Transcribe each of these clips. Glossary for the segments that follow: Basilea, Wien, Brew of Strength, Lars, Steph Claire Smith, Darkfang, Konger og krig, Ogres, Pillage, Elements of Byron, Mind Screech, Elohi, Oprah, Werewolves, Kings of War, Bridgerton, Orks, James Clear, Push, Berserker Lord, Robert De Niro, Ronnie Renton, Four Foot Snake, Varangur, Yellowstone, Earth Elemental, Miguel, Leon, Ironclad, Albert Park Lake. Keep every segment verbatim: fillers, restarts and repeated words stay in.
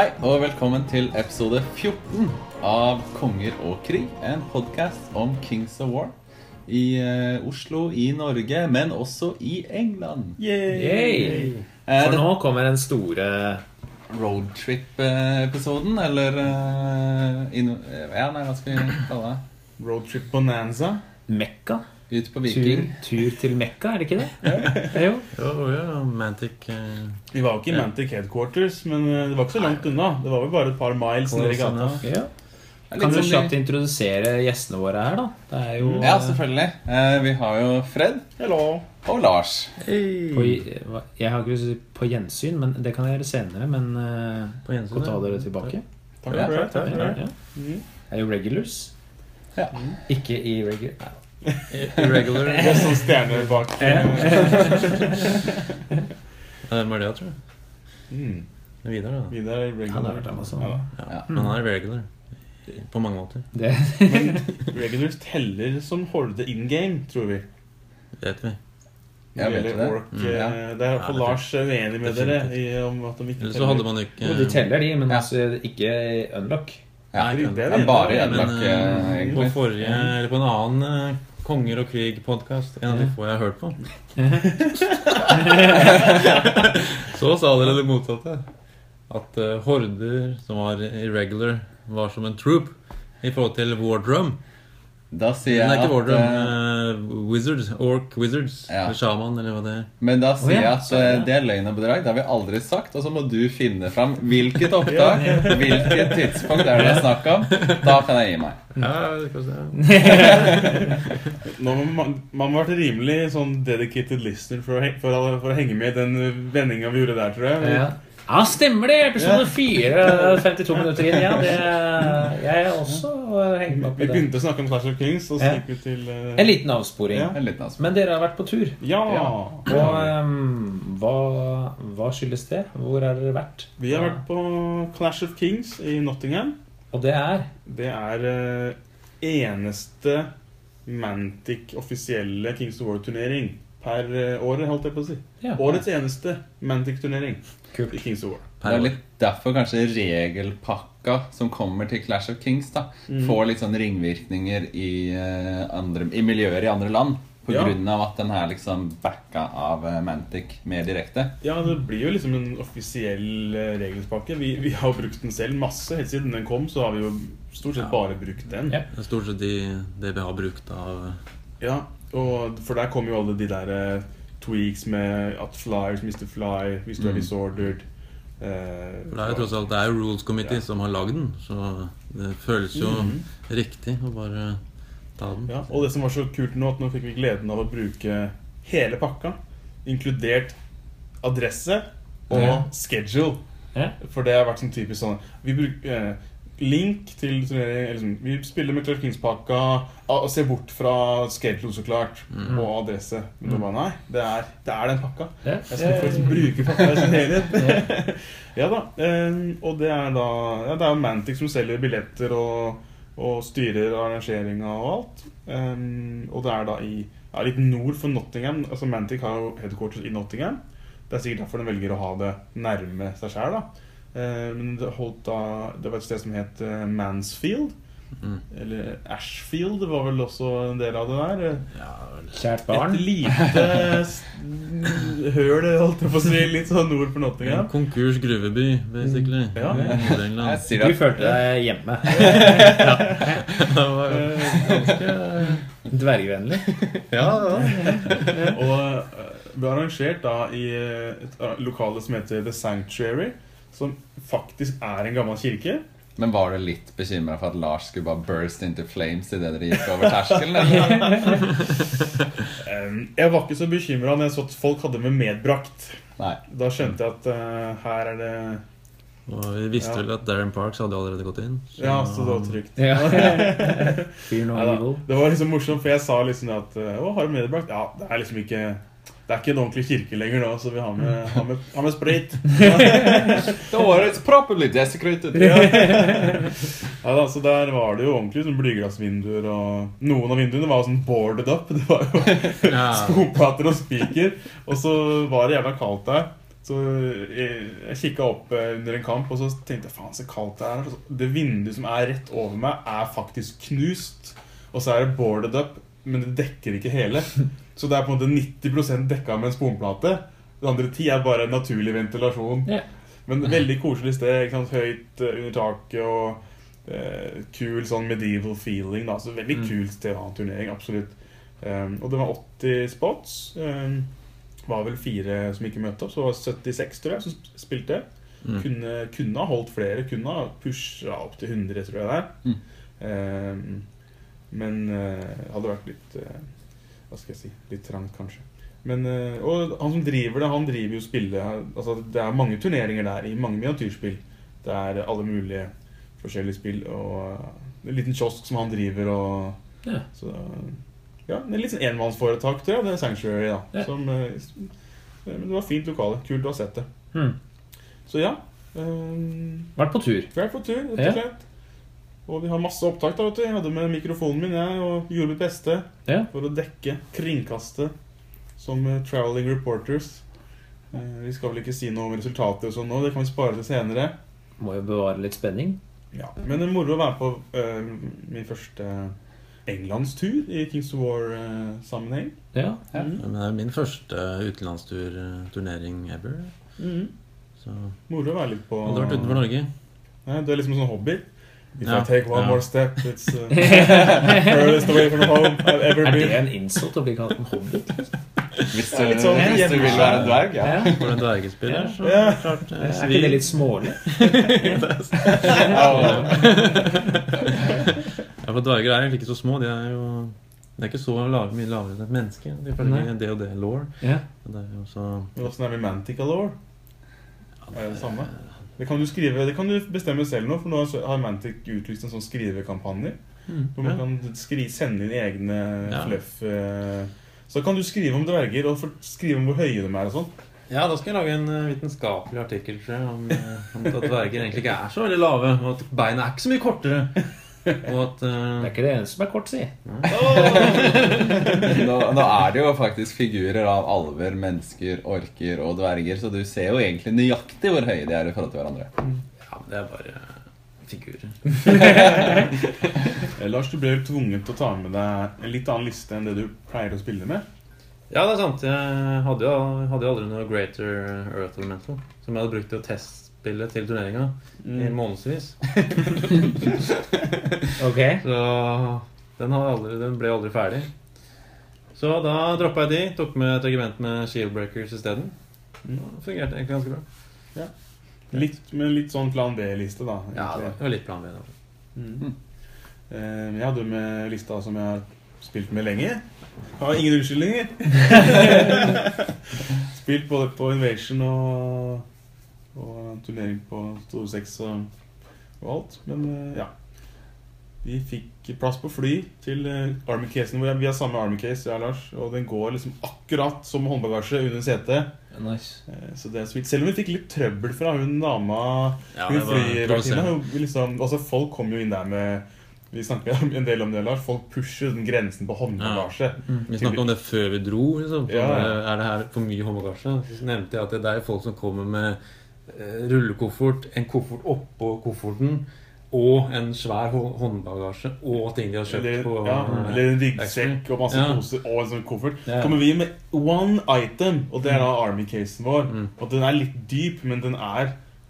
Hei, og velkommen til episode fjorten av Konger og krig, en podcast om Kings of War i uh, Oslo, i Norge, men også i England. Yay! Yay. Eh, For det... nå kommer den store roadtrip-episoden, eller... Uh, in... Ja, nei, hva skal vi kalle det? Roadtrip Bonanza? Mekka? Ut på Viking. Tur, tur til Mekka, er det ikke det? Ja, jo. Jo, ja, Mantic. Uh, vi var jo ikke i Mantic headquarters, men det var ikke så langt unna. Det var jo bare et par miles nede i gata. Ja. Kan du kjapt introdusere gjestene våre her da? Det er jo, ja, selvfølgelig. Uh, vi har jo Fred. Hello. Og Lars. Hey. På, jeg har ikke på gjensyn, men det kan jeg gjøre senere, men uh, på gjensyn, kan ta dere tilbake. Takk for det. Takk for det. Jeg er jo regulars. Ja. Mm. Ikke i regular... Irregular. Det er sånn stjerner bak. Det var det jeg tror. Mm. Vidar da. Vidar er regular. Han har vært dem også. Ja, ja. Men han er regular. På mange måter. Det. Men regulars teller som holder in-game, tror vi. Vet vi. Jeg vet det. Ork, mm, ja. Det er for ja, Lars uenig med dere i, om at de ikke teller. Så hadde man ikke... Jo, de teller de, men ja. Altså, ikke unlock. Ja, det er, det er bare unlock, men, på forrige, eller på en annen Konger og krig-podcast, en av de få jeg har hørt på. Så sa dere det motsatte. At uh, horder som var irregular var som en troop i forhold til War Drum. Da sier jeg at... War Drum, uh, wizards, ork wizards, ja. Eller shaman, eller hva det er. Men da sier oh, ja. jeg at uh, det er løgn og bedrag, det har vi aldri sagt, og så må du finne fram hvilket opptak, hvilket tidspunkt er det jeg snakker om, da kan jeg gi meg. Ja, det kan se. Man man var rimelig sånn dedicated listener for å, for, å, for å henge med den vendingen vi gjorde der, tror jeg. Ja, ja stemmer det. Episode fire, femtito minutter inn, ja. Det, jeg er også hengt med på det. Vi begynte å snakke om Clash of Kings, og så gikk vi til... Uh... En liten avsporing. Ja. En liten avsporing. Men dere har vært på tur. Ja! Ja. Og um, hva, hva skyldes det? Hvor har dere vært? Vi har vært på Clash of Kings i Nottingham. Og det er? Det er uh, eneste Mantic offisielle Kings of War-turnering per uh, år, holdt jeg på å si. Ja. Årets eneste Mantic-turnering Kult. I Kings of War. Det er litt derfor kanskje regelpakka som kommer til Clash of Kings da, mm. får litt sånn ringvirkninger i, uh, andre, i miljøer i andre land. På ja. Grunn av at den er liksom backa av Mantic mer direkte. Ja, det blir jo liksom en offisiell regelspakke. Vi, vi har brukt den selv masse. Helt siden den kom så har vi jo stort sett ja. Bare brukt den. Ja. Det er stort sett de, det vi har brukt av... Ja, og for der kom jo alle de der uh, tweaks med at flyers mister fly, hvis du mm. er disordered. Uh, for det er jo tross alt, det er jo Rules Committee ja. Som har laget den, så det føles jo mm. riktig å bare... Ja, og det som var så kult nå at nå fikk vi gleden av å bruke hele pakka, inkludert adresse og ja. Schedule. Ja. For det har vært sånn typisk sånn, vi bruker eh, link til turnering, liksom, vi spiller med Clash Kings-pakka og ser bort fra schedule så klart, mm. og adresse. Men da bare, nei, det er, det er den pakka. Ja. Jeg skal faktisk bruke pakka i sin helhet. Ja da, eh, og det er da, ja, det er Mantic som selger billetter og... og styrer arrangeringen og alt. Um, og det er da i ja, litt nord for Nottingham, altså Mantic har jo headquarters i Nottingham. Det er sikkert derfor de velger å ha det nærme seg selv da. Uh, men det holdt da, det var et sted som het uh, Mansfield, mm. eller Ashfield, det var vel også en del av det der. Ja, kjært barn. Et lite høl, holdt jeg på å si, litt sånn nord for Nottingham. En konkurs gruveby, basically. Ja. Du følte deg hjemme. Ja. Det var ganske dvergvennlig. Ja, ja. Og vi har arrangert da i et lokale som heter The Sanctuary, som faktisk er en gammel kirke. Men var du litt bekymret for at Lars skulle bare burst into flames i det dere gikk over terskelen? Jeg var ikke så bekymret når jeg så at folk hadde med medbrakt. Nei. Da skjønte jeg at uh, her er det... Og vi visste ja. Vel at Darren Parks hadde allerede gått inn. Så... Ja, så det var trygt. Ja. Ja, det var liksom morsomt, for jeg sa liksom at «Å, har du medbrakt?» Ja, det er liksom ikke... Det er ikke en ordentlig kirke lenger da, så vi har med, har med, har med sprit. Det var et properly desecrated. Ja. Ja, da, så der var det jo ordentlig sånn blyglassvinduer, og noen av vinduene var jo sånn boarded up. Det var jo skoplater og spiker, og så var det jævla kaldt der. Så jeg kikket opp under en kamp, og så tenkte jeg, faen, så kaldt det er. Det vinduet som er rett over meg er faktisk knust, og så er det boarded up, men det dekker ikke hele. Så det er på en måte nitti prosent dekket med en sponplate. Det andre ti er bare en naturlig ventilasjon. Yeah. Men veldig koselig sted, ikke sant? Høyt under taket, og eh, kul sånn medieval feeling, da. Så veldig mm. kul sted å ha en turnering, absolutt. Um, og det var åtti spots, um, var vel fire som ikke møtte opp, så var syttiseks, tror jeg, som spilte. Mm. Kunne, kunne ha holdt flere, kunne ha pushet opp til hundre, tror jeg der. Mm. Um, men uh, hadde vært litt, uh, hva skal jeg si, litt trangt kanskje. Men, uh, og han som driver det, han driver jo spillet. Altså, det er mange turneringer der, i mange miniatyrspill. Det er alle mulige forskjellige spill, og en liten kiosk som han driver, og ja. Så... Ja, det er litt sånn enmannsforetak, tror jeg, det er Sanctuary, da. Ja. Som, men det var fint lokale, kult å ha sett det. Hmm. Så ja. Um, vært på tur. Vært på tur, rett og slett. Og vi har masse opptak da, vet du. Jeg hadde med mikrofonen min, jeg, og gjorde mitt beste ja. For å dekke, kringkaste, som uh, traveling reporters. Uh, vi skal vel ikke si noe om resultatet og sånn nå, det kan vi spare til senere. Må jo bevare litt spenning. Ja, men det er moro å være på uh, min første... Englandstur I Kings of War uh, sammenheng. Ja, ja. Mm. Men det er min første utenlandstur turnering ever. Mm. Så. Moro å være litt på. Du har vært utenfor Norge. Nei, det er liksom en sånn hobby. If ja. I take one ja. More step, it's uh, furthest away from home I've ever been. Er det en innsult å bli kalt en hobby? Hvis du, ja, sånn, hvis du vil være en dverg, ja. Ja. For en dvergespiller, så ja. Klart. Er ikke det litt smålig? Ja, for dverger er egentlig ikke så små, de er jo de er ikke så lave, mye lavere enn et menneske. De følger ikke en D og D-lore. Yeah. Det er jo så... Men hvordan er det med Mantic-lore? Ja, det er det samme. Det kan du, skrive, det kan du bestemme selv nå, for nå har Mantic utlyst en sånn skrivekampanje, mm, hvor man ja. Kan skri, sende inn egne ja. Fluff. Så kan du skrive om dverger, og skrive om hvor høye de er og sånn. Ja, da skal jeg lage en vitenskapelig artikkel, tror jeg, om, om at dverger egentlig ikke er så veldig lave, og at beina er ikke så mye kortere. At, uh... Det er ikke det eneste som er kort, si nå, nå er det jo faktisk figurer av alver, mennesker, orker og dverger. Så du ser jo egentlig nøyaktig hvor høye de er I forhold til hverandre. Ja, men det er bare figurer. Lars, du ble jo tvunget til å ta med deg en litt annen liste enn det du pleier å spille med. Ja, det er sant. Jeg hadde jo, hadde jo aldri noe Greater Earth Elemental som jeg hadde brukt til å teste spillet til turneringen mm. I månedsvis. Ok. Så den, aldri, den ble aldri ferdig. Så da droppet jeg de, tok med et regiment med Shieldbreakers I stedet. Mm. Det fungerte egentlig ganske bra. Ja. Litt, men litt sånn plan B-liste da. Egentlig. Ja, det var litt plan B da. Mm. Mm. Jeg hadde med lista som jeg har spilt med lenge. Har ingen unnskyldninger. Spilt både på Invasion og... og turnering på Store seks og, og alt, men ja vi fikk plass på fly til Army-casen, vi har samme Army-case, ja Lars, og den går liksom akkurat som håndbagasje under setet nice. Så det er så vidt, selv om vi fikk litt trøbbel fra hun dama ja, hun flyraktina, liksom, altså folk kom jo inn der med vi snakket en del om det, Lars. Folk pusher den grensen på håndbagasje. Ja. Mm. Vi snakket om det før vi dro, liksom. Ja. Er det her for mye håndbagasje? Så nevnte jeg at det er folk som kommer med rullekoffert, en koffert oppå kofferten og en svær håndbagasje og ting de har kjøpt eller, på ja, eller en ryggsekk og masse ja. Poser og en sånn koffert ja. Kommer vi med one item og det er da Army-casen vår mm. og den er litt dyp, men den er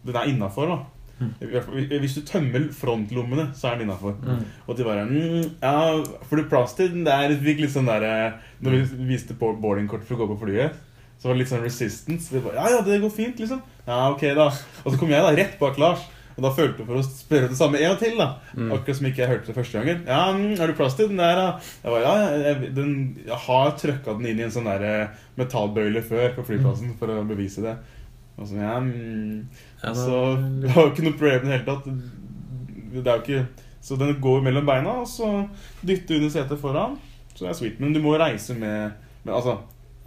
den er innenfor da mm. hvis du tømmer frontlommene så er den innenfor mm. og de bare mm, ja, for det plass til den der fikk litt sånn der når vi viste på boardingkort for å gå på flyet så var det litt sånn resistance det var, ja, ja, det går fint liksom ja, ok da og så kom jeg da rett bak Lars og da følte jeg for å spørre det samme en og til da mm. akkurat som ikke jeg hørte det første gangen ja, har du plass til den der da jeg var, ja, jeg, den, jeg har trøkket den inn I en sånn der metallbøyle før på flyplassen for å bevise det og så, ja, mm. og så det var jo ikke noe problem I det hele tatt det er jo ikke så den går mellom beina og så dytter under setet foran så det er sweet, men du må reise med men altså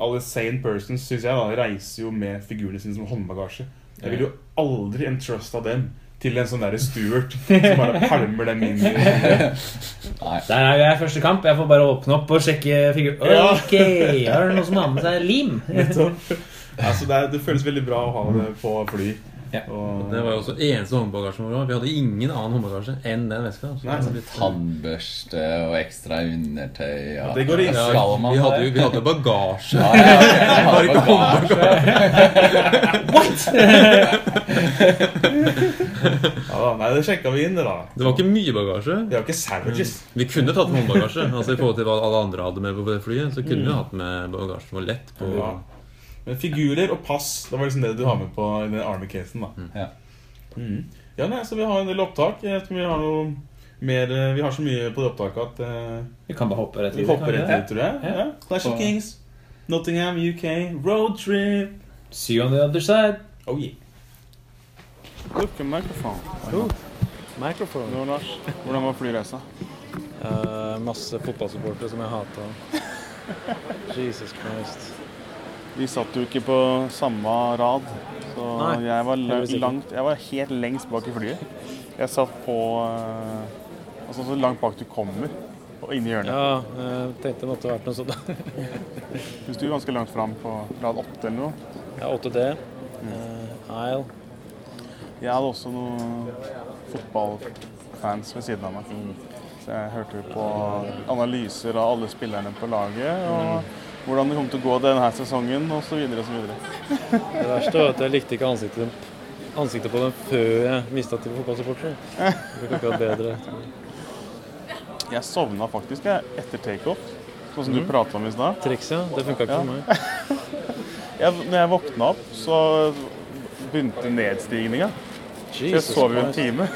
alle sane persons, synes jeg da, reiser jo med figurene sine som håndbagasje. Jeg vil jo aldri entrusta dem til en sånn der steward som bare palmer dem inn. Nei. Der er jo jeg første kamp, jeg får bare åpne opp og sjekke figurer. Ok, har du noen som har med seg lim? Altså det, er, det føles veldig bra å ha det på fly. Ja. Og det var jo også eneste håndbagasjen vår. Vi hadde ingen annen håndbagasje enn den veska. Tannbørste og ekstra undertøy. Ja. Det går inn. Ja, vi hadde jo vi hadde bagasje. Ja, ja, okay. Jeg har ikke håndbagasje. What? Ja, da, nei, det sjekket vi inn da. Det var ikke mye bagasje. Det var ikke savages. Vi kunne tatt med håndbagasje. Altså I forhold til hva alle andre hadde med på flyet, så kunne mm. vi hatt med bagasjen vår lett på... Ja. Men figurer og pass, det var liksom det du har med på I den army-casen da. Mm. Ja. Mm. Ja, nei, så vi har en del opptak. Jeg tror vi har noe mer, vi har så mye på det opptaket at... Uh, vi kan bare hoppe rett I det. Vi hopper rett I det, tror jeg. Ja. Ja. Clash of Kings, Nottingham, U K, road trip. See you on the other side. Oh yeah. Look, a microphone. Oh, microphone. Nå, Lars, hvordan var flyreisa? Uh, masse fotballsupporter som jeg hatet. Jesus Christ. Vi satt jo ikke på samme rad, så Nei, jeg, var langt, jeg var helt lengst bak I flyet. Jeg satt på, altså så langt bak du kommer, og inne I hjørnet. Ja, jeg tenkte det måtte ha vært noe sånt. Hvis du er ganske langt frem på rad åtte eller noe? Ja, åtte D, mm. uh, aisle. Jeg hadde også noen fotballfans ved siden av meg. Mm. Så jeg hørte jo på analyser av alle spillerne på laget, og... Hvordan det kommer til å gå denne sesongen, og så videre og så videre. Det verste var at jeg likte ikke ansiktet, ansiktet på dem før jeg mistet til fotballsupporter. Det ble ikke bedre. Jeg sovna faktisk etter take-off, sånn som mm. du pratet om I sted. Triks, ja. Det funket ikke ja. For meg. Jeg, når jeg våkna opp, så begynte nedstigningen. Jesus så jeg sov jo en time.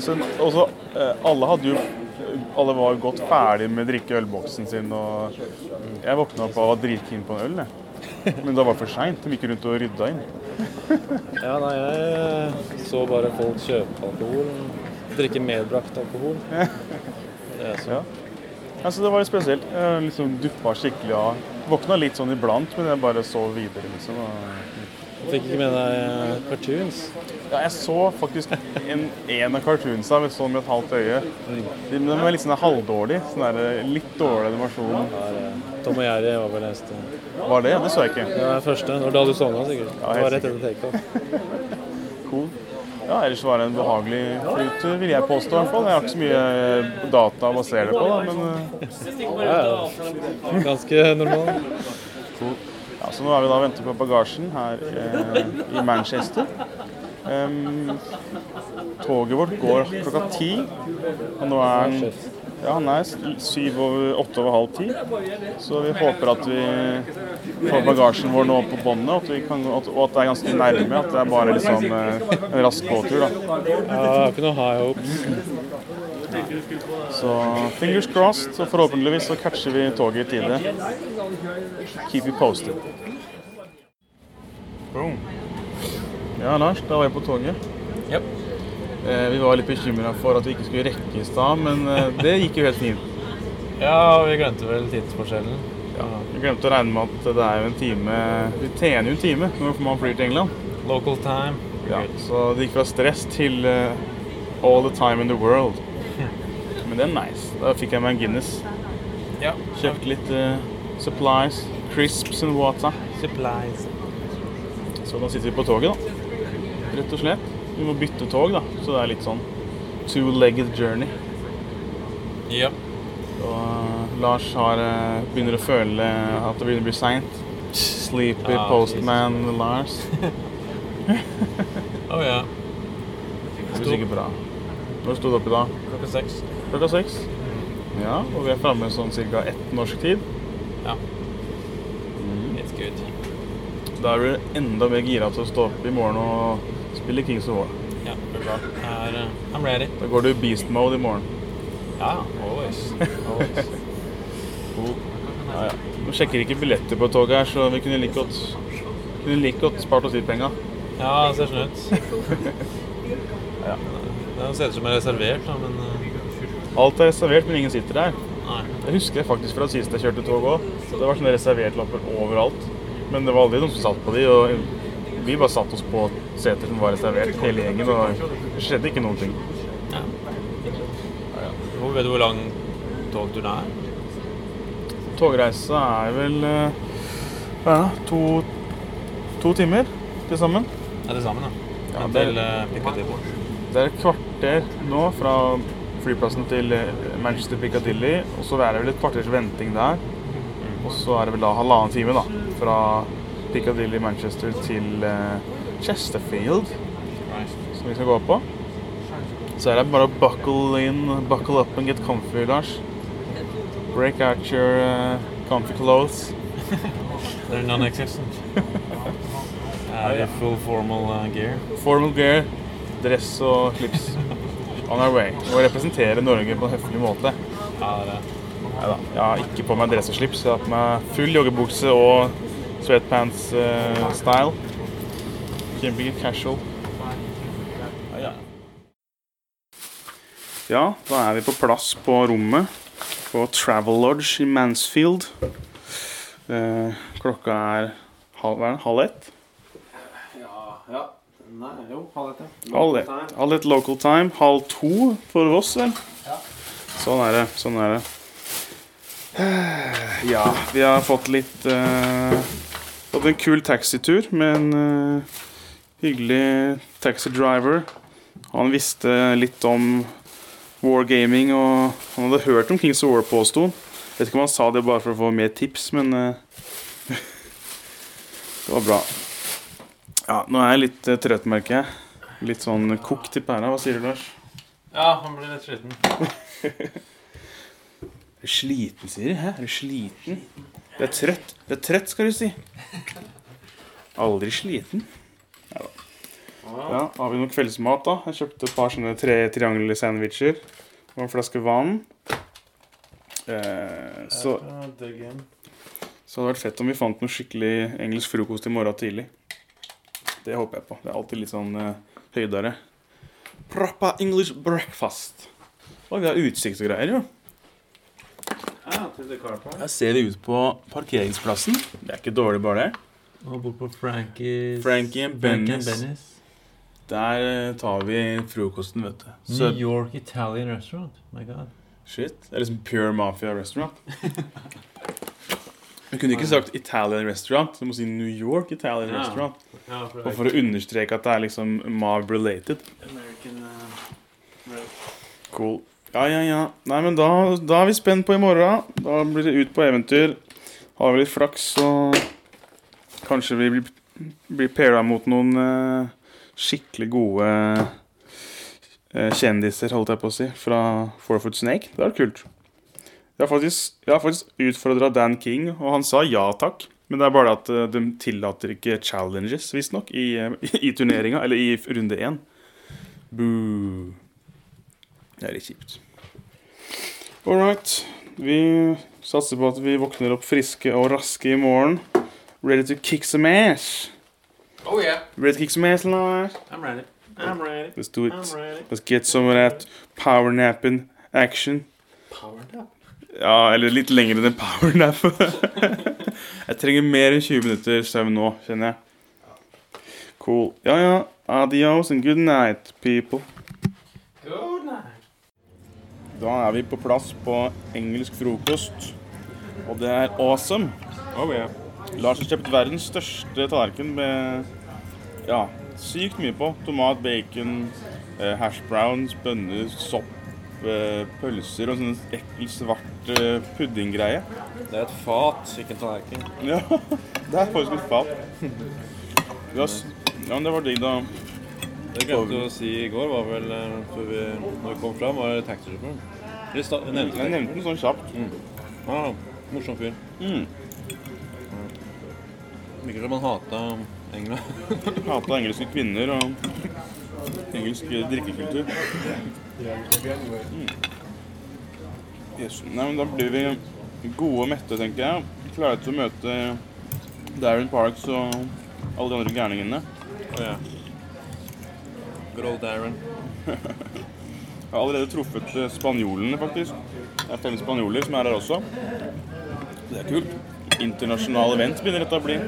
Så, og så, alle hadde jo... Alle var godt ferdig med å drikke ølboksen sin, og jeg våkna opp og var dritkinn på en øl, jeg. Men det var for sent, de gikk rundt og rydda inn. Ja, nei, jeg så bare folk kjøpe alkohol, drikke medbrakt alkohol. Det så. Ja, altså det var litt spesielt. Jeg liksom duppa skikkelig av. Våkna litt sånn iblant, men jeg bare så videre, liksom. Jeg fikk ikke med deg cartoons. Ja, jeg så faktisk en, en av cartoonsa med sånn med et halvt øye. Den var litt sånn halvdårlig, sånn der litt dårlig animasjon. Tom og Jerry var vel neste. Var det? Det så jeg ikke. Det var første, det var da du så den sikkert. Ja, det var rett etter take-off. Cool. Ja, ellers var det en behagelig flytur, vil jeg påstå I hvert fall. Jeg har ikke så mye data å basere det på, da, men... Ganske normal. Cool. Ja, så nå har vi da ventet på bagasjen her eh, I Manchester. Um, toget vårt går klokka ti, og nå er den, ja, han er syv over, åtte over halv ti. Så vi håper at vi får bagasjen vår nå på båndet, og at, vi kan, at, og at det er ganske nærme, at det er bare liksom, eh, en rask båttur. Ja, ikke noe high hopes. Så fingers crossed, så forhåpentligvis så catcher vi toget I tide. Keep you posted. Boom. Ja, Lars, da var jeg på toget. Yep. Eh, vi var litt bekymret for at vi ikke skulle rekke I sted, men eh, det gikk jo helt fint. Ja, vi glemte vel tidsforskjellen. Ja, vi glemte å regne med at det er jo en time, vi tjener jo en time når man flyr til England. Local time. Ja, så det gikk fra stress til uh, all the time in the world. Men det er nice. Da fikk jeg meg en Guinness. Ja. Kjøpt litt uh, supplies, crisps and water. Supplies. Så da sitter vi på toget da. Rett og slett. Vi må bytte tog da. Så det er litt sånn two-legged journey. Ja. Så uh, Lars har, uh, begynner å føle at det begynner å bli sent. Sleepy ah, postman Jesus. Lars. Åh oh, ja. Det blir sikkert bra. Når stod du opp I dag? Klokka seks. Klokka seks? Ja, og vi er fremme sånn cirka ett norsk tid. Ja. Mm. It's good. Da er du enda mer gira til å stå opp I morgen og spille Kings of War. Ja, det er klart. Uh, I'm ready. Da går du beast mode I morgen. Ja, always. Always. Cool. Ja, ja. Nå sjekker ikke billetter på toget her, så vi kunne like godt, kunne like godt spart oss I penger. Ja, det ser sånn ut. Ja, det ser ut som er reservert da, men... Alt er reservert, men ingen sitter der. Nei. Jeg husker faktisk fra sist jeg kjørte tog også. Det var sånne reservertlapper overalt. Men det var aldri noen som satt på de, og vi bare satt oss på seter som var reservert hele gjengen, og det skjedde ikke noen ting. Ja. Ja, ja. Hvor vet du hvor lang togturen er? Togreise er vel Hva er det? To, to timer til sammen? Ja, til sammen, ja. Ja, det, er, det er et kvarter nå fra flyplassen til Manchester Piccadilly, og så er det vel et kvarters venting der, og så er det vel da halvannen time da, fra Piccadilly Manchester til Chesterfield, som vi skal gå på. Så er det bare å buckle in, buckle up and get comfy, Lars. Break out your uh, comfy clothes. They're non-existent. Uh, yeah. Full formal uh, gear. Formal gear, dress og slips. On our way. Og representere Norge på en høflig måte. Ja, det er det. Neida, jeg har ikke på meg dress og slips. Jeg har på meg full joggebukse og sweatpants uh, style. Kjempelig casual. Ja. Ja, da er vi på plass på rommet. På Travel Lodge i Mansfield. Uh, klokka er halv, halv ett. Ja, nei, jo, halv ett, ja. Halv ett, halv ett local time, halv to for oss, vel? Ja. Sånn er det, sånn er det. Ja, vi har fått litt, uh, fått en kul taxitur med en uh, hyggelig taxidriver. Han visste litt om wargaming, og han hadde hørt om Kings of War påstod. Jeg vet ikke om han sa det bare for å få mer tips, men uh, det var bra. Ja, nå er jeg litt uh, trøtt, merker jeg. Litt sånn kokt i pæra. Hva sier du, Lars? Ja, han blir litt sliten. Sliten, sier du? Hæ? Er du sliten? Det er trøtt. Det er trøtt, skal du si. Aldri sliten. Ja, da. Ja, har vi noen kveldsmat, da? Jeg kjøpte et par sånne tre triangel-sandwicher. Og en flaske vann. Eh, så, så hadde det vært fett om vi fant noe skikkelig engelsk frokost i morgen tidlig. Det håper jeg på. Det er alltid litt sånn uh, høydere. Proper English breakfast. Og vi har utsikt og greier, jo. Ja, til det carpark. Her ser vi ut på parkeringsplassen. Det er ikke dårlig bare det. Og bort på Frankie's. Frankie and Benny's. Benny's. Der tar vi frokosten, vet du. Så, New York Italian restaurant. My god. Shit, det er liksom pure mafia restaurant. Jeg kunne ikke sagt Italian restaurant, så må si New York Italian ja. Restaurant. Ja, for og for å understreke at det er liksom mob-related. American uh, cool. Ja, ja, ja. Nei, men da, da er vi spent på i morgen. Da blir det ut på eventyr. Har vi litt flaks, så kanskje vi blir, blir pairet mot noen uh, skikkelig gode uh, kjendiser, holdt jeg på å si, fra Four Foot Snake. Det er kult. Jeg har faktisk, jeg har faktisk utfordret Dan King, og han sa ja takk. Men det er bare at de tillater ikke challenges, visst nok, i, i turneringen, eller i runde én. Boo. Det er litt kjipt. Alright. Vi satser på at vi våkner opp friske og raske i morgen. Ready to kick some ass. Oh yeah. Ready to kick some ass, Lars? I'm ready. I'm ready. Let's do it. I'm ready. Let's get some of that powernapping action. Powernap? Ja, eller litt lengre enn powernap. Jeg trenger mer enn tjue minutter søvn nå, kjenner jeg. Cool. Ja, ja. Adios and good night, people. Good night. Da er vi på plass på engelsk frokost. Og det er awesome. Oh yeah. Lars har kjøpt verdens største tallerken med, ja, sykt mye på. Tomat, bacon, hash browns, bønner, sopp. Pølser og sånn ekkel svart puddinggreie. Det er et fat, ikke en tallerken. Ja, det er faktisk et fat. Ja, men det var digg da. Det jeg glemte å si i går var vel, før vi, når vi kom fram, var det taxi-sjåføren. Jeg nevnte den sånn kjapt. Mm. Ah, morsom fyr. Mm. Ikke at man hatet England. Hatet engelske kvinner og engelsk drikkekultur. Mm. Yes. Nei, men da blir vi gode og mette, tenker jeg. Klarer til å møte Darren Parks og alle de andre gærningene. Oh, ja. Good old Darren. Jeg har allerede truffet spanjolene, faktisk. Det er fem spanjoler som er her også. Det er kult. Internasjonal event begynner dette å bli.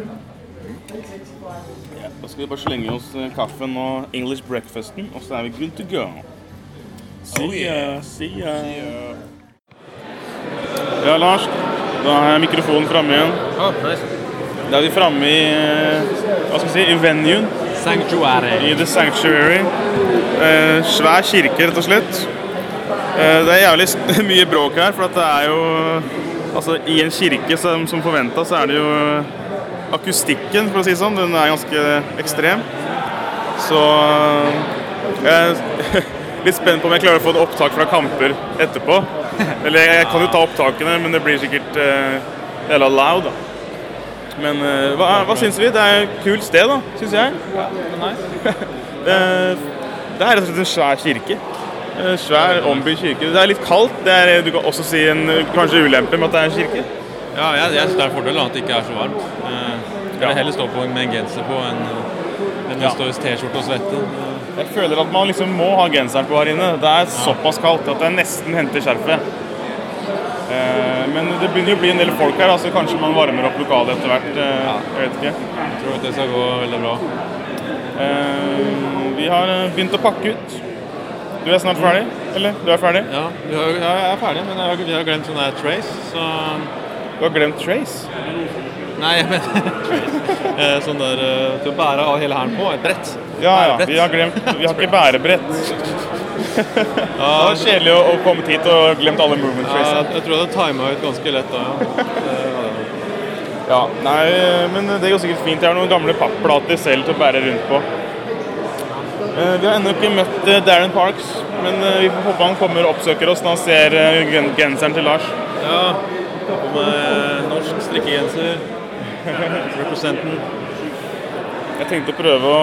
Ja, da skal vi bare slenge oss kaffen og English breakfasten, og så er vi good to go. See ya, see ya. Ja, Lars, da har jeg mikrofonen fremme igjen. Da er vi framme I, hva skal vi si, I venuen. Sanctuary. I The Sanctuary. Eh, svær kirke, rett og slett. Eh, det er jævlig mye bråk her, for at det er jo... Altså, I en kirke som, som forventet, så er det jo akustikken, for å si sånn. Den er ganske ekstrem. Så jeg er litt spent på om jeg klarer å få et opptak fra kamper etterpå. Eller jeg kan jo ta opptakene, men det blir sikkert eh, hele loud, da. Men eh, hva, hva synes vi? Det er et kult sted, da, synes jeg. Ja, det er nice. det, det er rett og slett en svær kirke. En svær ombyggd kirke. Det er litt kaldt. Det er, du kan også si en kanskje ulempe med at det er en kirke. Ja, jeg, jeg synes det er en fordel da, at det ikke er så varmt. Jeg vil heller stå på med en genser på enn en ja. Stå I t-skjorte og svette. Jeg føler at man liksom må ha genseren på her inne. Det er såpass kaldt at jeg nesten henter skjerfet. Eh, men det begynner jo å bli en del folk her, så kanskje man varmer opp lokalet etter hvert. Eh, jeg vet ikke. Jeg tror at det skal gå veldig bra. Eh, vi har begynt å pakke ut. Du er snart ferdig, eller? Du er ferdig? Ja, har, jeg er ferdig, men jeg har, vi har glemt sånn der trace, så... Du har glemt trace? Nei, jeg mener sånn der til å bære av hele herren på, et brett. Ja, ja, vi har glemt, vi har ikke bærebrett. Det var kjedelig å, å komme hit og glemt alle movement traces. Ja, jeg, jeg tror det timet ut ganske lett da, ja. Ja, nei, men det går sikkert fint. Jeg har noen gamle pappplater selv til å bære rundt på. Vi har enda ikke møtt Darren Parks, men vi får håpe han kommer og oppsøker oss når han ser genseren til Lars. Ja, på med norsk strikkegenser. Representen. Jeg tenkte å prøve å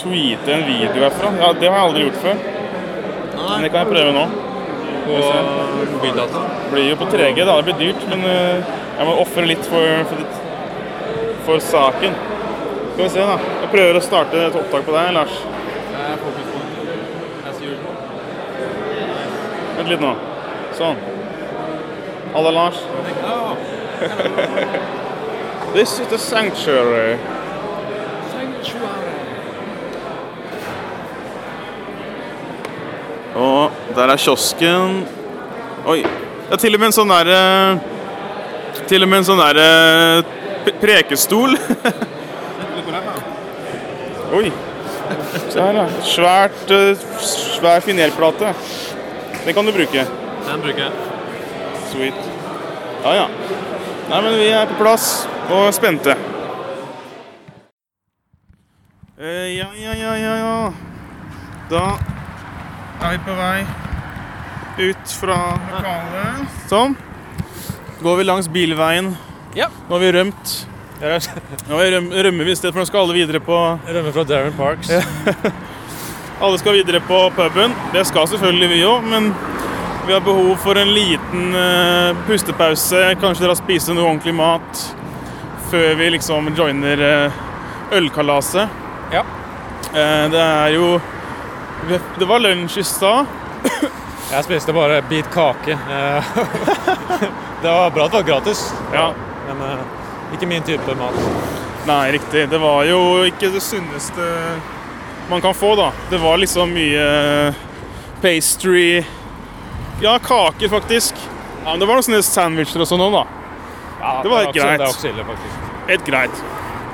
tweete en video herfra. Ja, det har jeg aldri gjort før. Nei. Men det kan jeg prøve nå. På mobildata. Det blir jo på tre G da, det blir dyrt, men jeg må offre litt for, for, litt, for saken. Skal vi se da. Jeg prøver å starte et opptak på deg, Lars. Jeg er fokus på det. Jeg sier det. Vent litt nå. Sånn. Halla, Lars. This is the sanctuary. Sanctuary. Og der er kiosken. Oi, det er til og med en sånn der, til og med en sånn der prekestol. Oi, se her da. Svært, svær finelplate. Den kan du bruke. Den bruker jeg. Sweet. Ja, ja. Nei, men vi er på plass og er spente. Uh, ja, ja, ja, ja, ja. Da er vi på vei ut fra lokalet. Sånn. Går vi langs bilveien. Ja. Nå har vi rømt. Nå har vi røm, rømmer vi I stedet, for nå skal alle videre på... Rømmer fra Darren Parks. Alle skal videre på puben. Det skal selvfølgelig vi også, men... Vi har behov for en liten uh, pustepause. Kanskje dere har spist noe ordentlig mat før vi liksom joiner uh, ølkalaset. Ja. Uh, det er jo... Det var lunsj I stad. Jeg spiste bare bit kake. Uh, det var bra at det var gratis. Ja. Men uh, ikke min type mat. Nei, riktig. Det var jo ikke det sunneste man kan få da. Det var liksom mye pastry... Ja, kaker faktisk. Ja, men det var noen sånne sandwicher og sånn da. Ja, det var helt greit. Det er også ille, faktisk. Helt greit.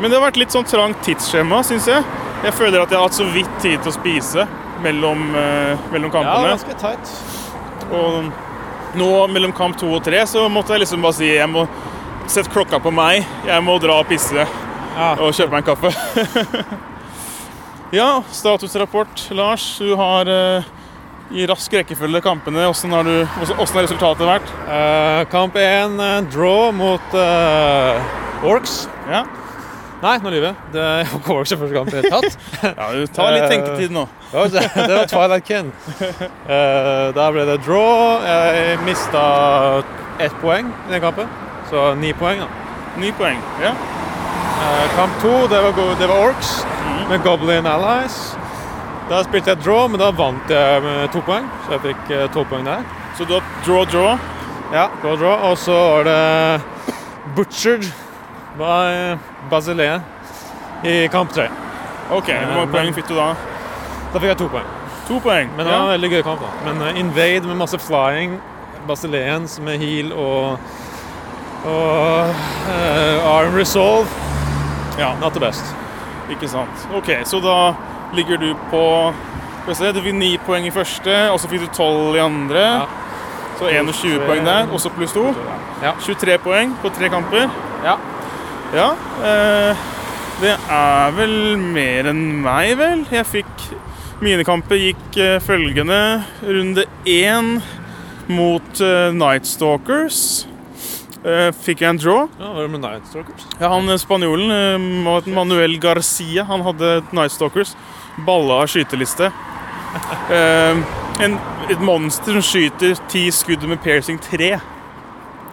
Men det har vært litt sånn trangt tidsskjema, synes jeg. Jeg føler at jeg har hatt så vidt tid til å spise mellom, eh, mellom kampene. Ja, ganske tight. Og nå mellom kamp to og tre så måtte jeg liksom bare si, jeg må sette klokka på meg, jeg må dra og pisse ja. Og kjøpe meg en kaffe. Ja, statusrapport, Lars. Du har... Eh, I rask rekkefølge kampene, hvordan har, du, hvordan har resultatet vært? Uh, kamp én, uh, draw mot uh, Orks. Ja. Nei, nå lyver jeg. Det var Orks første kamp jeg har tatt. Ja, du tar litt tenketid nå. Uh, det var Twilight Kin. Uh, der ble det draw. Jeg mistet ett poeng I den kampen. Så ni poeng da. Ni poeng, ja. Uh, kamp to, det var, det var Orks mm. med Goblin Allies. Da spilte jeg draw, men da vant jeg med to poeng, så jeg fikk tolv poeng der. Så du har draw, draw? Ja, draw, draw, og så var det butchered by Basilea I kamp tre. Ok, hvor mange poeng fikk du da? Da fikk jeg to poeng. To poeng? Men det var en veldig gøy kamp da. Men Invade med masse flying, Basileans med heal og Og uh, arm resolve. Ja, not the best. Ikke sant. Ok, så da ligger du på, du fikk ni poeng I første, og så fikk du tolv I andre. Ja. Så tjueen poeng der, også pluss to. Ja. tjuetre poeng på tre kamper. Ja. Ja, uh, det er vel mer enn meg, vel? Jeg fikk, mine kamper gikk uh, følgende. Runde én mot uh, Nightstalkers. Uh, fikk jeg en draw. Ja, var det med Nightstalkers? Ja, han spanjolen, uh, Manuel Garcia, han hadde Nightstalkers. Balla av skyteliste. Uh, en, et monster som skyter ti skudd med piercing tre.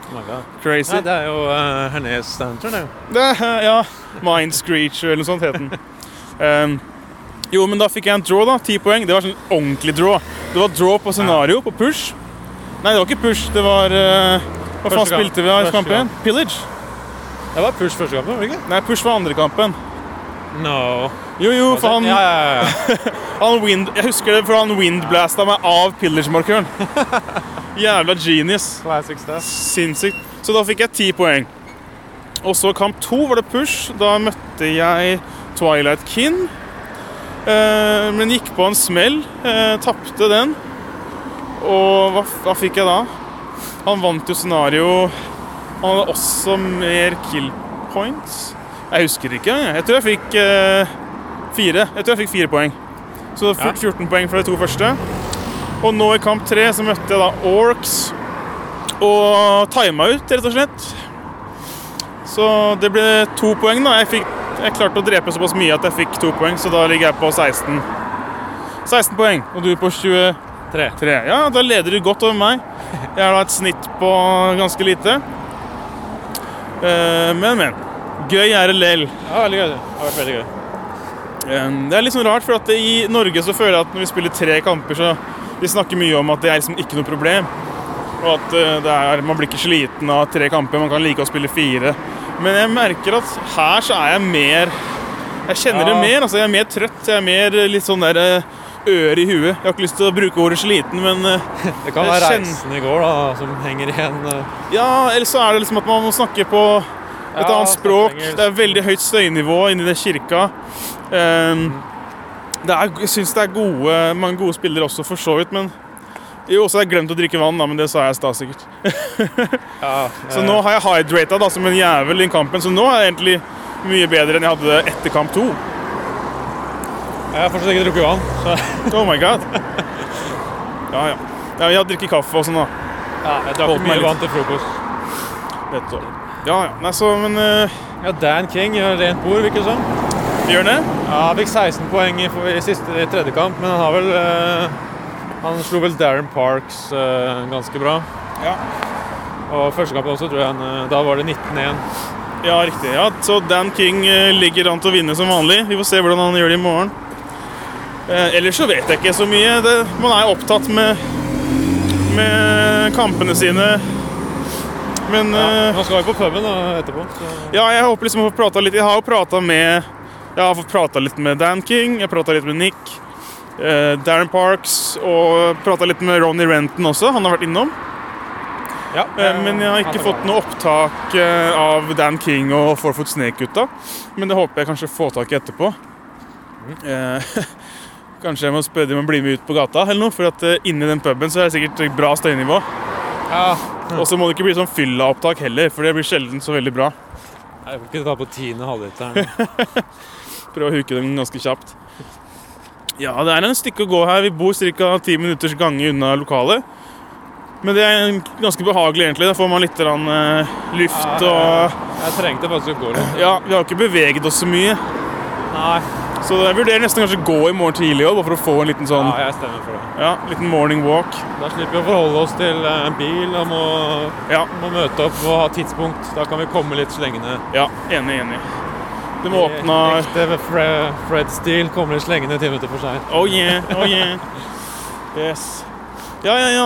Oh my god. Crazy. Ja, det er jo uh, Hernes Stanton, det er jo. Ja, Mind Screecher eller noe sånt heter den. Um, jo, men da fikk jeg en draw da, ti poeng. Det var sånn ordentlig draw. Det var draw på scenario, på push. Nei, det var ikke push, det var... Uh, hva faen spilte vi av I kampen? Pillage. Det var push første kampen, var det ikke? Nei, push var andre kampen. No. Jo, jo, for han... Ja, ja, ja. han wind, jeg husker det, for han windblasta meg av Pillage-markøren. Jævla genius. Classic stuff. Sinnssykt. Så da fikk jeg ti poeng. Og så kamp to var det push. Da møtte jeg Twilight Kin. Eh, men gikk på en smell. Eh, tappte den. Og hva, hva fikk jeg da? Han vant jo scenario. Han hadde også mer kill points. Jeg husker ikke. Jeg tror jeg fikk eh, fire. Jeg tror jeg fikk fire poeng. Så det fikk fjorten poeng for de to første. Og nå I kamp tre så møtte jeg da Orks. Og timet ut, rett og slett. Så det ble to poeng da. Jeg, fikk, jeg klarte å drepe såpass mye at jeg fikk to poeng. Så da ligger jeg på seksten. seksten poeng. Og du på tjuetre. tre. Ja, da leder du godt over meg. Jeg har da et snitt på ganske lite. Eh, men, men. Gøy er det lell. Ja, veldig gøy. Det har vært veldig gøy. Det er litt sånn rart, for at I Norge så føler jeg at når vi spiller tre kamper, så vi snakker mye om at det er liksom ikke noe problem. Og at det er, man blir ikke sliten av tre kamper, man kan like å spille fire. Men jeg merker at her så er jeg mer, jeg kjenner ja. det mer, altså jeg er mer trøtt, jeg er mer litt sånn der øre I huet. Jeg har ikke lyst til å bruke ordet sliten, men... Det kan være kjenner... reisen I går da, som henger igjen. Ja, eller så er det liksom at man må snakke på... Et annet språk, det er veldig høyt støynivå inne I det kirka. Um, det er, jeg synes det er gode, mange gode spillere også for så vidt, men jo, så har jeg glemt å drikke vann da, men det sa jeg I stad sikkert. ja, eh. Så nå har jeg hydratet da, som en jævel I kampen, så nå er jeg egentlig mye bedre enn jeg hadde etter kamp to. Jeg har fortsatt ikke drukket vann. Så. oh my god. Ja, ja. Ja, jeg har drikket kaffe og sånn da. Ja, jeg drakk mye vann til frokost. Vet du. Ja, ja. Nei, så, men... Uh... Ja, Dan King gjør rent bord, virker det sånn. Gjør det? Ja, han fikk seksten poeng I, I siste I tredje kamp, men han har vel... Uh, han slo vel Darren Parks uh, ganske bra. Ja. Og første kampen også, tror jeg han... Uh, da var det nitten til én. Ja, riktig. Ja, så Dan King uh, ligger an til å vinne som vanlig. Vi får se hvordan han gjør det I morgen. Uh, ellers så vet jeg ikke så mye. Det, man er jo opptatt med... med kampene sine... Men ja, nå skal vi på puben da, etterpå så. Ja, jeg håper liksom å få pratet litt Jeg har jo pratet med Jeg har fått pratet litt med Dan King Jeg pratet litt med Nick eh, Darren Parks Og pratet litt med Ronnie Renton også Han har vært innom ja, eh, Men jeg har ikke fått bra. Noe opptak eh, Av Dan King og Forfoot Snake-gutta Men det håper jeg kanskje får tak I etterpå mm. eh, Kanskje jeg må spørre dem å bli med ut på gata Eller noe, for at eh, inne I den puben Så er det sikkert bra støynivå Ja. Og så må det ikke bli sånn fylla opptak heller, for det blir sjelden så veldig bra. Jeg vil ikke ta på tiende halvliteren. Prøv å huke dem ganske kjapt. Ja, det er en stykke å gå her. Vi bor cirka ti minutters gange unna lokalet. Men det er ganske behagelig egentlig. Da får man litt rann, uh, luft ja, og... Jeg trengte faktisk å gå litt. Ja, vi har ikke beveget oss så mye. Nei. Så jeg vurderer nesten kanskje gå I morgen tidlig også, bare for å få en liten sånn... Ja, jeg stemmer for det. Ja, liten morning walk. Da slipper vi å forholde oss til en bil og må, ja. må møte opp og ha tidspunkt. Da kan vi komme litt slengende. Ja, enig, enig. Det må åpne... Ekte Fred, Fred-stil kommer litt slengende ti minutter for seg. Oh yeah, oh yeah. Yes. Ja, ja, ja.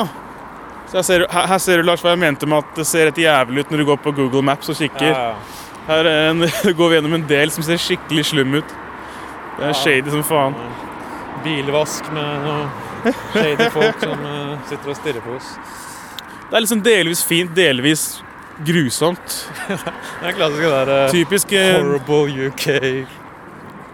Så ser, her, her ser du, Lars, hva jeg mente med at det ser et jævlig ut når du går på Google Maps og kikker. Ja, ja. Her en, går vi gjennom en del som ser skikkelig slum ut. Det er shady som faen. Bilvask med noen shady folk som sitter og stirrer på oss. Det er liksom delvis fint, delvis grusomt. Det är klassiska där uh, typisk uh, horrible U K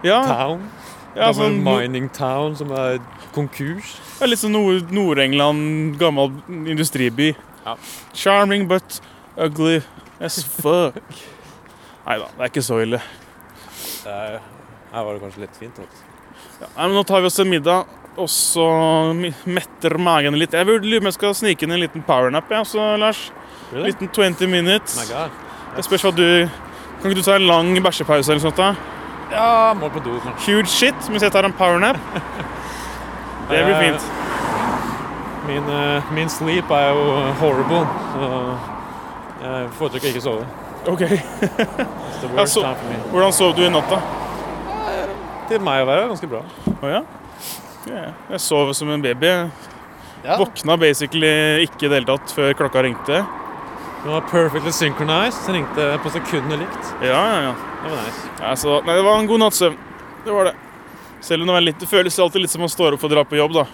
ja. Town. Ja, som en mining town som är konkurs. Ja, lite som Nord- Nord-England gammal industriby. Ja. Charming but ugly as fuck. Nej då, det är inte så illa. Eh, här var det kanske lite fint också. Ja, men nu tar vi oss en middag och så mätter magen lite. Jag vill ju ska snika in en liten power nap ja, så Lars. Really? Liten twenty minutes. My god. Jag spår vad du kan inte du ta en lång bärsepaus eller sånt där? Ja, må på do kanske. Huge shit, men jag tar en power nap. Det blir fint. Min min sleep är ju horrible. Så jag försöker inte sova. Okej. Alltså, hur sov du i natt då? Det mig var ganska bra. Oh, ja. Yeah. Jag sov som en baby. Ja. Vakna basically inte deltatt för klockan ringte. Det var perfectly synchronized, den ringte på sekunder likt. Ja ja ja. Det var nice. Ja, så nej, det var en god nattsömn. Det var det. Selv om det lite føles alltid lite som man står upp och drar på jobb då.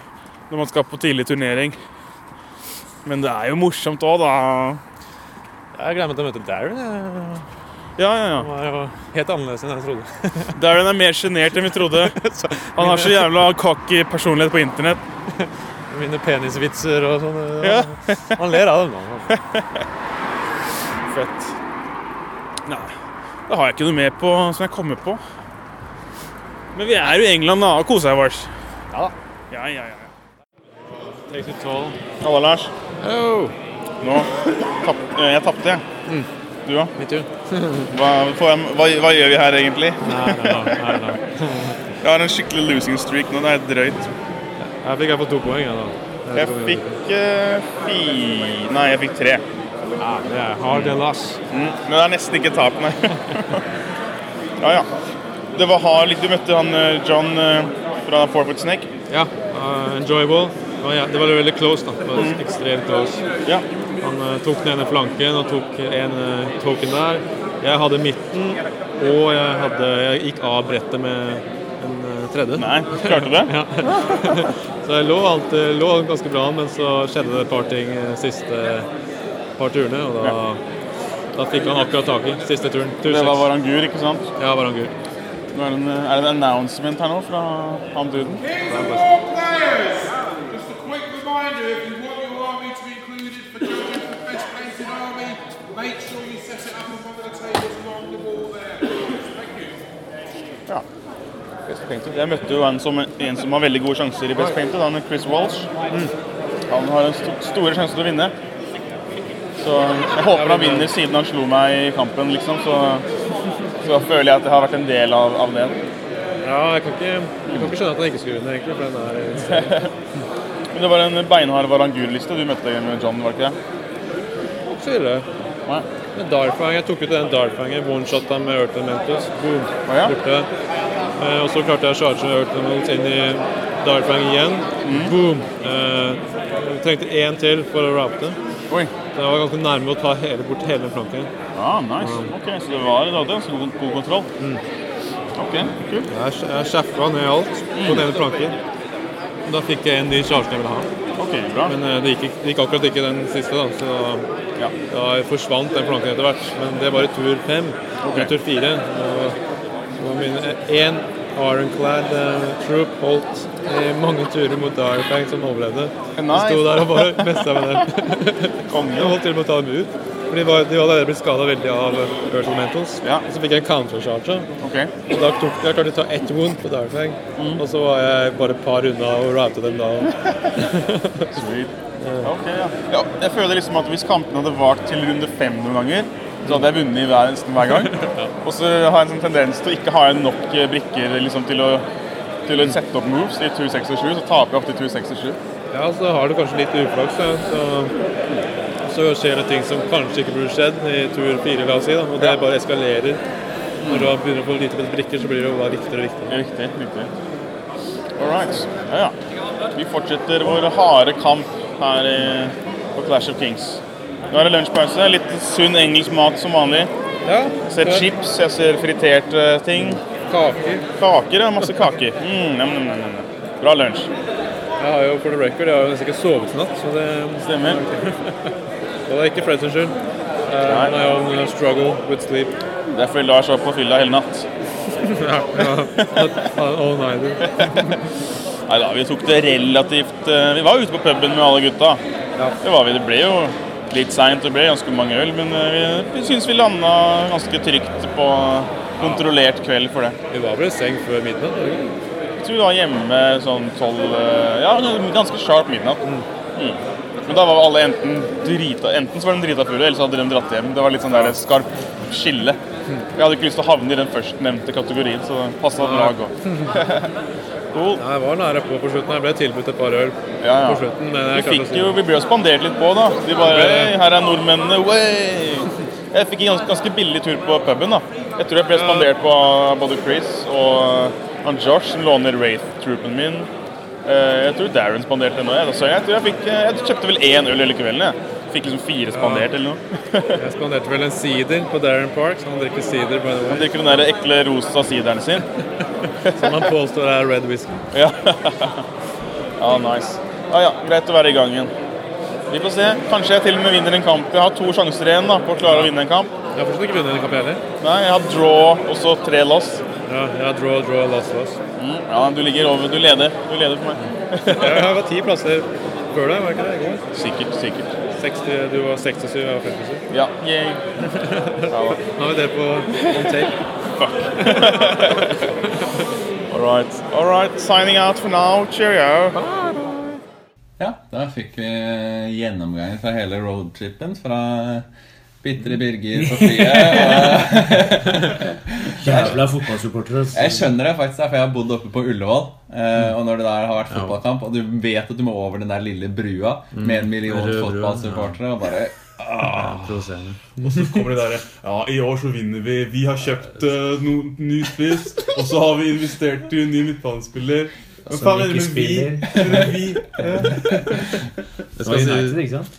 När man ska på tidig turnering. Men det är ju morsomt också då. Jag glömde att möta Darren. Ja ja ja. Han var helt annorlunda än jag trodde. Darren är mer genert än vi trodde. Han har så jävla cocky personlighet på internet. Mine penisvitser och sånt. Ja. Han ler av dem då. Fett. Nej. Det har jag inte något med på som jag kommer på. Men vi är ju I England och kosar vars. Ja. Ja ja ja. Takes it all. Hallå Lars. Hello. Nå. Tapp, jag tappte jag. Mm. Du ja? Mitt tur. vad, får jag, vad, vad gör vi här egentligen? Nej, nej, nej, nej. Jag har en skicklig losing streak nu, det är dröjt. Jag fick jag på två poäng då. Jag fick uh, fyra. Nej, jag fick tre. Ja, det är hard and loss. Mm. Men det är nästan inte tap, nej. ja, ja. Det var hard, lite mötte han John uh, från Forward Snake. Ja, uh, enjoyable. Ja, ja, det var väldigt close då. Det var mm. extremt close. Ja. Han uh, tog den ena flanken och tog en uh, token där. Jag hade mitten och jag hade jag gick av brettet med tredje. Nej, klarte det. ja. Så det lå allt lå ganska bra men så skedde det ett par ting sista par turerna och då ja. Då fick han akkurat tag I sista turen. tusen sex. Det var var han gul, inte sant? Ja, var han gul. Nu är det en är det en announcement här nu från Hamduden. Just a quick reminder if you want your army to be included for judging the best place in army, make sure you set it up on one of the tables along the wall there. Thank you. Ja. Jeg møtte jo en som, en som har veldig gode sjanser I best painted, han er Chris Walsh. Mm. Han har en st- store sjanser til å vinne. Så jeg håper han vinner siden han slo meg I kampen, liksom, så, så føler jeg at det har vært en del av, av det. Ja, jeg kan, ikke, jeg kan ikke skjønne at han ikke skulle vinne, egentlig, for den er... Men det var en beinhard varangurliste du møtte med John, var det ikke det? Også ille. Nei. Men Darkfang, jeg tok ut den Darkfangen, one-shotta med Earth Elementus, boom, ah, ja. Borte. Eh, och så klart jag chargeade Earth in I Darkfang igen. Mm. Boom. Eh, jag tänkte en till för att rapta. Oj. Det var ganska närmare att ta hela bort hela flanken. Ja, nice. Mm. Okej, okay, så det var det då en så god, god kontroll. Mm. Okej, okay, kul. Jag jag schaffade ner allt på den flanken. Då fick jag en ny charge jag ville ha. Okej, okay, bra. Men eh, det gick det gick akkurat inte den sista då så ja, jag försvann den flanken eftervart, men det var I tur fem, okay. Tur fyra. En Ironclad uh, troop holdt I mange turer mot Darkfang som overlevde. De stod der og bare mestet med dem. De holdt til å ta dem ut. For de var, de var der blitt skadet veldig av Earth Elementals. Ja. Så fikk jeg en counter-charge. Okay. Og da tok, jeg klarte å ta ett wound på Darkfang. Mm. Og så var jeg bare et par unna og rapte dem da. Sweet. Okay, ja. Ja, jeg føler liksom at hvis kampen hadde vært til runde fem noen ganger, så hadde jeg vunnet I hver, hver gang. Og så har jeg en sånn tendens til å ikke ha nok brikker liksom, til, å, til å sette opp moves I two six seven, så taper jeg ofte I two six seven. Ja, så har du kanskje litt uflaks, ja. så, så skjer det ting som kanskje ikke burde skjedd I tur fire, la oss si, da. Og det bare eskalerer. Når du begynner å få lite med brikker, så blir det bare viktigere og viktigere. Riktig, riktig. All right. Ja, ja. Vi fortsetter vår harde kamp her I, på Clash of Kings. Nå er det lunsjpause, litt sunn engelsk mat som vanlig. Ja. Jeg ser chips, jeg ser friterte ting. Kaker. Kaker, ja, masse kaker. Mm, nem, nem, nem, nem. Bra lunsj. Jeg har jo, for the record, jeg har jo nesten ikke sovet I natt, så det... Stemmer. Og det er ikke Freds skyld. Det er jo en struggle with sleep. Derfor Lars var på fylla hele natt. Ja, all nighter. Nei da, vi tok det relativt... Vi var ute på puben med alle gutta. Det var vi, det ble jo litt sent, det ble ganske mange øl, men vi, vi synes vi landet ganske trygt på kontrollert kveld for det. Vi var vel i seng før midnatt, var det ikke? Jeg tror vi var hjemme sånn tolv... Ja, ganske sharp midnatt. Mm. Men da var alle enten drita, enten så var de drita fulle, eller så hadde de dratt hjem. Det var litt sånn der skarp skille. Jeg hadde ikke lyst til å havne i den førstnevnte kategorien, så det passet den lag også. Cool. Nei, jeg var nære på på slutten. Jeg ble tilbudt et par øl ja, ja. På slutten. Vi fikk jo, vi ble jo spandert litt på da. De bare, her er nordmennene, way! Jeg fikk en ganske billig tur på puben da. Jeg tror jeg ble spandert på både Chris og han Josh, som låner Wraith-truppen min. Jeg tror Darren spanderte den også. Jeg tror jeg fikk, jeg kjøpte vel en øl hele kvelden, jeg. Fikk liksom fire spandert eller noe. Jeg spanderte vel en sider på Darren Parks, han drikker sider. Han drikker den der ekle rosa sideren sin. Som han påstår er red whisky. Ja, ah, nice. Ah, ja, greit å være i gang igjen. Vi får se, kanskje jeg til og med vinner en kamp. Jeg har to sjanser igjen da, på å klare å vinne en kamp. Jeg har fortsatt ikke vunnet en kamp heller. Nei, jeg har draw, og så tre loss. Ja, jeg har draw, draw, loss, loss. Mm, ja, du ligger over, du leder, du leder for meg. Jeg har ti plasser før deg, var ikke det i går? Sikkert, sikkert. seksti, du var sekstisju, jeg var femtisju. Ja, yay. Nå er vi det på on tape. Fuck. all right, all right, signing out for now, cheerio. Bye, bye. Ja, da fikk vi gjennomgangen fra hele roadtrippen, fra... Bittre Birger på flyet. Jævla fotballsupportere. Jeg skjønner det faktisk, for jeg har bodd oppe på Ullevål, og når det der har vært fotballkamp, og du vet at du må over den der lille brua med en million fotballsupportere, og bare... Ja, og så kommer det der ja, i år så vinner vi. Vi har kjøpt uh, no, ny spiss, og så har vi investert i en ny midtbanespiller. Men faen, er det vi? Er vi? Det var United, ikke sant?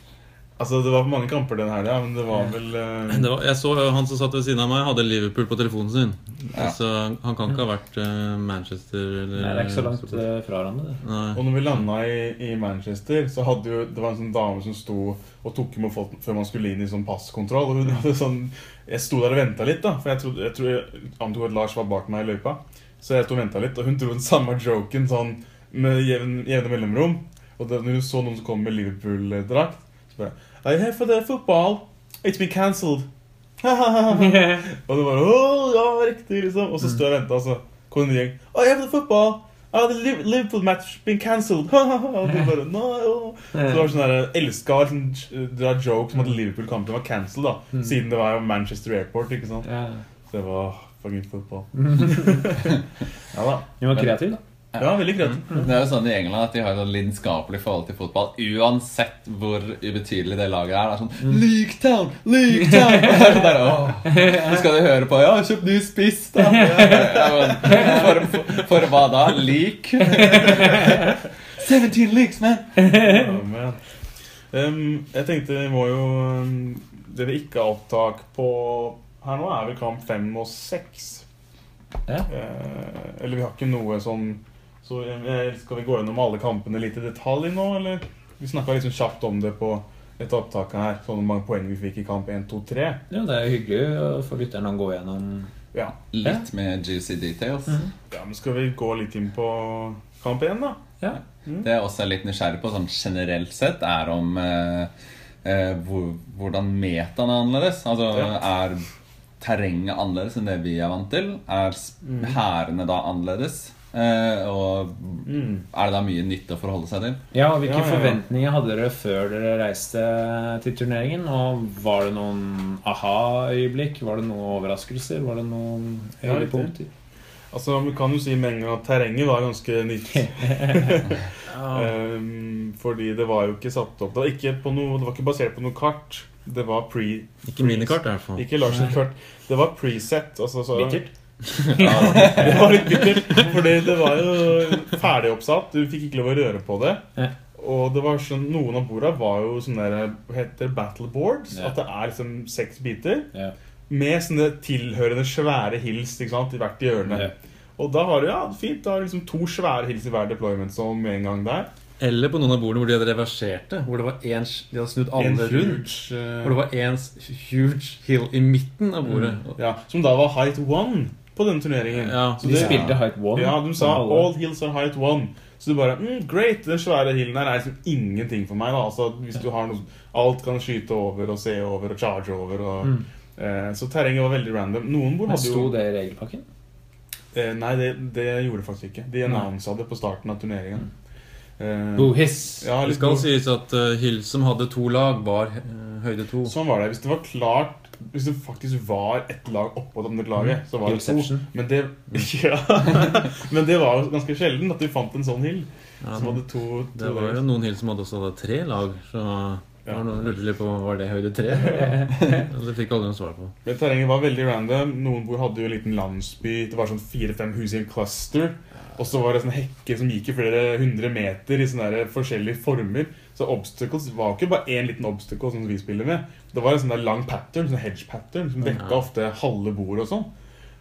Altså, det var mange kamper den helgen, men det var vel... Uh... Det var, jeg så han som satt ved siden av meg, hadde Liverpool på telefonen sin. Ja. Så han kan ikke ha vært uh, Manchester eller... Nei, det er ikke så langt uh, fra hverandre. Og når vi landet i, i Manchester, så hadde jo... Det var en sånn dame som sto og tok med folk før man skulle inn i sånn passkontroll. Og hun hadde sånn... Jeg sto der og ventet litt da, for jeg trodde... Jeg, trodde, jeg antok at Lars var bak meg i løypa. Så jeg sto og ventet litt, og hun dro den samme joken sånn... Med jevne, jevne mellomrom. Og da hun så noen som kom med Liverpool-drakt, I have for the football. It's been cancelled. Og det var åh, ja, riktig liksom. Og så stod jeg og ventet, og så kom det en gjeng. I have the football. Ah, the Liverpool match been cancelled. Og det bare, no. Så det var sånn der, elsket sånn, det der joke som at Liverpool-kampen var cancelled da. Siden det var Manchester Airport, ikke sant? Så det var fucking football. Ja da. Du var kreativ da. Ja, veldig greit. Det er jo sånn i England at de har et lidenskapelig forhold til fotball, uansett hvor ubetydelig det laget er. Det er sånn, League Town, League Town! Og så er det der, åh, så skal du høre på, ja, kjøp ny spiss da. For, for, for hva da? League? sytten leagues, man! Ja, men. Um, jeg tenkte, vi må jo, um, dere ikke har opptak på, her nå er vi kamp fem og seks. Ja. Uh, eller vi har ikke noe sånn... Så skal vi gå gjennom alle kampene litt i detalj nå, eller? Vi snakket liksom kjapt om det på et opptak her, sånn mange poeng vi fikk i kamp én, to, tre. Ja, det er hyggelig å få lytterne å gå gjennom ja. Litt med juicy details. Mm-hmm. Ja, men skal vi gå litt inn på kamp én da? Ja. Mm. Det er også litt nysgjerrig på, sånn generelt sett, er om eh, eh, hvordan metaen er annerledes. Altså, ja. Er terrenget annerledes enn det vi er vant til? Er mm. herene da annerledes? Uh, og mm. er det da mye nytt å forholde seg til? Ja, og hvilke ja, ja, ja. Forventninger hadde dere før dere reiste til turneringen? Og var det noen aha-øyeblikk? Var det noen overraskelser? Var det noen høydepunkter? Altså, vi kan jo si med en gang at terrenget var ganske nytt. um, fordi det var jo ikke satt opp. Det var ikke, på noe, det var ikke basert på noe kart. Det var pre... Ikke minikart i hvert fall. Ikke Larsen kart. Det var preset. Altså, så, Bikkert? Ja, det var litt bittert, fordi det var jo ferdig oppsatt. Du fikk ikke lov å røre på det. Og det var sånn, noen av bordene var jo sånne der, heter battle boards, at det er liksom seks biter med sånne tilhørende svære hils, ikke sant, i hvert hjørne. Og da har du, ja, fint, da har du liksom to svære hils i hver deployment som en gang der. Eller på noen av bordene hvor de hadde reversert det, hvor det var en, de hadde snudd andre rundt, hvor det var en huge hill I midten av bordet. Mm. Ja, som da var height one på den turneringen. Ja, så de det, spilte height one. Ja, de sa all hills are height one. Så du bare, mm, great, den svære hillen her er liksom ingenting for meg da, altså hvis du har noe, alt kan skyte over og se over og charge over og, mm. eh, så terrenget var veldig random. Noen bord hadde jo... Stod det I regelpakken? Eh, nei, det, det gjorde det faktisk ikke. De annonsa det på starten av turneringen. Eh, Bohiss! Ja, det skal bo... sies at uh, hill som hadde to lag var uh, høyde to. Sånn var det, hvis det var klart hvis det faktisk var et lag oppåt om det laget mm. så var det to men det, ja. men det var ganske sjelden at vi fant en sånn hill ja, som hadde to, to det var jo noen hill som hadde også hadde tre lag så ja. Noen lurte litt på var det høyde tre det fikk aldri noen svar på men terrenget var veldig random noen bord hadde jo en liten landsby det var sånn fire-fem hus I en cluster og så var det sånn hekke som gikk I flere hundre meter I sånne der forskjellige former så obstacles var ikke bare en liten obstacle som vi spiller med det var en sånn der lang pattern, sånn hedge pattern som dekket ofte halve bord og sånn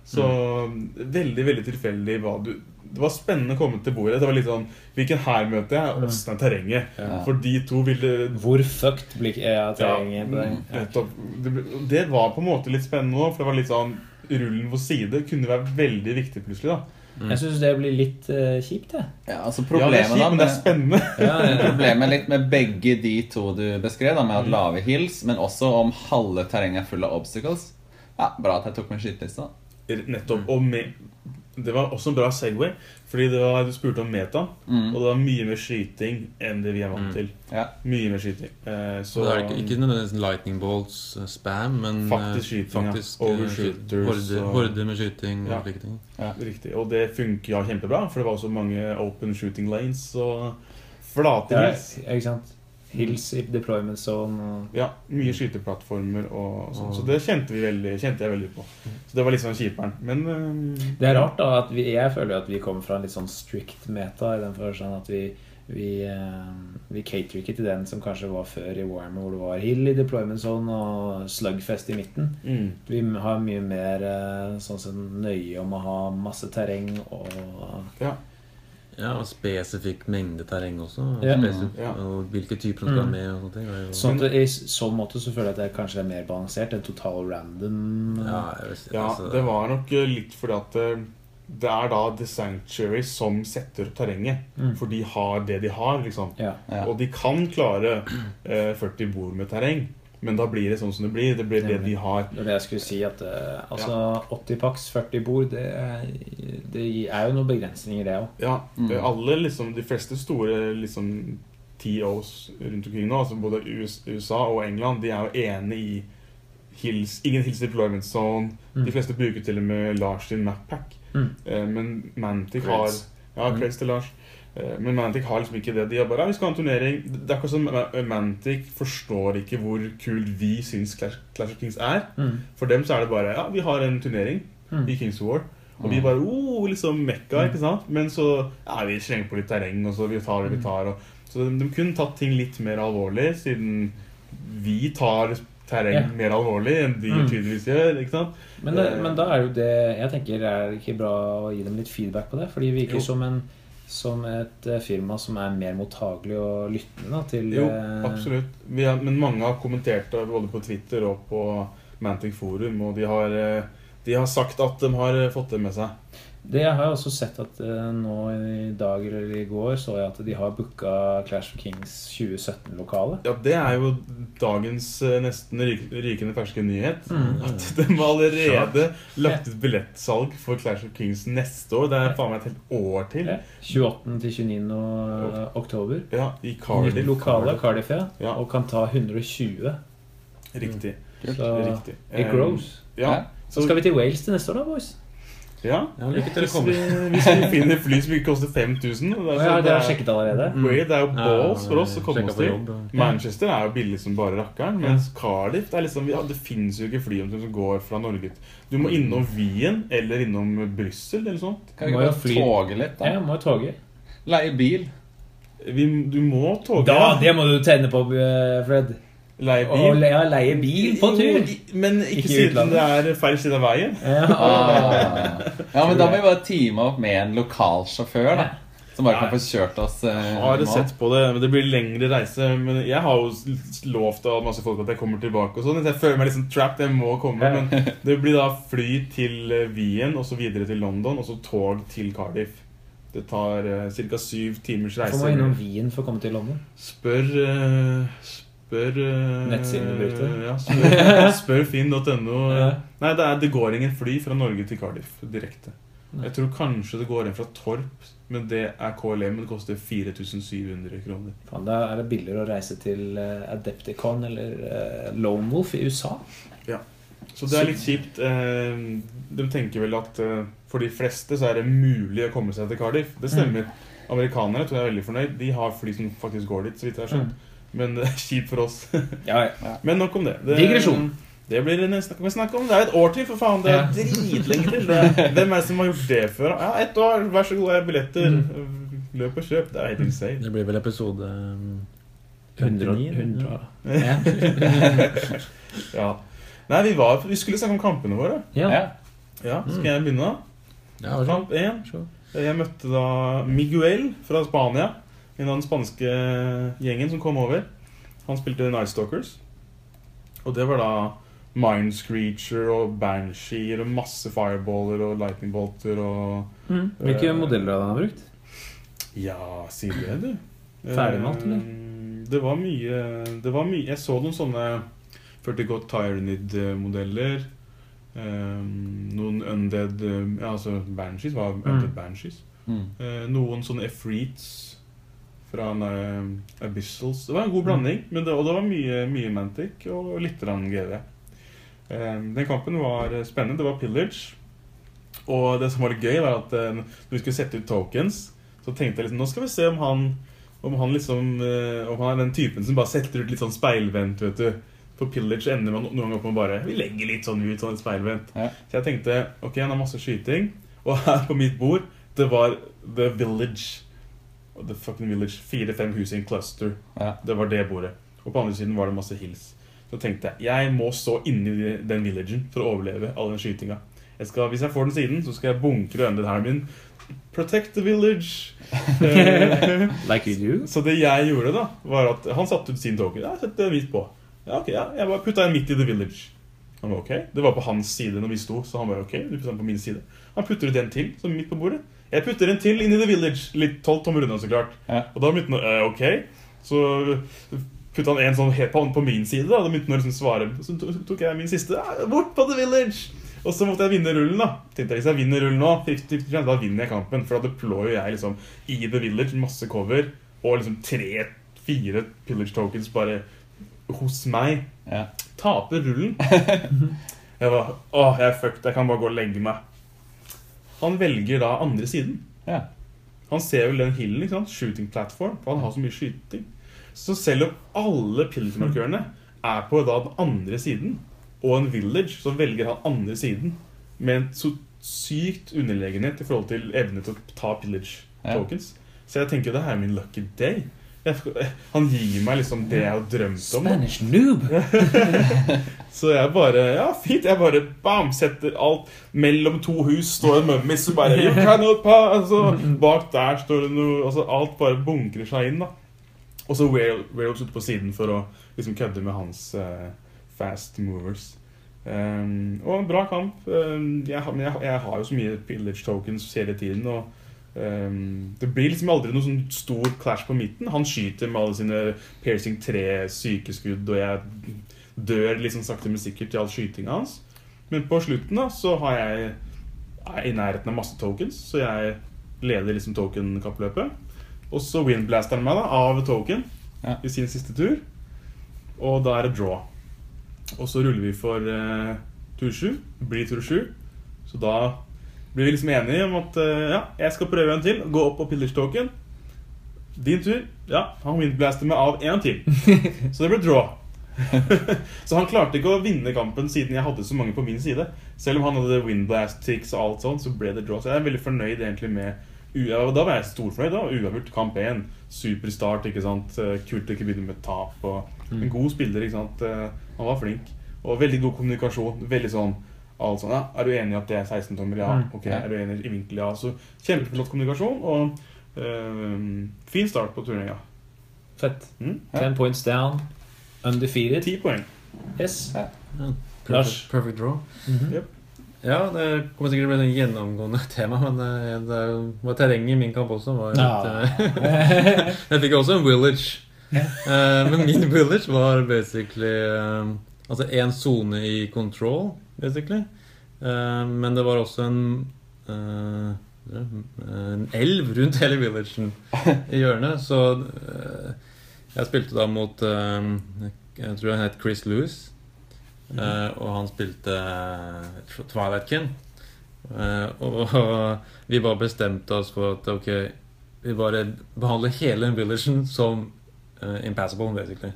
så mm. veldig, veldig tilfeldig var du det var spennende å komme til bordet det var litt sånn, hvilken her møter jeg og hvordan er terrenget ja. For de to ville hvor fucked blir terrenget ja, det, det var på en måte litt spennende for det var litt sånn rullen på side kunne være veldig viktig plutselig da Mm. Jeg synes det blir litt uh, kjipt det. Ja, altså problemet ja, det er kjipt, da med, men det er spennende ja, ja. Problemet litt med begge de to du beskrev da, med at lave hills men også om halve terrenget er full av obstacles ja, bra at jeg tok med skitlista nettopp, og med, det var også en bra segway fordi det var, du spurte om meta mm. og det var mye mer skyting enn det vi er vant til mm. ja. Mye mer skyting eh, så, det er ikke, ikke nødvendigvis lightning bolts spam, men faktisk skyting, eh, faktisk, ja. Overskyters horde, horde med skyting ja. Og ting. Ja. Riktig, og det funket ja, kjempebra for det var også mange open shooting lanes og flate hills ja, ikke sant? Hills I deployment zone og... ja, mye skyteplattformer og sånt, så det kjente, vi veldig, kjente jeg veldig på så det var litt sånn kjiperen men, uh... det er rart da, at vi, jeg føler at vi kommer fra en litt sånn strict meta I den forstand at vi vi, uh, vi caterer ikke til den som kanskje var før I Warhammer hvor det var hill I deployment zone og slugfest I midten mm. vi har mye mer uh, sånn som nøye om å ha masse terreng og ja Ja, og spesifikk mengde terreng også ja. Ja. Og hvilke typer som skal mm. med og sånne ting jo... sånn, I sånn måte så føler jeg at det kanskje er mer balansert enn total random ja, si, ja altså... det var nok litt fordi at det er da The Sanctuary som setter opp terrenget mm. for de har det de har liksom ja. Ja. Og de kan klare eh, førti bord med terreng men da blir det sånn som det blir det blir det de har det jeg skulle si at altså ja. åtti paks, førti bord det er, det er jo noen begrensninger det også ja, mm. alle liksom de fleste store liksom T Os rundt omkring nå altså både U S A og England de er jo enige I hills, ingen hills deployment zone mm. de fleste bruker til og med Lars sin map pack mm. men Mantic har ja, creds til Lars men Mantic har liksom ikke det de har bare, ja, vi skal ha en turnering det er akkurat som Mantic forstår ikke hvor kul vi synes Clash, Clash of Kings er mm. for dem så er det bare, ja, vi har en turnering mm. I Kings of War og vi bare, oh, liksom mekka, ikke sant men så, ja, vi slenger på litt terreng og så vi tar det vi tar og, så de, de kunne tatt ting litt mer alvorlig siden vi tar terreng yeah. mer alvorlig enn de mm. tydeligvis gjør, ikke sant? Men, det, men da er jo det, jeg tenker er det ikke bra å gi dem litt feedback på det, fordi vi virker jo. Som en som et firma som er mer mottagelig og lyttende til Jo, absolutt. Vi er, men mange har kommentert både på Twitter og på Mantic Forum, og de har, de har sagt at de har fått det med seg. Det har jeg også sett at nå I dag eller I går så jeg at de har booket Clash of Kings tjue sytten-lokale. Ja, det er jo dagens nesten rykende ferske nyhet. Mm. At de har allerede lagt ut billettsalg for Clash of Kings neste år. Det er faen meg et helt år til. tjueåttende til tjueniende oktober. Ja, I Cardiff. Nytt lokale Cardiff, ja. Ja. Og kan ta hundre og tjue. Riktig. Mm. Så Riktig. It grows. Ja. Så skal vi til Wales til neste år da, boys. Ja, ja hvis, vi, hvis vi finner fly som ikke koster fem tusen det er, ja, det har sjekket allerede Wade er jo balls for oss å komme oss til Manchester er jo billig som bare rakkeren mens Cardiff, det, er liksom, ja, det finnes jo ikke fly som går fra Norge du må innom Wien eller innom Bryssel eller sånt kan vi må bare toge litt da? Ja, må jo toge leie bil vi, du må toge da, det må du tenne på, Fred leie bil. Og leie, leie bil på tur jo, men ikke, ikke siden det er feil siden av veien ja. Ah. Ja, men da må vi bare time opp med en lokal sjåfør da. Som bare kan få kjørt oss eh, Jeg har sett på det, men det blir lengre reise. Men jeg har jo lovt av masse folk at jeg kommer tilbake og sånn. Jeg føler meg liksom trapped, jeg må komme. Men det blir da fly til Wien, og så videre til London, og så tog til Cardiff. Det tar eh, cirka syv timers reise. Hvorfor må innom Wien for å komme til London? Spør... Eh, spør uh, nettsiden du brukte. Ja, spør, spør finn punktum no. Ja. Nei, det, er, det går ingen fly fra Norge til Cardiff direkte. Nei. Jeg tror kanskje det går en fra Torp, men det er K L M, men det koster fire tusen syv hundre kroner. Fan, da er det billigere å reise til uh, Adepticon eller uh, Lone Wolf i U S A. Ja, så det er litt kjipt. Uh, de tenker vel at uh, for de fleste så er det mulig å komme seg til Cardiff. Det stemmer. Mm. Amerikanere tror jeg er veldig fornøyd. De har fly som faktisk går dit, så vidt jeg har skjønt. Mm. Men det er kjipt for oss. Ja, ja. Men nok om det. det Digresjon. Det blir det nesten vi snakker om. Det er et år til, for faen. Det er dritlenge til. Hvem er det som har gjort det før? Ja, ett år. Vær så god, jeg har billetter. Løp og kjøp. Det er helt insane. Det blir vel episode hundre. Ja. Ja. Nei, vi, var, vi skulle snakke om kampene våre. Ja. Ja, skal jeg begynne? Ja, Kamp én. Jeg møtte da Miguel fra Spania. En av den spanske gjengen som kom over. Han spilte Nightstalkers. Og det var da Minescreecher og Banshee og masse fireballer og lightningbolter og mm. Hvilke uh, modeller hadde han brukt? Ja, sier det du. Ferdigmalt, eller? Det var mye, det var mye. Jeg så noen sånne førti G Tyranid-modeller. Um, noen Undead, ja, altså Banshees var Undead mm. Banshees. Mm. Uh, noen sånne Efreets fra uh, Abyssals. Det var en god blanding, men det, og det var mye, mye Mantic og litt G V. Um, den kampen var spennende, det var Pillage. Og det som var litt gøy var at uh, når vi skulle sette ut tokens, så tenkte jeg liksom, nå skal vi se om han, om han liksom, uh, om han er den typen som bare setter ut litt sånn speilvent, vet du. På Pillage ender man noen ganger opp med bare, vi legger litt sånn ut, sånn speilvent. Ja. Så jeg tenkte, ok, han har masse skyting, og her på mitt bord, det var The Village. The fucking village, fire fem hus i en cluster. Ja. Det var det bordet. Og på andre siden var det masse hills. Så tenkte jeg, jeg må stå inni den villagen for å overleve all den skytinga. Jeg skal, hvis jeg får den siden, så skal jeg bunkre øynene her min. Protect the village. Like you do. Så det jeg gjorde da, var at han satt ut sin token. Jeg sette hvit på. Ja, ok, ja. Jeg bare puttet en midt i the village. Han var ok. Det var på hans side når vi stod, så han var ok. Du puttet på min side. Han putter ut en til, som midt på bordet. Jeg putter den til inn i The Village, litt tolv tommer unna så klart. Ja. Og da begynte han, ok, så puttet han en sånn helt på, på min side da, da begynte han å liksom svare, så tok jeg min siste, bort på The Village! Og så måtte jeg vinne rullen da, tenkte jeg, hvis jeg vinner rullen nå, femti prosent da vinner jeg kampen, for da deployer jeg liksom i The Village, masse cover, og liksom tre, fire pillage tokens bare hos meg. Ja. Taper rullen. Jeg var, åh, jeg er fucked, jeg kan bare gå og legge meg. Han velger da andre siden. Ja. Han ser vel den hillen, ikke sant? Shooting platform, for han har så mye skyting. Så selv om alle pillagemarkørene er på da den andre siden, og en village, så velger han andre siden, med en så sykt underlegenhet i forhold til evne til å ta pillage tokens. Ja. Så jeg tenker, det her er min lucky day. Jeg, han gir meg liksom det jeg har drømt om. Spanish noob! Så jeg bare, ja fint, jeg bare bam, setter alt mellom to hus, står en mummis og bare, you cannot pass, altså, bak der står det noe, altså alt bare bunkrer seg inn da. Og så Werewolves ute på siden for å liksom kødde med hans uh, fast movers. Um, og en bra kamp, um, jeg, jeg, jeg har jo så mye pillage tokens hele tiden og Um, det blir liksom aldri noen sånn stor clash på midten. Han skyter med alle sine piercing tre sykeskudd, og jeg dør liksom sakte men sikkert til all skytinga hans. Men på slutten da, så har jeg er i nærheten av masse tokens, så jeg leder liksom token-kappløpet. Og så windblaster han meg da, av token ja. I sin siste tur. Og da er det draw. Og så ruller vi for uh, tur sju, blir tur sju. Så da blir vi liksom enige om at ja, jeg skal prøve en til, gå opp på pillage token. Din tur, ja, han windblaster meg av en til. Så det ble draw. Så han klarte ikke å vinne kampen siden jeg hadde så mange på min side. Selv om han hadde windblast tricks og alt sånt, så ble det draw. Så jeg er veldig fornøyd egentlig med U A, og da var jeg storfornøyd da, uavgjort kamp én. Superstart, ikke sant? Kult å ikke begynne med tap, og en god spiller, ikke sant? Han var flink, og veldig god kommunikasjon, veldig sånn, altså, ja, er du enig i at det er seksten tommer? Ja. Ok, er du enig i vinkel? Ja. Så kjempeflott kommunikasjon, og Um, fin start på turneringen. Fett. Mm, ja. ten points down, undefeated. ten poäng. Yes. Ja. Ja. Perfect, perfect draw. Mm-hmm. Yep. Ja, det kommer säkert bli en genomgående tema, men det var terräng I min kamp också var ja. ett, jag fick också en village. Men min village var basically alltså en zone I control basically. Men det var också en en elv runt hela villagen I hjørnet, så jag spelade då mot jag tror han heter Chris Lewis. Mm-hmm. Uh, og han spilte uh, Twilight Kin uh, og uh, vi bare bestemte oss for at ok, vi bare behandler hele villagen som uh, impassable basically.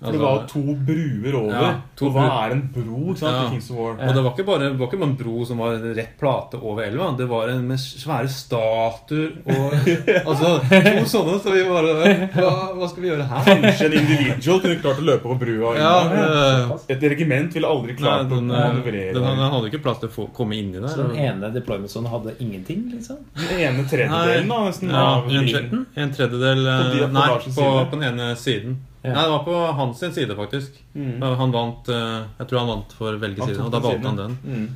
For det var to bruer over, ja, to og hva bru- er en bro, sant, ja. I Kings of War? Og det var ikke bare, var ikke bare en bro som var en rett plate over elva, det var en med svære statuer og altså, to sånne, så vi bare, hva, hva skal vi gjøre her? Kanskje en individual kunne klart å løpe på brua. Ja, ja. Et regiment ville aldri klart å manøvrere. Den, den hadde ikke plass til å komme inn I der. Så den ene deploymentsonen hadde ingenting, liksom? Den ene tredjedelen da, nesten. Ja, av en, tredjedel, en tredjedel, på nei, på, på, på den ene siden. Ja. Nej, det var på hans sida faktiskt. Mm. Han vant uh, jag tror han vant för välge sidan och då valde han den. Mm.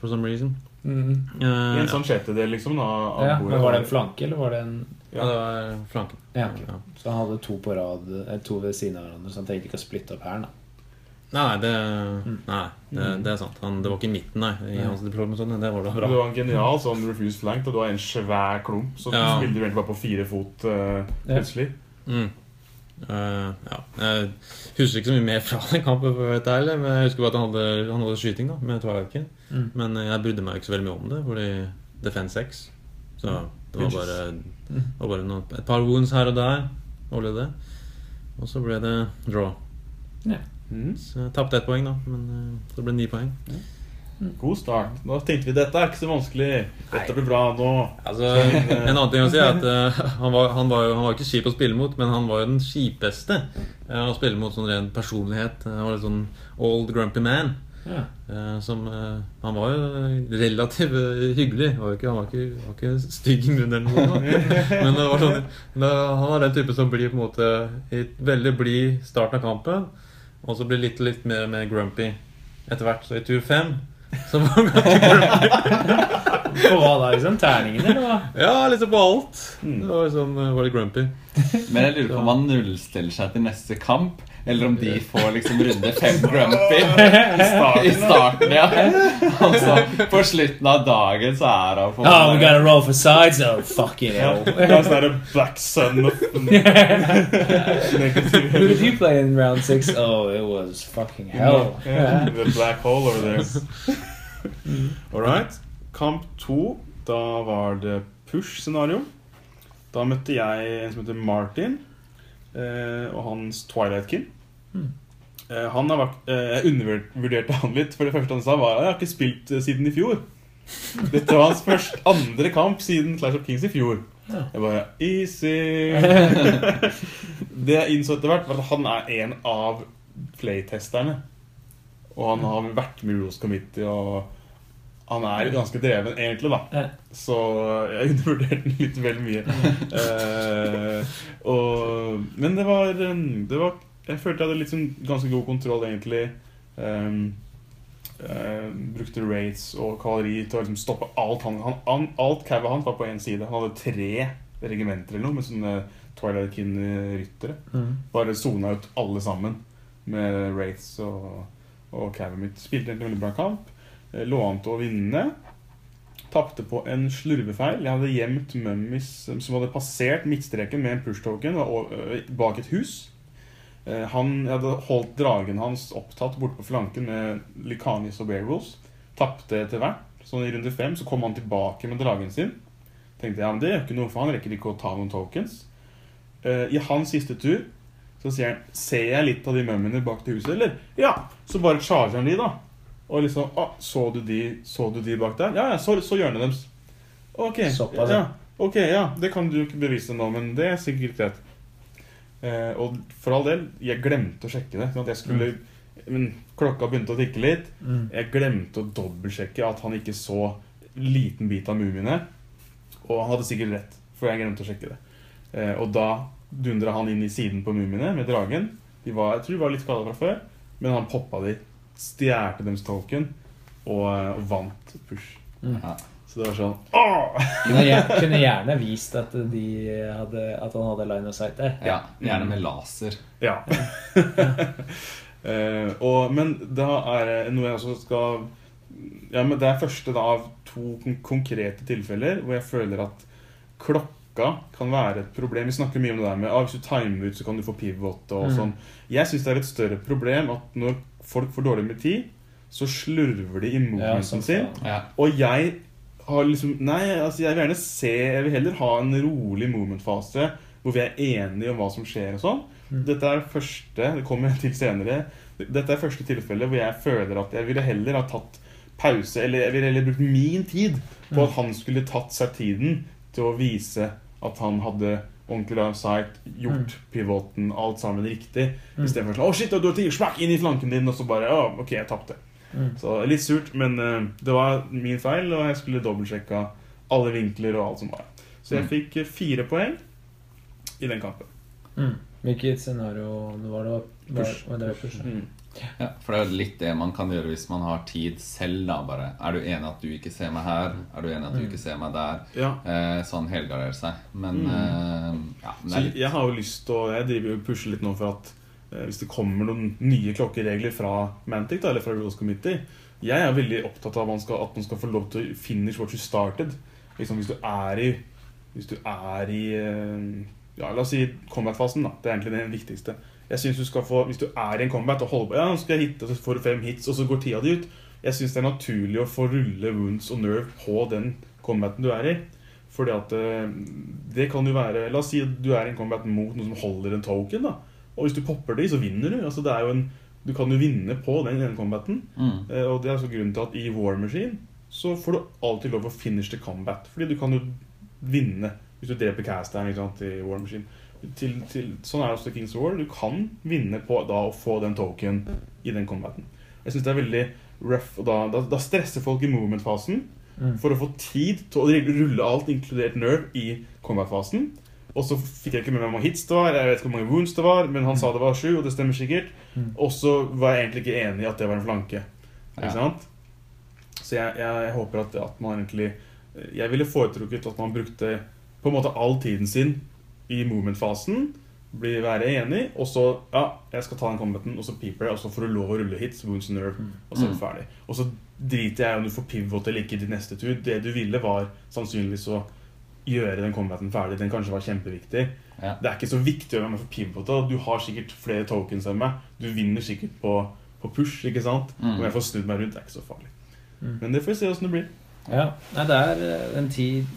For some reason. Mm. Uh, en sån sjätte del liksom då av ja, bordet. Var det en flank eller var det en Ja, det var flanken. Ja. Ja. Så han hade två på rad, eh, två vid sidan av varandra så han tänkte inte splitta upp här då. Nej, det mm. nej, det, det är sant. Han det var inte I mitten nej I hans diplom och sånt, det var då bra. Det var en genial sån refuse flank och då är en svär klump så ja. Spelade du egentligen bara på fyra fot uh, plötsligt. Ja. Mm. Uh, ja, jeg husker ikke så mye mer fra den kampen på et ærlig, men jeg husker bare at han hadde, han hadde skyting da, med Twilight-ken mm. Men jeg brydde meg ikke så veldig mye om det, fordi Defense six Så mm. det var bare, mm. det var bare noen, et par wounds her og der, og det Og så ble det draw yeah. mm. Så jeg tappte ett poeng da, men uh, så ble det ni poeng mm. God start. Nå tenkte vi dette er ikke så vanskelig. Dette blir bra nå. Altså, en annen ting å si er at uh, han, var, han, var, han var ikke kjip å spille mot, men han var jo den kjipeste uh, å spille mot sånn ren personlighet. Han var litt sånn old grumpy man. Ja. Uh, som, uh, han var jo relativt uh, hyggelig. Han var ikke, han var ikke, var ikke stygg I munnen eller noe. Men det var sånn, da, han var den type som blir på en måte et veldig blid start av kampen, og så blir litt, litt mer, mer grumpy etter hvert. Så I tur fem, så var det grumpy. På hva da, liksom? Terningen eller hva? Ja, liksom på alt. Det var liksom, var det grumpy. Men jeg lurer på om man nullstiller seg til neste kamp, eller om de får liksom runde fem grumpy I starten, ja. Altså, på slutten av dagen så er han på... Oh, we gotta roll for sides, oh, fucking hell. That's not a black sun. Who did you play in round six? Oh, it was fucking hell. Yeah, the black hole over there. Alright, kamp to da var det push-scenario. Da møtte jeg en som heter Martin eh, og hans Twilight Kin mm. eh, Han har vært eh, jeg undervurderte han litt, for det første han sa var jeg har ikke spilt eh, siden I fjor. Dette var hans første andre kamp siden Clash of Kings I fjor. Ja. Jeg bare, easy. Det jeg innså etter hvert var at han er en av playtesterne og han har vært med Rules Committee og han er ganske dreven egentlig da så jeg undervurderte den litt vel mye eh, og, men det var, det var jeg følte jeg hadde liksom ganske god kontroll egentlig um, uh, brukte raids og kaleri til å liksom stoppe alt han, han, han alt kævet han var på en side han hadde tre regimenter eller noe med sånne Twilight Kin ryttere mm. bare zona ut alle sammen med raids og, og kævet mitt spilte en veldig bra kamp lå an til å vinne tappte på en slurvefeil jeg hadde gjemt mummies som hadde passert midtstreken med en push token bak et hus han, jeg hadde holdt dragen hans opptatt bort på flanken med Lycanis og Beowulfs tappte etter hvert så I runde fem så kom han tilbake med dragen sin tenkte jeg, ja, men det er ikke noe for han rekker ikke å ta noen tokens I hans siste tur så sier han ser jeg litt av de mummiene bak til huset eller? Ja, så bare charger han de da Och liksom ah, så du de så du de bak där? Ja ja, så så gör ni dem. Okej. Okay, ja. Okej, okay, ja, det kan du ju bevisa nå, men det är er säkert rätt. Eh och för all del, jag glömde att checka det så att jag skulle mm. men klockan började att ticka lite. Mm. Jag glömde att dubbelchecka att han inte så liten bit av mumien och han hade säkert rätt for jeg glemte å sjekke det. Eh, og da dundret han inn I siden på mumiene med dragen. De var, jeg tror de var litt skadet fra før, men han poppet de, stjerte dems token og, og vant push. Mm. Ja. Så det var sånn, åh! kunne, jeg, kunne gjerne vist at, de hadde, at han hadde line of sight der. Ja, gjerne med laser. Ja. eh, og, men da er noe jeg også skal... Ja, men det er første da av to konkrete tilfeller hvor jeg føler at klokka kan være et problem. Vi snakker mye om det der med, ah, hvis du timer ut så kan du få pivot og mm. sånn. Jeg synes det er et større problem at når folk får dårlig med tid, så slurver de I movementen ja, sin. Ja. Og jeg har liksom, nei, altså jeg vil gjerne se, jeg vil heller ha en rolig movementfase hvor vi er enige om hva som skjer og sånn. Mm. Dette er første, det kommer til senere, dette er første tilfellet hvor jeg føler at jeg ville heller ha tatt pause, eller jeg ville heller brukt min tid på at han skulle tatt seg tiden til å vise at han hadde ordentlig line of sight, gjort pivoten, alt sammen riktig I stedet for å si, åh shit, du har tid, smakk inn I flanken din og så bare, åh, ok, jeg tappte mm. så litt surt, men uh, det var min feil og jeg skulle dobbeltsjekke alle vinkler og alt som var så jeg fikk fire poeng I den kampen mm. Hvilket scenario var det? Push, var det push? Mm. Ja, for det er jo litt det man kan gjøre hvis man har tid selv da bare, er du enig at du ikke ser meg her? Er du enig at du ikke ser meg der? Ja. Eh, sånn helgarderer seg men, mm. eh, ja, men litt... Så jeg har jo lyst til, jeg driver jo pusher litt nå for at eh, hvis det kommer noen nye klokkeregler fra Mantic da, eller fra Rules Committee jeg er veldig opptatt av at man skal, at man skal få lov til å finish what you started liksom hvis du er I hvis du er I eh, ja, la oss si combat-fasen da, det er egentlig det viktigste Jeg synes du skal få, hvis du er I en combat og holder på, ja, nå skal jeg hitte, så får du fem hits, og så går tida di ut. Jeg synes det er naturlig å få rulle wounds og nerve på den combaten du er I. Fordi at det kan jo være, la oss si at du er I en combat mot noen som holder en token da. Og hvis du popper det I, så vinner du. Altså det er jo en, du kan jo vinne på den ene combaten. Mm. Og det er altså grunnen til at I War Machine, så får du alltid lov å finish the combat. Fordi du kan jo vinne hvis du dreper casteren, ikke sant, I War Machine. Til, til, sånn er det også Kings of War Du kan vinne på da å få den token I den combaten Jeg synes det er veldig rough da, da, da stresser folk I movement-fasen mm. For å få tid til å rulle alt Inkludert nerve I combat-fasen Og så fikk jeg ikke med meg hvor mange hits det var Jeg vet ikke hvor mange wounds det var Men han sa det var sju, og det stemmer sikkert mm. Og så var jeg egentlig ikke enig I at det var en flanke Ikke sant? Så jeg, jeg, jeg håper at, at man egentlig Jeg ville foretrukket at man brukte På en måte all tiden sin I movementfasen blir være enig og så ja jeg skal ta den combaten og så piper jeg og så får du lov å rulle hits wounds nerve og så er du ferdig og så driter jeg om du får pivot eller ikke I din neste tur det du ville var sannsynligvis å gjøre den combaten ferdig den kanskje var kjempeviktig ja. Det er ikke så viktig om man får pivot du har sikkert flere tokens enn meg du vinner sikkert på, på push ikke sant mm. om jeg får snudd meg rundt det er ikke så farlig mm. men det får vi se hvordan det blir Ja, nei, det er den tid,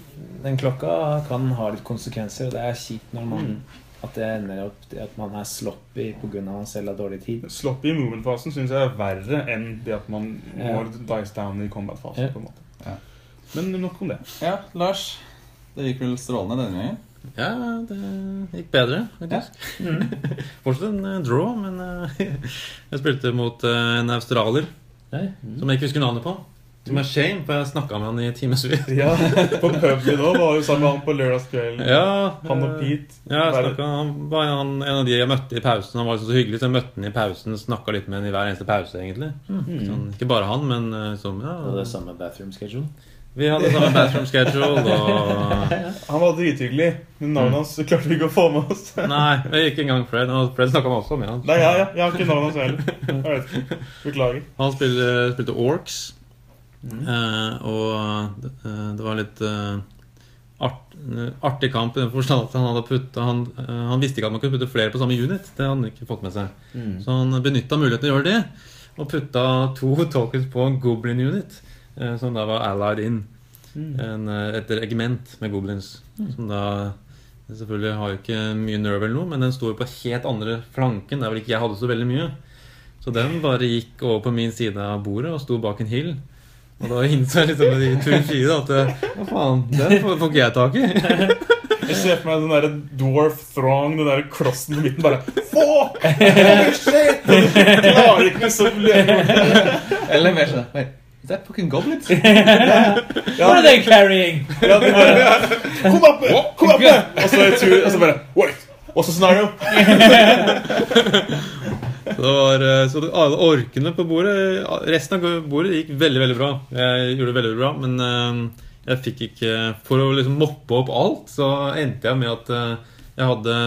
den klokka kan ha litt konsekvenser, og det er kjipt når man, at det ender opp til at man er sloppy på grunn av at man selv har dårlig tid. Sloppy I movement-fasen synes jeg er verre enn det at man ja. Må dice down I combat-fasen ja. På en måte. Ja. Men nok om det. Ja, Lars, det gikk vel strålende denne gangen? Ja, det gikk bedre, faktisk. Ja. Mm. Fortsatt en draw, men jeg spilte mot en australier, ja. Som jeg ikke husker navnet på. Som er shame, for jeg snakket med han I timesvis Ja, på puben da var jo sammen med han på lørdagskvelden ja, Han og Pete Ja, jeg snakket, han var han, en av de jeg møtte I pausen Han var liksom så hyggelig, så jeg møtte han I pausen Snakket litt med han I hver eneste pause egentlig mm. sånn, Ikke bare han, men som ja, Og det samme bathroom schedule Vi hadde samme bathroom schedule og... Han var drithyggelig, men navnet hans klarte vi ikke å få med oss Nei, jeg gikk en gang Fred, og Fred snakket han også med han Nei, ja, ja, jeg har ikke navnet hans heller Jeg vet ikke, beklager Han spilte, spilte Orks Mm. Uh, og uh, det var litt uh, art, uh, artig kamp I den forstand at han hadde puttet han, uh, han visste ikke at man kunne putte flere på samme unit Det hadde han ikke fått med seg mm. Så han benyttet muligheten til å gjøre det Og puttet to tokens på en goblin unit uh, Som da var allied in mm. en, uh, Et regiment med goblins mm. Som da selvfølgelig har jo ikke mye nerve eller noe Men den står jo på helt andre flanken Der vel ikke jeg hadde så veldig mye Så den bare gikk over på min side av bordet Og stod bak en hill Og da innså jeg liksom I tur fire at Hva faen, den får ikke jeg tak I Jeg ser for meg den der dwarf throng Den der klossen på midten bare Fuck! Holy shit! Klarer ikke med så Eller mer sånn Wait, Is that fucking goblins? What are they carrying? Come up there! Come up there! Og så tror, og så bare, wait! What's the scenario? Det var, så alle orkene på bordet, resten av bordet gikk veldig, veldig bra. Jeg gjorde det veldig, veldig bra, men jeg fikk ikke, for å liksom moppe opp alt, så endte jeg med at jeg hadde,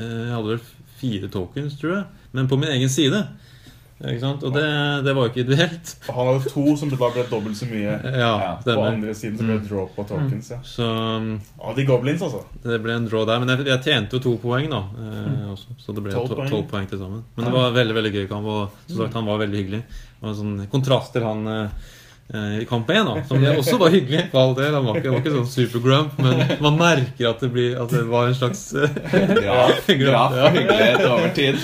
jeg hadde vel fire tokens, tror jeg, men på min egen side. Ikke sant? Og det, det var ikke ideelt. Han hadde to som bare ble dobbelt så mye ja, ja, på andre siden som ble draw på tokens ja. Så, ah, de goblins altså. Det ble en draw der, men jeg, jeg tjente jo to poeng da eh, også, så det ble tolv poeng. poeng til sammen. Men det var veldig, veldig gøy kamp, og som sagt, han var veldig hyggelig. Det var en sånn kontrast til han eh, i kamp én da, som også var hyggelig for all del. Han var ikke, var ikke sånn super grump, men man merker at det, blir, at det var en slags graf, graf ja. Hyggelighet over tid.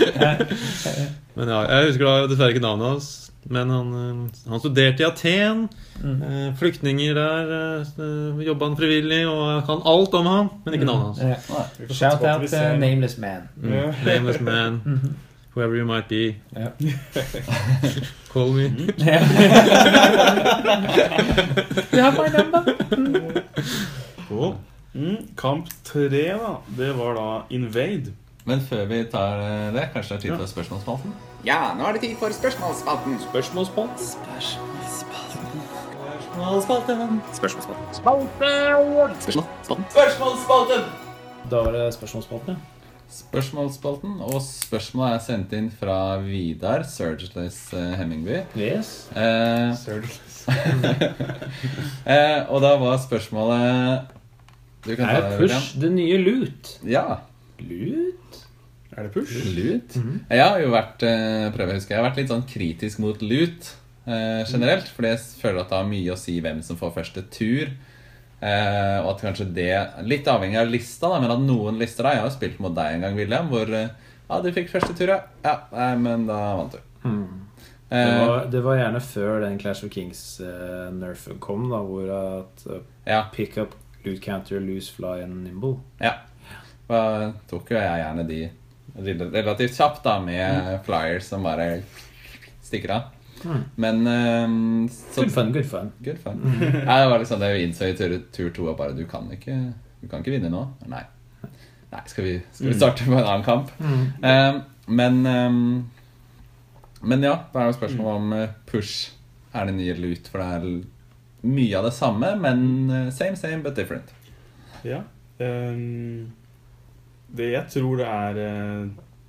Men ja, jeg husker dessverre ikke navnet hans, men han, han studerte i Aten, mm. Flyktninger der, jobbet han frivillig, og jeg kan alt om han, men ikke navnet hans. Mm. Shout out to Nameless Man. Mm. Yeah. Nameless Man, mm-hmm. Whoever you might be. Yeah. Call me. Mm. Do you have my number? Mm. Cool. Mm. Kamp tre da, det var da Invade. Men før vi tar det, kanskje det er tid for spørsmålsspalten? Ja, nå er det tid for spørsmålsspalten. Spørsmålsspalten. Spørsmålsspalten. Spørsmålsspalten. Spørsmålsspalten. Spørsmålsspalten. Spørsmålsspalten. Da var det spørsmålsspalten. Spørsmålsspalten, og spørsmålet er sendt inn fra Vidar, Surgeless Hemmingby. Yes. Eh, Surgeless. eh, og da var spørsmålet... Du kan er ta det, Push det nye Loot? Ja. Loot? Er det Push? Loot? Mm-hmm. Jeg har jo vært, prøver å huske, jeg har vært litt sånn kritisk mot Loot eh, generelt, fordi jeg føler at det har mye å si hvem som får første tur, eh, og at kanskje det, litt avhengig av lista da, men at noen lister da, jeg har spilt mot deg en gang, William, hvor, ja, du fikk første tur, ja, ja nei, men da vant du. Mm. Det var, det var gjerne før den Clash of Kings eh, nerfen kom da, hvor at uh, ja. Pick up, loot counter, loose fly and nimble. Ja. Da tok jo jeg gjerne de relativt kjapt da, med flyers som bare stikker av. Men um, så, good fun, good fun, good fun. Ja, det var liksom det vi innså i tur, tur to, og bare, du kan ikke, du kan ikke vinne nå. Nei, Nei skal, vi, skal vi starte på en annen kamp? Um, men, um, men ja, det er jo spørsmål om Push. Er det nye Loot? For det er mye av det samme, men same, same, but different. Ja, um Det jeg tror det er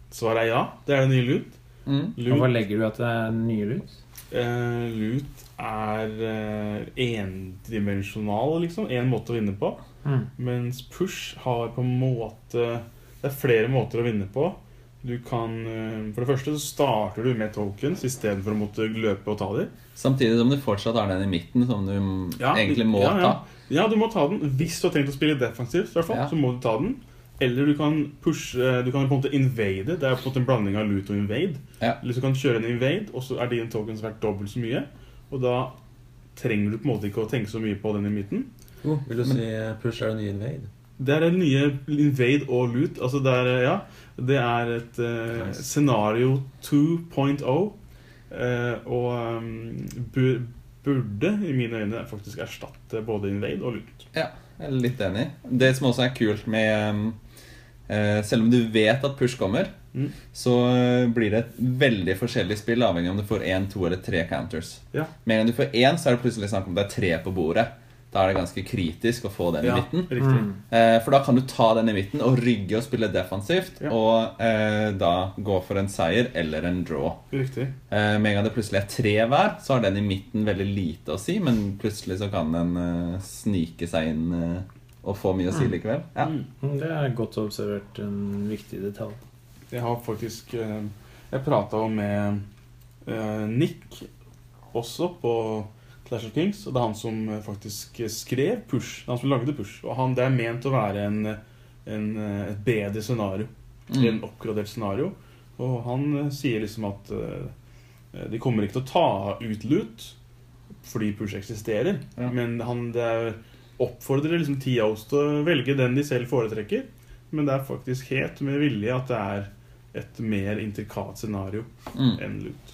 svaret er ja, det er det nye Loot. Mm. Loot. Og hva legger du at det er nye Loot? Uh, loot er uh, endimensjonal liksom, en måte å vinne på. Mm. Mens Push har på en måte, det er flere måter å vinne på. Du kan, for det første så starter du med tokens i stedet for å måtte løpe og ta dem. Samtidig som du fortsatt har den i midten som du ja, egentlig må ja, ja. ta. Ja, du må ta den. Hvis du har tenkt å spille defensivt i hvert fall, ja. Så må du ta den. Eller du kan push, du kan på en måte invade, det er på en måte en blanding av Loot og Invade. Ja. Eller så kan du kjøre en Invade, og så er din tokens verdt dobbelt så mye, og da trenger du på en måte ikke å tenke så mye på den i midten. Oh, vil du Men, si Push er en ny Invade? Det er en nye Invade og Loot, altså det er, ja, det er et uh, nice. Scenario to punkt oh, uh, og um, burde i mine øyne faktisk erstatte både Invade og Loot. Ja, jeg er litt enig. Det som også er kult med... Um, Selv om du vet at Push kommer mm. Så blir det et veldig forskjellig spill avhengig om du får en, to eller tre counters ja. Men om du får en så er det plutselig snakk om det er tre på bordet. Da er det ganske kritisk å få den ja, i midten mm. For da kan du ta den i midten og rygge og spille defensivt ja. Og eh, da gå for en seier eller en draw eh, Med en gang det plutselig er tre hver så har den i midten veldig lite å si. Men plutselig så kan den eh, snike seg inn eh, og få mye å si likevel ja. Det er godt observert, en viktig detalj. Jeg har faktisk jeg pratet om med Nick også på Clash of Kings, og det er han som faktisk skrev Push, han som lagde Push, og han, det er ment å være en, en, et bedre scenario mm. en oppgradert scenario, og han sier liksom at de kommer ikke til å ta ut Loot fordi Push eksisterer ja. Men han, det er oppfordrer liksom T Os til å velge den de selv foretrekker, men det er faktisk helt med vilje at det er et mer intrikat scenario mm. enn Loot.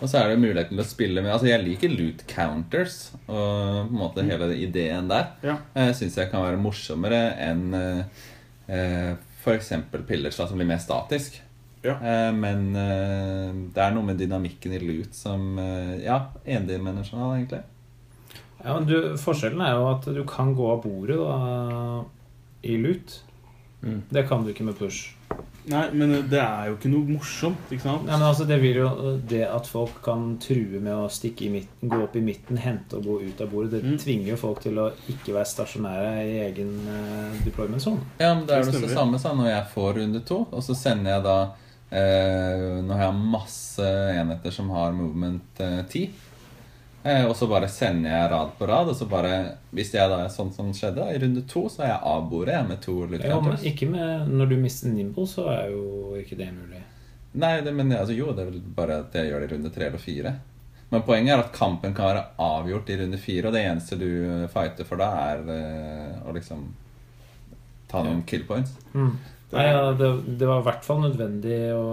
Og så er det muligheten til å spille med, altså jeg liker loot counters, og på en måte hele ideen der, ja. Jeg synes jeg kan være morsommere enn eh, for eksempel Pillage da, som blir mer statisk. Ja. Eh, men eh, det er noe med dynamikken i loot som, eh, ja, endimensjonal egentlig. Ja, men du, forskjellen er jo at du kan gå av bordet da, i loot. Mm. Det kan du ikke med push. Nei, men det er jo ikke noe morsomt, ikke sant? Nei, men altså det vil jo det at folk kan true med å stikke i midten, gå opp i midten, hente og gå ut av bordet, det mm. tvinger jo folk til å ikke være stasjonære i egen uh, deployment zone. Ja, men det er jo det samme sånn når jeg får runde to, og så sender jeg da eh, når jeg har masse enheter som har movement eh, ti, eh, og så bare sender jeg rad på rad, og så bare, hvis jeg da er sånn som skjedde i runde to, så er jeg av bordet jeg med to lukker. Ja, men ikke med, når du mister nimble, så er jo ikke det mulig. Nei, det, men altså, jo, det er vel bare at jeg gjør det i runde tre eller fire. Men poenget er at kampen kan være avgjort i runde fire, og det eneste du fighter for da er eh, å liksom ta noen kill points. Mm. Nei, ja, det, det var i hvert fall nødvendig å...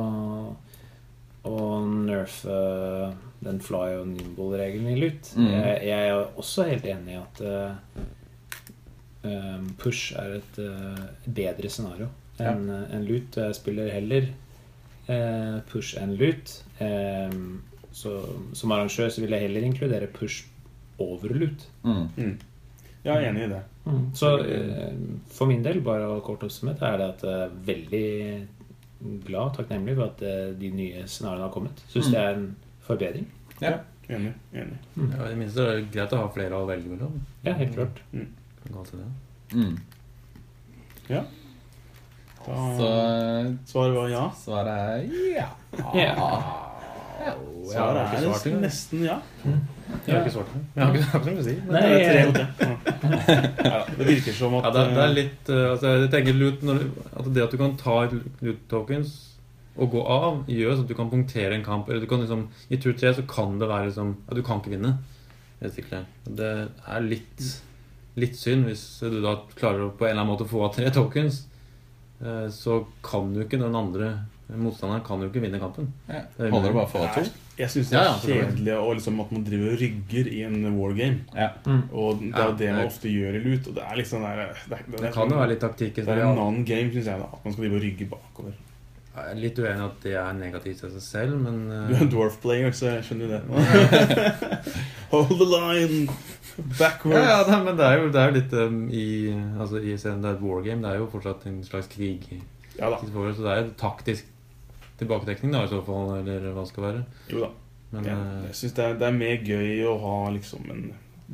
og nerfe den fly- og nimble-regelen i loot. Mm. Jeg, jeg er også helt enig i at uh, push er et uh, bedre scenario enn ja. en loot. Jeg spiller heller uh, push enn loot. Um, så, som arrangør så vil jeg heller inkludere push over loot. Mm. Mm. Jeg er enig i det. Mm. Så uh, for min del, bare kort oppsummert, er det at det er veldig glad, takknemlig for at de nye scenariene har kommet. Synes mm. det er en forbedring. Ja, enig, enig. Mm. Ja, i det minste er det greit å ha flere å velge mellom. Ja, helt klart. Mm. Mm. Ja. Da, så svaret var ja. Svaret er ja. Ja. Ja. Svaret er nesten, nesten ja. Mm. Jeg har ikke svart det. Jeg har ikke svart det, men det er tre ja, det virker som at ja, det, er, det er litt, altså jeg tenker loot, når, at det at du kan ta et loot tokens og gå av, gjør sånn at du kan punktere en kamp, eller du kan liksom, i tur tre så kan det være liksom, at du kan ikke vinne. Det er litt, litt synd hvis du da klarer på en eller annen måte å få av tre tokens, så kan du ikke den andre motstanderen kan jo ikke vinne kampen. Ja. Holder det bare for to? Jeg synes det er ja, ja, kjedelig og liksom at man driver og rygger i en wargame. Ja. Mm. Og det er jo ja, det man det. Ofte gjør i loot, og det er liksom der, det, det, det, det kan jo være litt taktikk. Det er en annen game, synes jeg da, at man skal drive og rygge bakover. Jeg er litt uenig at det er negativt til seg selv, men... Uh... Du er en dwarf player, så jeg skjønner det. Hold the line! Backwards! Ja, ja, men det er jo, det er jo litt um, i... Altså, i scenen det er et wargame, det er jo fortsatt en slags krig. Ja da. Så det er jo taktisk tilbaketrekning da i så fall, eller hva det skal være. Jo da, men, ja, jeg synes det er, det er mer gøy å ha liksom en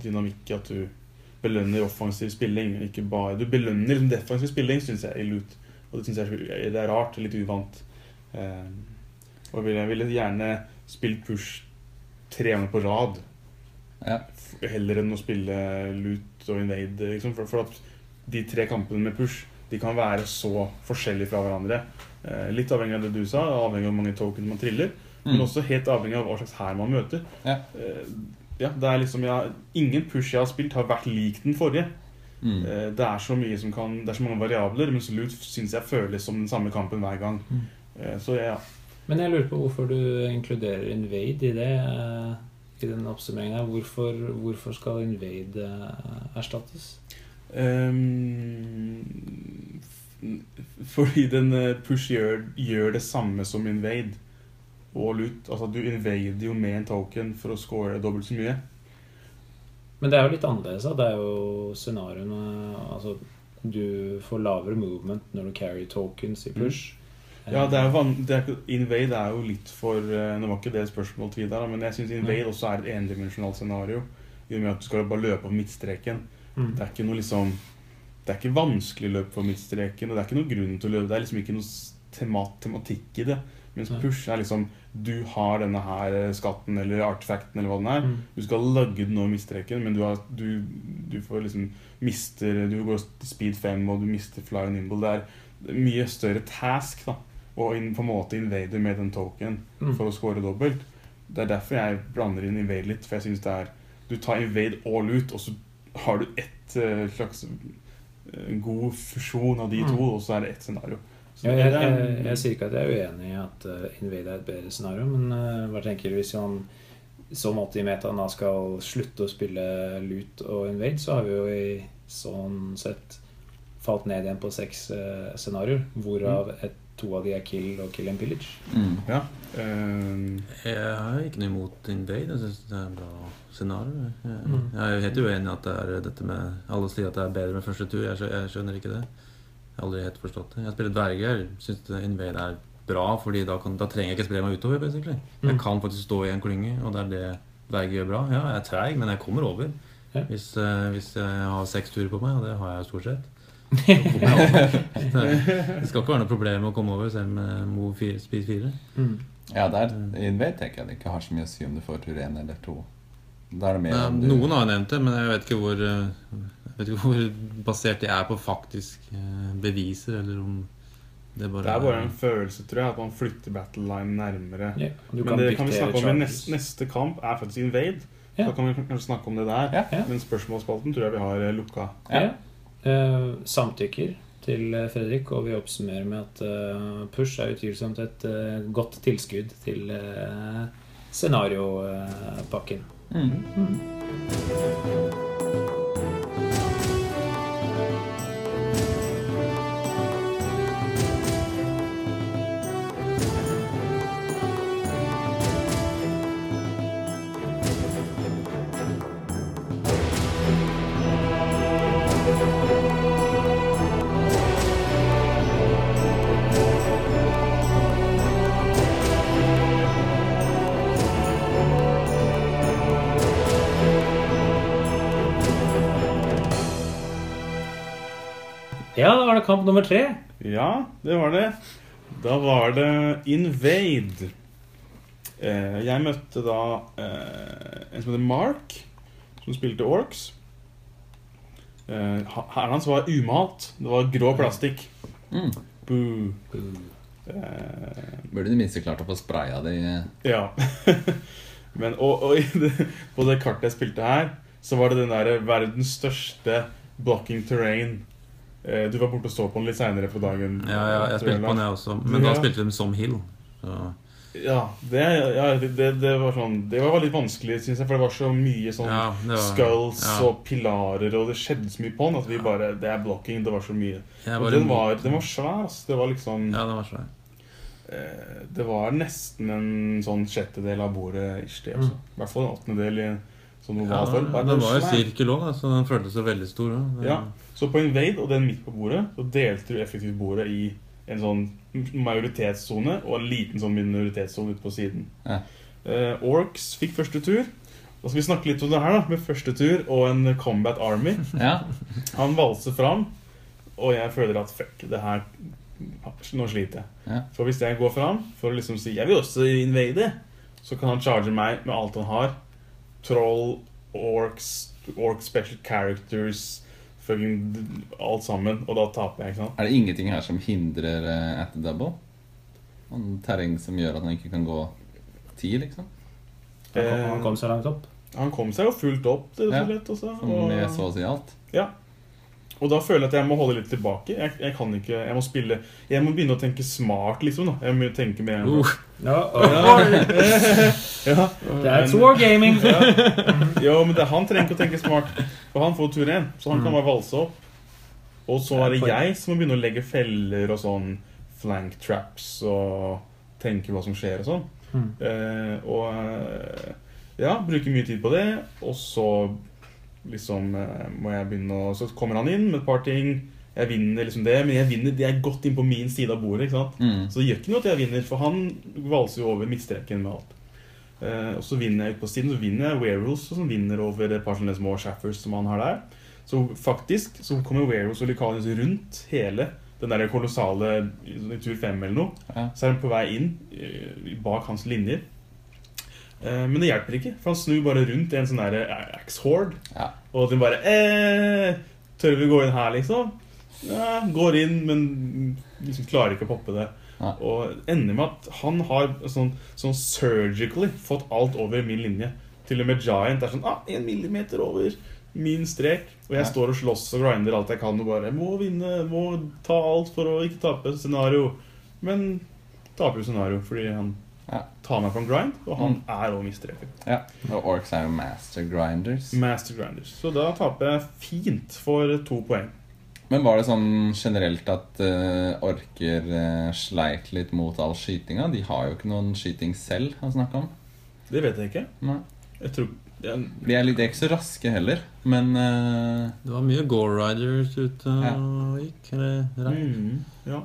dynamikk at du belønner offensiv spilling, ikke bare, du belønner defensiv spilling, synes jeg, i loot, og det synes jeg det er rart, litt uvant. Eh, og jeg ville, ville gjerne spille push tre ganger på rad, ja. Heller enn å spille loot og invade, liksom, for, for at de tre kampene med push, de kan være så forskjellige fra hverandre. Litt avhengig av det du sa, avhengig av hvor mange token man triller, mm. men også helt avhengig av hva slags hær man møter. Ja. Ja, det er liksom, jeg, ingen push jeg har spilt har vært lik den forrige. Mm. Det er så mye som kan, det er så mange variabler, men så lut synes jeg føles som den samme kampen hver gang. Mm. Så ja. Men jeg lurer på hvorfor du inkluderer Invade i det, i den oppsummeringen her. Hvorfor, hvorfor skal Invade erstattes? Um, fordi den push gjør, gjør det samme som invade og loot, altså du invade jo med en token for å score dobbelt så mye, men det er jo litt annerledes, det er jo scenarioene, altså du får lavere movement når du carry tokens i push. Mm. Ja, det er jo det er, invade er jo litt for, nå var ikke det spørsmål til der, men jeg synes invade mm. også er et endimensjonalt scenario, i og med at du skal bare løpe på midtstreken. Mm. Det er ikke noe liksom, det er ikke vanskelig løp på midtstreken, og det er ikke noe grunn til å løpe, det er liksom ikke noe tema, tematikk i det, mens push er liksom, du har denne her skatten eller artefakten eller hva den er, mm. du skal lagge den over midtstreken, men du, har, du, du får liksom mister, du går speed fem og du mister fly og nimble, det er mye større task da, og in, på en måte invader med den token mm. for å score dobbelt. Det er derfor jeg blander inn invade litt, for jeg synes det er, du tar invade all ut, og så har du ett uh, slags uh, god fusjon av de to, mm. og så er det ett scenario. Så jeg, jeg, jeg, jeg sier ikke at jeg er uenig I at uh, Invade er et bedre scenario, men uh, hva tenker du hvis han I så måte I metaen da skal slutte å spille Loot og Invade, så har vi jo I sånn sett falt ned igjen på seks uh, scenarier, hvorav et, to av de er Kill og Kill and Pillage. Mm. Ja. Um... Jeg har ikke noe imot Invade, jeg synes det er en bra scenario. Jeg, mm. jeg er helt uenig at det er dette med, alle sier at det er bedre med første tur, jeg, jeg skjønner ikke det. Jeg har aldri helt forstått det. Jeg spiller dverger, synes Invade er bra, fordi da, kan, da trenger jeg ikke spille meg utover, basically. Mm. Jeg kan faktisk stå I en klynge, og det er det dverger gjør bra. Ja, jeg er treg, men jeg kommer over. Ja. Hvis, uh, hvis jeg har seks turer på meg, og det har jeg stort sett. Det skal ikke være noe problem å komme over selv med move fire, speed fire mm. Ja, der Invade tenker jeg det ikke har så mye å si om du får tur en eller to der er det mer ja, du... Noen har nevnt det, men jeg vet ikke hvor jeg vet ikke hvor basert det er på faktisk beviser eller om det bare Det er bare en følelse, tror jeg, at man flytter battle line nærmere yeah. Men det kan vi snakke om I neste, neste kamp er faktisk Invade yeah. Da kan vi kanskje snakke om det der yeah, yeah. Men spørsmålspalten tror jeg vi har lukka yeah. Ja Uh, samtykker til Fredrik og vi oppsummerer med at uh, Push er utvilsomt et uh, godt tilskudd til uh, scenariopakken uh, mm. mm. Ja, da var det kamp nummer tre. Ja, det var det. Da var det Invade. Eh, jeg møtte da eh, en som heter Mark, som spilte Orks. Eh, her hans var umalt. Det var grå plastikk. Mm. Boo. Boo. Eh, Burde du minst klart å få spraya det? Ja. Men, og, og det, på det kartet jeg spilte her, så var det den der verdens største blocking terrain. Du var borte og så på den litt senere på dagen. Ja, ja jeg spilte på den jeg også. Men da spilte de som Hill. Så. Ja, det, ja det, det var sånn Det var litt vanskelig, synes jeg. For det var så mye sånn ja, var, skulls ja. Og pilarer. Og det skjedde så mye på den at vi bare, det er blocking, det var så mye var Og den var, den var svær, altså. Det var liksom Ja, den var svær eh, Det var nesten en sånn sjettedel av bordet I sted altså. I hvert fall en åttendedel i Som ja, var bare, det var jo sirkel også, så den føltes så veldig stor også. Ja, så på Invade og den midt på bordet Så delte du effektivt bordet I en sånn majoritetszone Og en liten sånn minoritetszone ut på siden ja. uh, Orks fikk første tur Da skal vi snakke litt om det her da Med første tur og en combat army ja. Han valser fram Og jeg føler at fuck, det her Nå sliter jeg ja. For hvis jeg går fram for å liksom si Jeg vil også invade Så kan han charge meg med alt han har Troll, orks, ork special characters, fucking alt sammen, og da taper jeg, ikke sant? Er det ingenting her som hindrer uh, at double? En terreng som gjør at han ikke kan gå ti, liksom? Han kom, han kom seg langt opp. Han kom seg jo fullt opp, det er så lett også. Ja, som jeg så å si alt. Ja, og da føler jeg at jeg må holde litt tilbake. Jeg, jeg kan ikke, jeg må spille, jeg må begynne å tenke smart, liksom da. Jeg må tenke mer... Uh. Ja, ja, that's wargaming ja. Jo, men det, han trenger ikke å tenke smart For han får tur igjen Så han kan bare valse opp Og så er det jeg som må begynne å legge feller Og sånn flank traps Og tenke hva som skjer og sånn mm. eh, Og Ja, bruker mye tid på det Og så liksom eh, Må jeg begynne å Så kommer han inn med et par ting Jeg vinner liksom det, men jeg vinner, det er godt inn på min side av bordet, ikke sant? Mm. Så det gjør ikke noe at jeg vinner, for han valser jo over midtstreken med alt. Eh, og så vinner jeg ut på siden, så vinner jeg Werewolves, og så vinner over et par sånne små shaffers som han har der. Så faktisk, så kommer Werewolves og Lycanius rundt hele den der kolossale, i tur fem eller noe. Ja. Så er han på vei inn, bak hans linjer. Men det hjelper ikke, for han snur bare rundt I en sånn der axe-horde. Ja. Og den bare, eh, tør vi gå inn her liksom? Ja, går inn, men liksom klarer ikke å poppe det ja. Og ender med at han har sånn, sånn surgically fått alt over min linje Til og med Giant er sånn, ah, en millimeter over min strek, og jeg står og slåss og grinder alt jeg kan og bare, må vinne, må ta alt for å ikke tape scenario, men taper jo scenario fordi han ja. Tar meg på en grind, og han mm. er også mistreker. Ja, og Orks er jo master grinders. Master grinders, så da taper jeg fint for to poeng. Men var det sånn generelt at uh, orker uh, sleit litt mot all skytinga? De har jo ikke noen skyting selv å snakke om. Det vet jeg ikke. Nei. Jeg tror... Jeg... De er litt ikke så raske heller, men... Uh... Det var mye go-riders ute og ja. Gikk, eller regn? Mm, ja.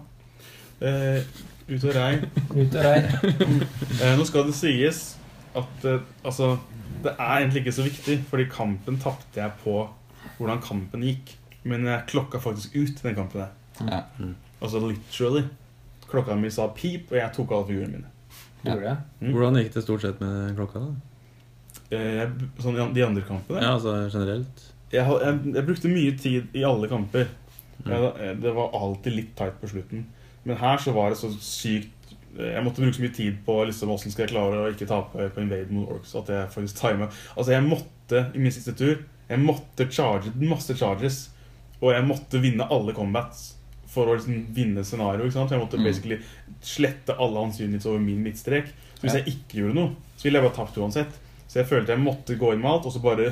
Uh, ute og regn. Ute og regn. uh, nå skal det sies at uh, altså, det er egentlig ikke så viktig, fordi kampen tappte jeg på hvordan kampen gikk. Men jeg klokka faktisk ut den kampen der. Ja. Mm. Altså literally. Klokka min sa pip, og jeg tok alle figurene mine. Ja. Mm. Hvordan gikk det stort sett med klokka da? Eh, sånn de andre kampene? Ja, altså generelt. Jeg, jeg, jeg brukte mye tid i alle kamper. Mm. Jeg, det var alltid litt tight på slutten. Men her så var det så sykt... Jeg måtte bruke så mye tid på liksom, hvordan skal jeg klare å ikke tape på Invade mot Orks, at jeg faktisk timet. Altså jeg måtte, i min siste tur, jeg måtte charge, masse charges. Og jeg måtte vinne alle combats for å liksom vinne scenario, ikke sant? Så jeg måtte mm. basically slette alle hans units over min midtstrek. Så hvis ja. Jeg ikke gjorde noe, så ville jeg bare tapt uansett. Så jeg følte jeg måtte gå inn med alt, og så bare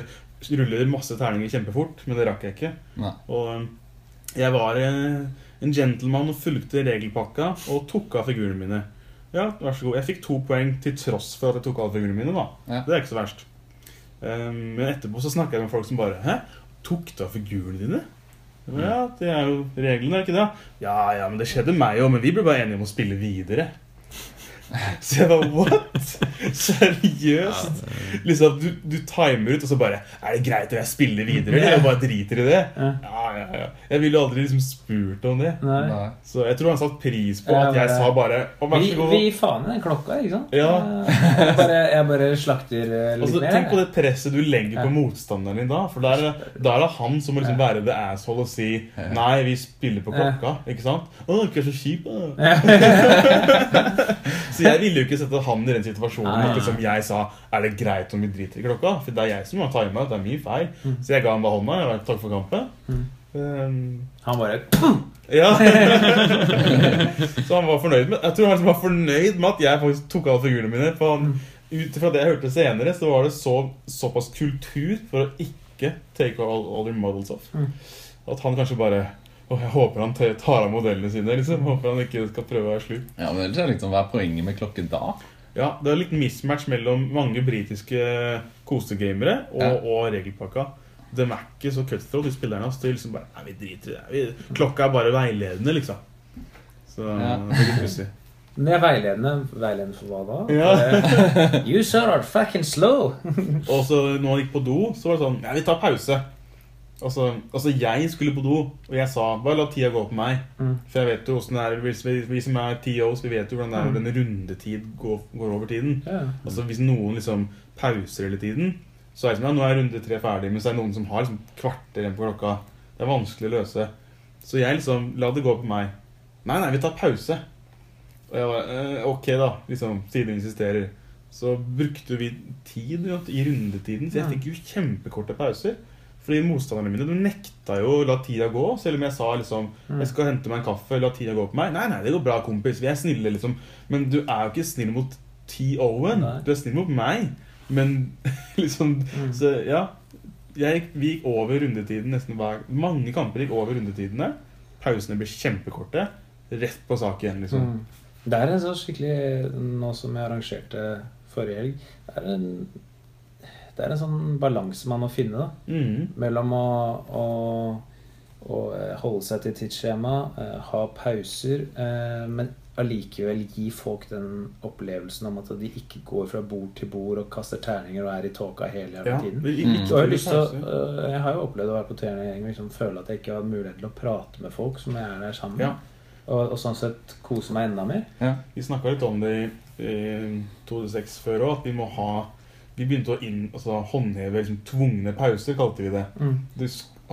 rulle masse terninger kjempefort, men det rakk jeg ikke. Nei. Og jeg var en gentleman og fulgte regelpakka, og tok av figurene mine. Ja, vær så god. Jeg fikk to poeng til tross for at jeg tok av figurene mine, da. Ja. Det er ikke så verst. Um, men etterpå så snakket jeg med folk som bare, hæ? Tok du av figurene dine? Ja, det er jo reglene, er ikke det? Ja, ja, men det skjedde meg jo, men vi ble bare enige om å spille videre. Så jeg var, what? Seriøst? Liksom, du, du timer ut, og så bare, er det greit at jeg spiller videre? Jeg bare driter i det. Ja, ja, ja. Jeg ville aldri liksom spurt om det. Nei. Så jeg tror han satt pris på at jeg sa bare, vi, vi faen i den klokka, ikke sant? Ja. Jeg bare, jeg bare slakter litt ned. Altså, tenk på det presset du legger på motstanderen din da, for der er det han som må liksom være the asshole og si, nei, vi spiller på klokka, ikke sant? Åh, det er så kjip, da. Så jeg ville jo ikke sette han i den situasjonen ah, ja. At liksom jeg sa, er det greit om vi driter i klokka? For det er jeg som har timet, det er mye feil. mm. Så jeg ga han bare hånda, jeg var takk for kampen. mm. um, Han var helt ja. Så han var fornøyd med, jeg tror han var fornøyd med at jeg faktisk tok alle figurene mine. For han, ut fra det jeg hørte senere, så var det så, såpass kultur for å ikke take all, all your models off. mm. At han kanskje bare, og jeg håper han tar av modellene sine, liksom. Håper han ikke skal prøve å være slutt. Ja, men ellers er det liksom, hva er poenget med klokken da? Ja, det er litt mismatch mellom mange britiske kosegamere og, ja. Og regelpakka. De er ikke så cutthroat i spillerne, altså. Det er liksom bare, nei, vi driter i det. Klokka er bare veiledende, liksom. Så ja. Det er litt pussig. Men det er veiledende. Veiledende for hva da? Ja. You sir are fucking slow. Og så når han gikk på do, så var det sånn, ja, vi tar pause. Altså, altså jeg skulle på do, og jeg sa, bare la tida gå på meg. mm. For jeg vet jo hvordan det er, hvis vi, vi som er T Os, vi vet jo hvordan det er, mm. den rundetid går, går over tiden. yeah. Altså hvis noen liksom pauser hele tiden, så er det som, ja, nå er runde tre ferdig, men så er det noen som har liksom kvarter igjen på klokka. Det er vanskelig å løse. Så jeg liksom, la det gå på meg. Nei, nei, vi tar pause. Og jeg var, eh, ok da, liksom, siden vi insisterer. Så brukte vi tid i rundetiden, så jeg fikk jo kjempekorte pauser. Fordi motstanderne mine, de nekta jo å la tida gå, selv om jeg sa liksom, jeg skal hente meg en kaffe, la tida gå på meg. Nei, nei, det går bra, kompis, vi er snille liksom. Men du er jo ikke snill mot T O-en, du er snill mot meg. Men liksom, så ja, jeg, vi gikk over rundetiden nesten hver, mange kamper gikk over rundetidene. Pausene ble kjempekorte, rett på sak igjen liksom. Mm. Det er en sånn skikkelig, nå som jeg arrangerte forrige helg, det er en... Det er en sånn balanse man må finne da, mm. mellom å, å, å holde seg til tidsskjema, ha pauser, men allikevel gi folk den opplevelsen om at de ikke går fra bord til bord og kaster terninger og er i tåka hele tiden. Ja, mm. Og jeg, lyst, jeg har jo opplevd å være på turnering og liksom føle at jeg ikke har mulighet til å prate med folk som jeg er der sammen med. Ja. Og, og sånn sett kose meg enda mer. Ja. Vi snakket litt om det i, i to seks før også, at vi må ha... Vi begynte å inn, altså, håndheve liksom, tvungne pauser, kalte vi det. Mm. det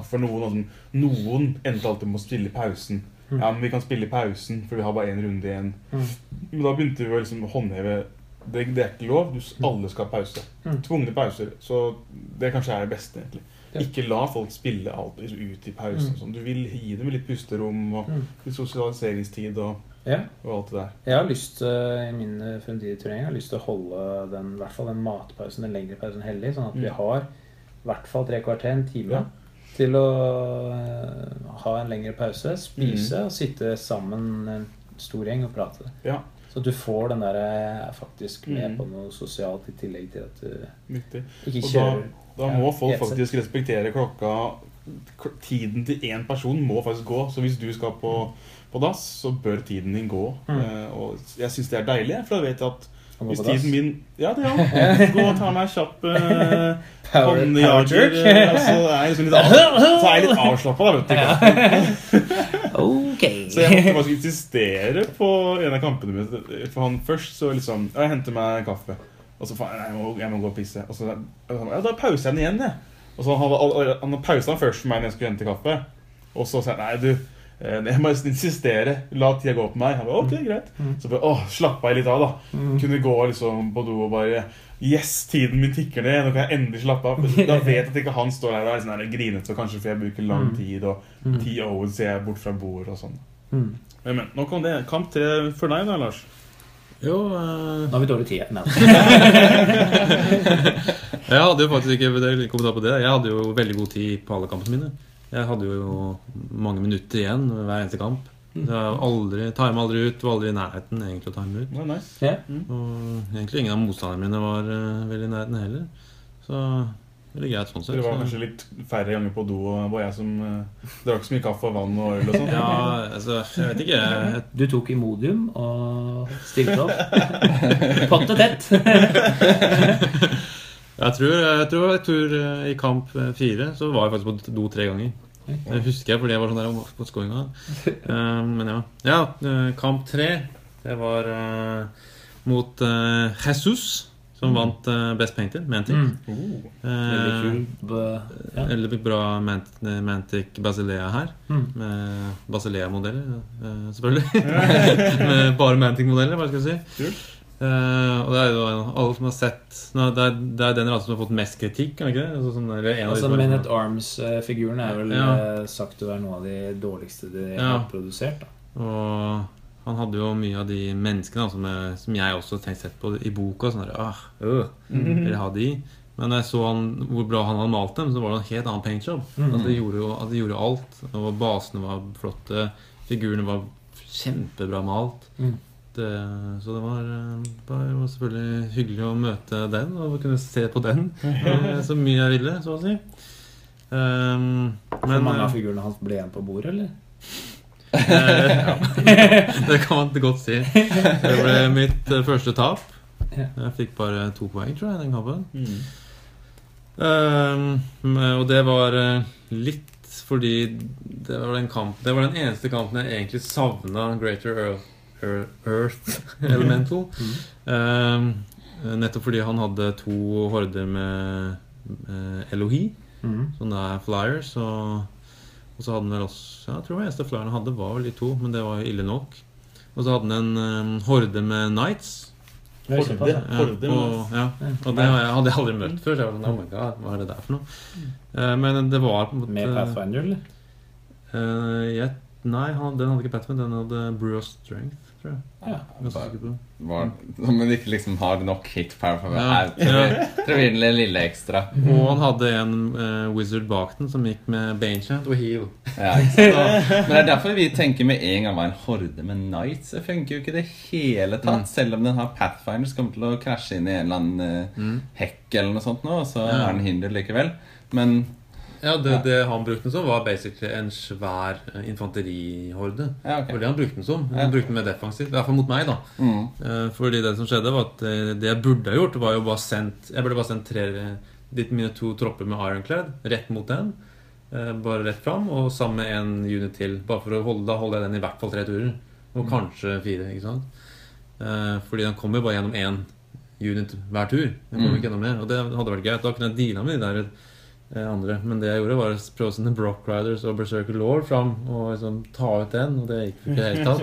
for noen, altså, noen endte alltid med å spille pausen. Mm. Ja, men vi kan spille pausen, for vi har bare en runde igjen. Mm. Men da begynte vi å liksom, håndheve, det, det er ikke lov, du, alle skal ha pause. Mm. Tvungne pauser, så det kanskje er det beste egentlig. Ikke la folk spille alt ut I pausen. Mm. Du vil gi dem litt pusterom og mm. litt sosialiseringstid og, ja. Og alt det der. Jeg har lyst til, I min fremtidige turnering, jeg har lyst til å holde den, I hvert fall den matpausen, den lengre pausen heldig, sånn at mm. vi har I hvert fall tre kvarter, en time, ja. Til å ha en lengre pause, spise mm. og sitte sammen en stor gjeng og prate. Ja. Så du får den der, er faktisk med mm. på noe sosialt I tillegg til at du Nyttig. Ikke kjører. Og da, da må folk ja, faktisk respektere klokka, tiden til en person må faktisk gå, så hvis du skal på, på dass, så bør tiden din gå. Mm. Eh, og jeg synes det er deilig, for da vet jeg at hvis tiden min, ja det ja, gå og ta meg kjapp eh, håndjager, og så er jeg litt, av, litt avslappet da, vet du ikke. Okay. Så jeg måtte faktisk insistere på en av kampene mine. For han først så liksom, jeg henter meg en kaffe. Og så faen, jeg må, jeg må gå og pisse. Og så, ja, da pauser jeg den igjen, jeg. Og så han, han pauset han først for meg når jeg skulle hente kaffe. Og så sier han, nei du, jeg må insistere, la tiden gå på meg. Han ba, ok, greit. Så bare, åh, slapp jeg litt av da. Kunne gå liksom på do og bare, yes, tiden min tikker ned, nå kan jeg endelig slappe av. Da vet jeg at ikke han står der og er sånn der grinet, så kanskje for jeg bruker lang tid, og ti år ser jeg bort fra bord og sånn. Mm. Men, men, nå kom det kamp tre for deg da, Lars. Jo, uh... da har vi dårlig tid, men. Jeg hadde jo faktisk ikke kommentar på det. Jeg hadde jo veldig god tid på alle kampene mine. Jeg hadde jo mange minutter igjen hver eneste kamp. Det var aldri, time aldri ut, var aldri I nærheten egentlig å time ut. Det var nice. Yeah. Mm. Og egentlig ingen av motstanderne mine var uh, veldig I nærheten heller. Så veldig greit sånn sett. Det var kanskje litt færre ganger på do, og det var jeg som uh, drakk så mye kaffe og vann og øl og sånt. Ja, altså, jeg vet ikke. Jeg... Du tok Imodium og stilte opp. Pottet tett. jeg, tror, jeg tror jeg tur uh, I kamp fire, så var jeg faktisk på do tre ganger. Jeg husker fordi jeg var sånn der om på skåringa. Uh, men ja, ja uh, kamp tre, det var uh, mot uh, Jesus, som mm. vant uh, Best Painter, Mantic. Mm. Uh, uh, Veldig bra Mant- Mantic Basilea her, mm. med Basilea-modeller, uh, selvfølgelig. med bare Mantic-modeller, hva skal jeg si. Uh, og det er jo alle som har sett no, det, er, det er den rasen som har fått mest kritikk er det ikke det? Altså, sånn, det er altså Men at Arms-figuren er vel ja. Sagt å være noe av de dårligste de ja. Har produsert da. Og han hadde jo mye av de menneskene som, er, som jeg også har sett på I boka sånn der, ah, øh, mm-hmm. vil jeg ha de men når jeg så han, hvor bra han hadde malt dem så var det en helt annen paintjob mm-hmm. altså, de, gjorde jo, altså, de gjorde alt og basene var flotte figurene var kjempebra malt mm. så det var, det var selvfølgelig hyggelig å møte den og kunne se på den så mye jeg ville, så å si um, men, mange av figurene hans ble igjen på bordet, eller? ja, det kan man godt si det ble mitt første tap jeg fikk bare to poeng, tror jeg, den kampen um, og det var litt fordi det var den kampen, det var den eneste kampen jeg egentlig savnet Greater Earth Earth Elemental mm. uh, nettopp fordi han hadde to horder med uh, Elohi mm. sånne flyers og, og så hadde han vel også jeg tror det eneste flyerne hadde var vel de to men det var jo ille nok og så hadde han en um, horde med Knights horde? horde, ja, horde og, ja, og det hadde jeg hadde aldri møtt før så jeg var sånn, oh my god, hva er det der for noe? Uh, men det var på en måte med Pathfinder eller? Uh, jeg Nei, han, den hadde ikke Batman, den hadde Brew of Strength, tror jeg. Ja, jeg var, var, men ikke liksom har nok hit power for meg. Ja. Treviren en lille ekstra. Mm. Og han hadde en uh, wizard bak den som gikk med Banshee og heal. Ja, ikke sant? Men det er derfor vi tenker med en gang var en horde med knights. Det funker jo ikke det hele tatt. Mm. Selv om den har Pathfinder, så kommer den til å krasje inn I en eller annen uh, mm. hekk eller noe sånt nå, og så ja. Er den hinder likevel. Men... Ja, det, det han brukte den som var basically en svær infanterihorde. Ja, okay. For det han brukte den som. Han brukte den med defensivt, I hvert fall mot meg da. Mm. Fordi det som skjedde var at det jeg burde ha gjort var jo bare sendt, jeg burde bare sendt tre, litt mine to tropper med Ironclad rett mot den, bare rett fram, og sammen med en unit til. Bare for å holde, da holder jeg den I hvert fall tre turer, og kanskje fire, ikke sant? Fordi den kommer bare gjennom en unit hver tur. Den kommer ikke gjennom mer, og det hadde vært greit. Da kunne jeg deala med de der andre. Men det jeg gjorde var å prøve å sende Brock Riders og Berserker Lord fram og liksom ta ut den, og det gikk ikke helt tatt.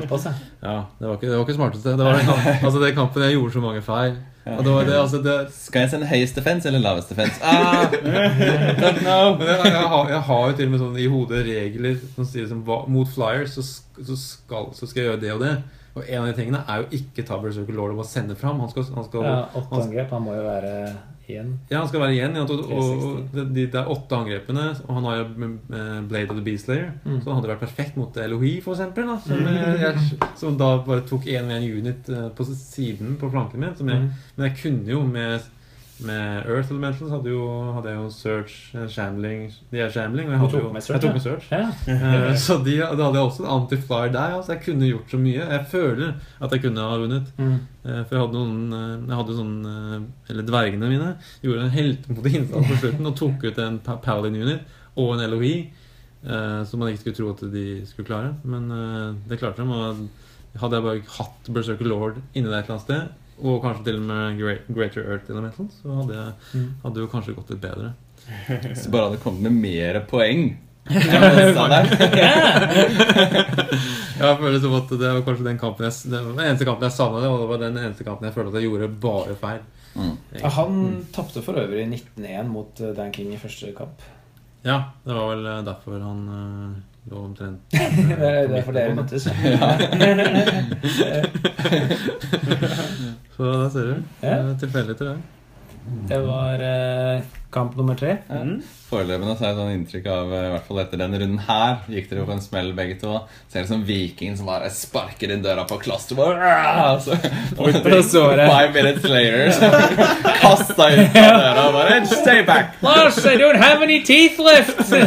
Ja, det var ikke, det var ikke smarteste. Det var altså det kampen jeg gjorde så mange feil. Og det var det, altså det... Skal jeg sende høyest defense eller lavest defense? Ah, don't know. Men jeg, jeg, har, jeg har jo til og med sånn i hodet regler som sier som, mot flyers så, så, skal, så skal jeg gjøre det og det. Og en av de tingene er jo ikke ta Berserker Lord og bare sende fram. Han skal... Han skal ja, åtte angrep, han må jo være... Igjen. Ja, han skal være igjen, og, og, og det de er åtte angrepene, og han har jo Blade of the Beastlayer, mm. så han hadde vært perfekt mot Elohi for eksempel, da, som, jeg, som da bare tok en med en unit på siden på flanken min, som jeg, mm. men jeg kunne jo med, med Earth Elementals hadde, jo, hadde jeg jo Search, Shambling, de er Shambling, og jeg, hadde jo, jeg tok med Search, ja. uh, så de, da hadde jeg også en anti-flyer der, altså jeg kunne gjort så mye, jeg føler at jeg kunne ha vunnet. Mm. For jeg hadde noen, jeg hadde sånn, eller dvergene mine gjorde en heltemodig innsats på slutten og tok ut en Paladin unit og en L O I eh, som man ikke skulle tro at de skulle klare, men eh, det klarte dem, og hadde jeg bare hatt Berserker Lord inne der et eller annet sted og kanskje til og med Greater Earth Elemental, så hadde, jeg, hadde jo kanskje gått litt bedre. Så bare hadde kommet med mer poeng. Jeg føler som at det var kanskje den kampen jeg, det var den eneste kampen jeg savnet, og det var den eneste kampen jeg følte at jeg gjorde bare feil. Mm. Han mm. tappte for øvrig nitten en mot Dan King i første kamp. Ja, det var vel derfor han uh, lå omtrent uh, det er derfor dere møttes. Så da ser du, det er tilfeldig til deg. Det var eh, kamp nummer tre. Mm. Foreløpende så er det sånn inntrykk av, i hvert fall etter denne runden her, gikk dere på en smell begge to. Så er det som Viking som bare sparker inn døra på klosteret og så, og five minutes later så kastet inn på døra og bare, stay back! Lars, I don't have any teeth left! Ja,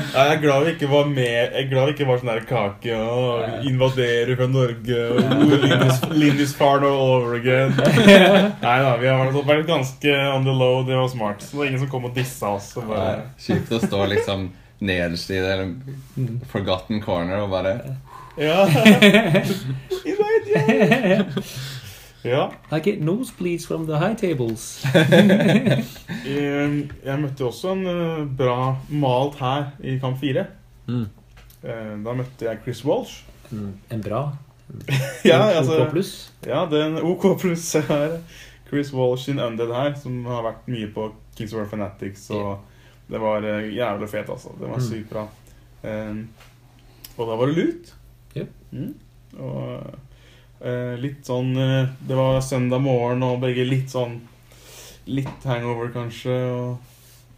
jeg er glad vi ikke var med. Jeg er glad vi ikke var sånn her kake og invadere fra Norge og Linus Farn all over again. Nei da, vi har vært ganske on the low, det var smart. Så det var ingen som kom og dissa oss. Kjipt å stå liksom nederst i det forgotten corner og bare ja. Ja. I get nosebleeds from the high tables. jeg, jeg møtte også en uh, bra malt her i kamp fire. Mm. Uh, da møtte jeg Chris Walsh. Mm. En bra? Ja, altså, OK pluss? Ja, det er en OK pluss her. Chris Walsh in Undead her, som har vært mye på Kings of War Fanatics, og yeah. det var uh, jævlig fet, altså. Det var mm. sykt bra. Uh, og da var det Loot. Yep. Mm. Og... Eh, litt sånn, eh, det var søndag morgen og begge litt sånn litt hangover kanskje og,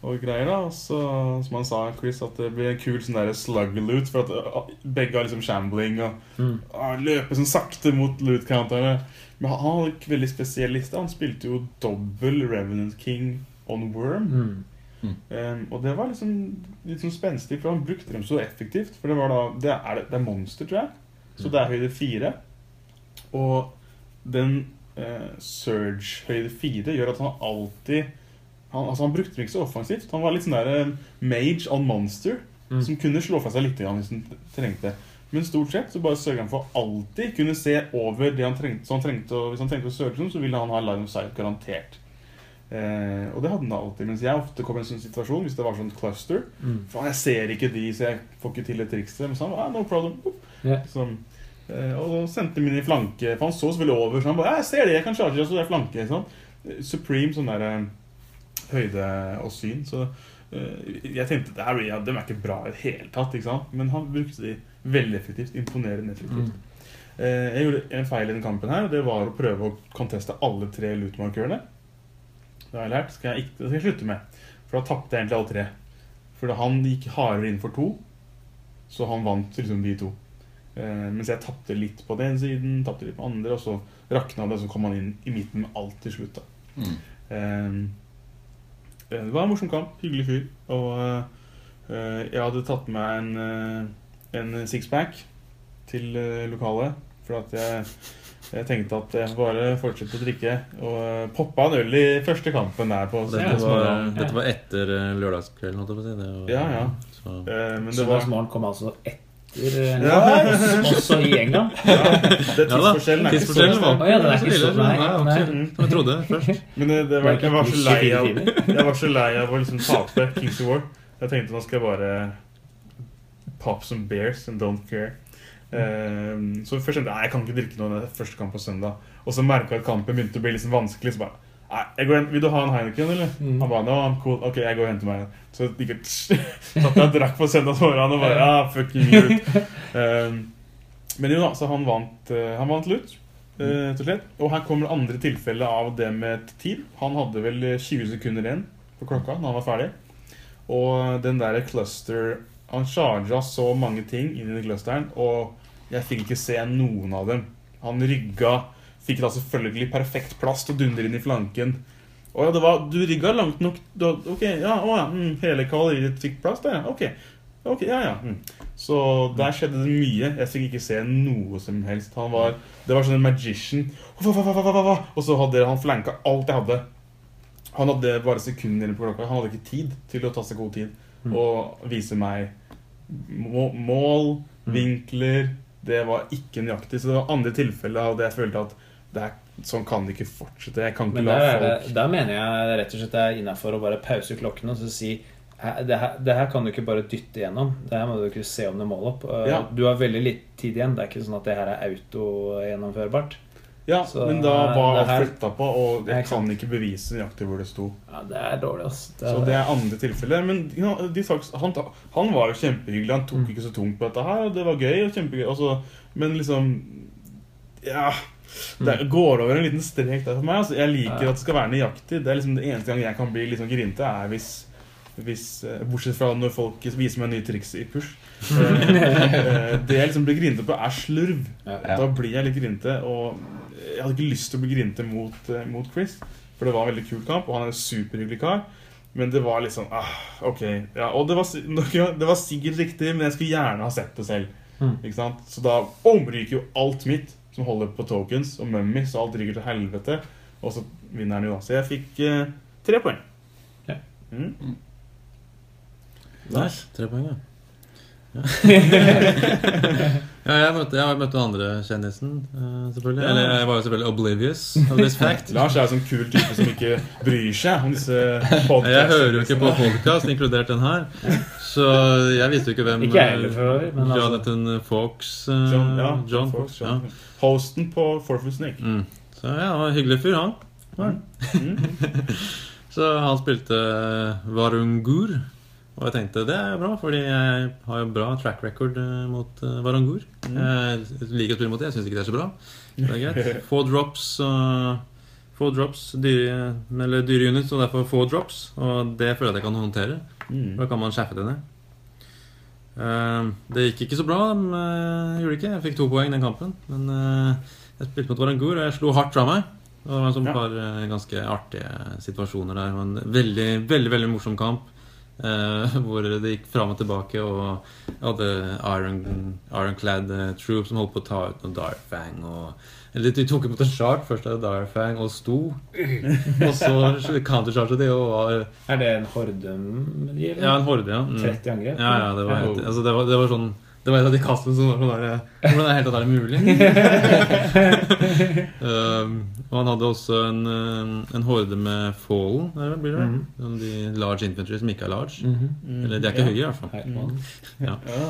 og greier da, og så som han sa, Chris, at det blir en kul sånn der slug loot, for at begge har liksom shambling og, mm. og løper sånn sakte mot loot-counterne, men han hadde en veldig spesiell liste, han spilte jo dobbelt Revenant King on Worm. Mm. Mm. Um, og det var liksom litt sånn spenstig, for han brukte dem så effektivt, for det var da, det er, det er monster tror jeg, så det er høyde fire. Og den eh, surge høyde fire gjør at han alltid han, altså han brukte ikke så offensivt. Han var litt sånn der eh, mage on monster mm. som kunne slå fra seg litt igjen hvis han trengte. Men stort sett så bare sørger han for alltid kunne se over det han trengte. Så han trengte å, hvis han trengte å surge så ville han ha line of sight garantert. Eh, og det hadde han alltid, mens jeg ofte kom i en sånn situasjon hvis det var sånn cluster. Mm. For jeg ser ikke de, så jeg får ikke til det trikset. Men så han var, ah, no problem. Yeah. Sånn. Og sendte min i flanke, for han så selvfølgelig over, så han bare, jeg ser det, jeg kan charge, så det er flanke, sånn. Supreme, sånn der høyde og syn, så jeg tenkte, det her blir, ja, de er ikke bra i det hele tatt, ikke sant? Men han brukte de veldig effektivt, imponerende effektivt. Mm. Jeg gjorde en feil i den kampen her, og det var å prøve å conteste alle tre lootmarkørene. Det har jeg lært, skal jeg, ikke, skal jeg slutte med, for da tappte jeg egentlig alle tre. For han gikk hardere inn for to, så han vant liksom de to. Uh, mens jeg tappte litt på den siden, tappte litt på andre, og så rakna det, og så kom han inn i midten med alt til slutt da. Mm. Uh, det var en morsom kamp, hyggelig fyr, og uh, jeg hadde tatt med en, uh, en six-pack til uh, lokalet, for at jeg, jeg tenkte at jeg bare fortsette å drikke, og uh, poppa en øl i første kampen der på. Dette var, ja. Dette var etter lørdagskvelden, holdt jeg på å si det. Og, ja, ja. Så, uh, men det så var, var smart kom altså etter Også i England. Ja, det tidsforskjellen er ikke så stor. Ja, det er ikke så lei. Nei, som jeg trodde først. Men det, det var, jeg var så lei av jeg var så lei av å liksom tape Kings of War. Jeg tenkte man skal bare pop some beers and don't care. Um, så først tenkte jeg, jeg kan ikke drikke noe første kamp på søndag. Og så merket jeg at kampen begynte å bli liksom vanskelig. Så bare, jeg går hent, vil du ha en Heineken, eller? Mm. Han bare, no, I'm cool, ok, jeg går og henter meg. Så jeg satt jeg drakk på søndagsmorgen og bare, ja, ah, fucking Loot. Um, men jo da, så han vant, uh, han vant Loot, uh, til slett. Og her kommer det andre tilfellet av det med tid. Han hadde vel tjue sekunder igjen på klokka når han var ferdig. Og den der cluster, han charget så mange ting inn i den clusteren, og jeg fikk ikke se noen av dem. Han rygget, fikk da selvfølgelig perfekt plass til å dundre inn i flanken. Og ja, det var, du rygget langt nok, du, ok, ja, å ja, mm, hele kaloriet fikk plass der, ok, ok, ja, ja. Mm. Så der skjedde det mye, jeg fikk ikke se noe som helst. Han var, det var sånn en magician, og så hadde han flanket alt jeg hadde. Han hadde bare sekunder på klokka, han hadde ikke tid til å ta seg god tid. Mm. Og vise meg mål, mm. vinkler. Det var ikke nøyaktig. Så det var andre tilfeller, og det jeg følte at det er, sånn kan det ikke fortsette. Jeg kan ikke Men la der, folk der mener jeg rett og slett er innenfor å bare pause klokken og så si det her, det her kan du ikke bare dytte igjennom. Det her må du ikke se om det mål opp. Ja. Du har veldig litt tid igjen. Det er ikke sånn at det her er autogjennomførbart. Ja, så, men da var alt flytta på, og jeg kan ikke bevise nøyaktig hvor det stod. Ja, det er dårlig, altså. Det er så det er andre tilfeller, men ja, de sagt, han, han var jo kjempehyggelig, han tok mm. ikke så tungt på dette her, og det var gøy og kjempegøy, altså, men liksom, ja, det går over en liten strek der for meg, altså, jeg liker ja. At det skal være nøyaktig, det er liksom det eneste gang jeg kan bli liksom grinte, er hvis, hvis bortsett fra når folk viser meg nye triks i push, det jeg liksom blir grinte på er slurv, ja, ja. Da blir jeg litt grinte, og jeg hadde ikke lyst til å bli grinte mot, mot Chris, for det var en veldig kul kamp, og han er en superhyggelig kar, men det var liksom, ah, ok, ja, og det var, det var sikkert riktig, men jeg skulle gjerne ha sett det selv, mm. ikke sant? Så da omryker jo alt mitt, som holder på tokens og mummies, så alt ryker til helvete, og så vinner han jo da. Så jeg fikk eh, tre poeng. Ja. Mm. Mm. Nice, tre poeng, ja. Ja. Ja, jeg møtte, jeg møtte den andre kjendisen selvfølgelig, eller jeg var jo selvfølgelig oblivious of this fact. Lars er jo sånn kul type som ikke bryr seg om disse podcast. Jeg hører jo ikke på podcast, inkludert den her. Så jeg visste jo ikke hvem. Ikke heller før, men altså Jonathan Fox, John, ja, John Fox, John. Ja. Hosten på Forfusnik mm. Så ja, han var en hyggelig fyr han mm. Mm. Så han spilte Varungur. Og jeg tenkte, det er bra, fordi jeg har jo bra track record mot Varangur. Mm. Jeg liker å spille mot det, jeg synes ikke det er så bra. Det er greit. Få drops, og, få drops dyre, eller dyre units, og derfor få drops. Og det føler jeg at jeg kan håndtere. Mm. Da kan man skjeffe det ned. Det gikk ikke så bra, men jeg gjorde ikke. Jeg fikk to poeng den kampen. Men jeg spilte mot Varangur, og jeg slo hardt fra meg. Og det var en sånn ja. Par ganske artige situasjoner der. En veldig, veldig, veldig morsom kamp. Uh, hvor det gikk frem og tilbake og hadde Iron, Ironclad uh, troop som holdt på å ta ut noen Darkfang og eller de tok imot en charge, først hadde Darkfang og sto og så countercharge det og var er det en horde? Ja, en horde, ja. Mm. tretti angrep? Ja, ja, det var helt, altså det var, det var sånn det var et av de kastene som var sånn der hvordan er helt at det er mulig? um, og han hadde også en, en horde med Fallen, der blir det mm-hmm. de large infantry som ikke er large mm-hmm. eller de er ikke ja. Høye i hvert fall mm-hmm. ja. Ja,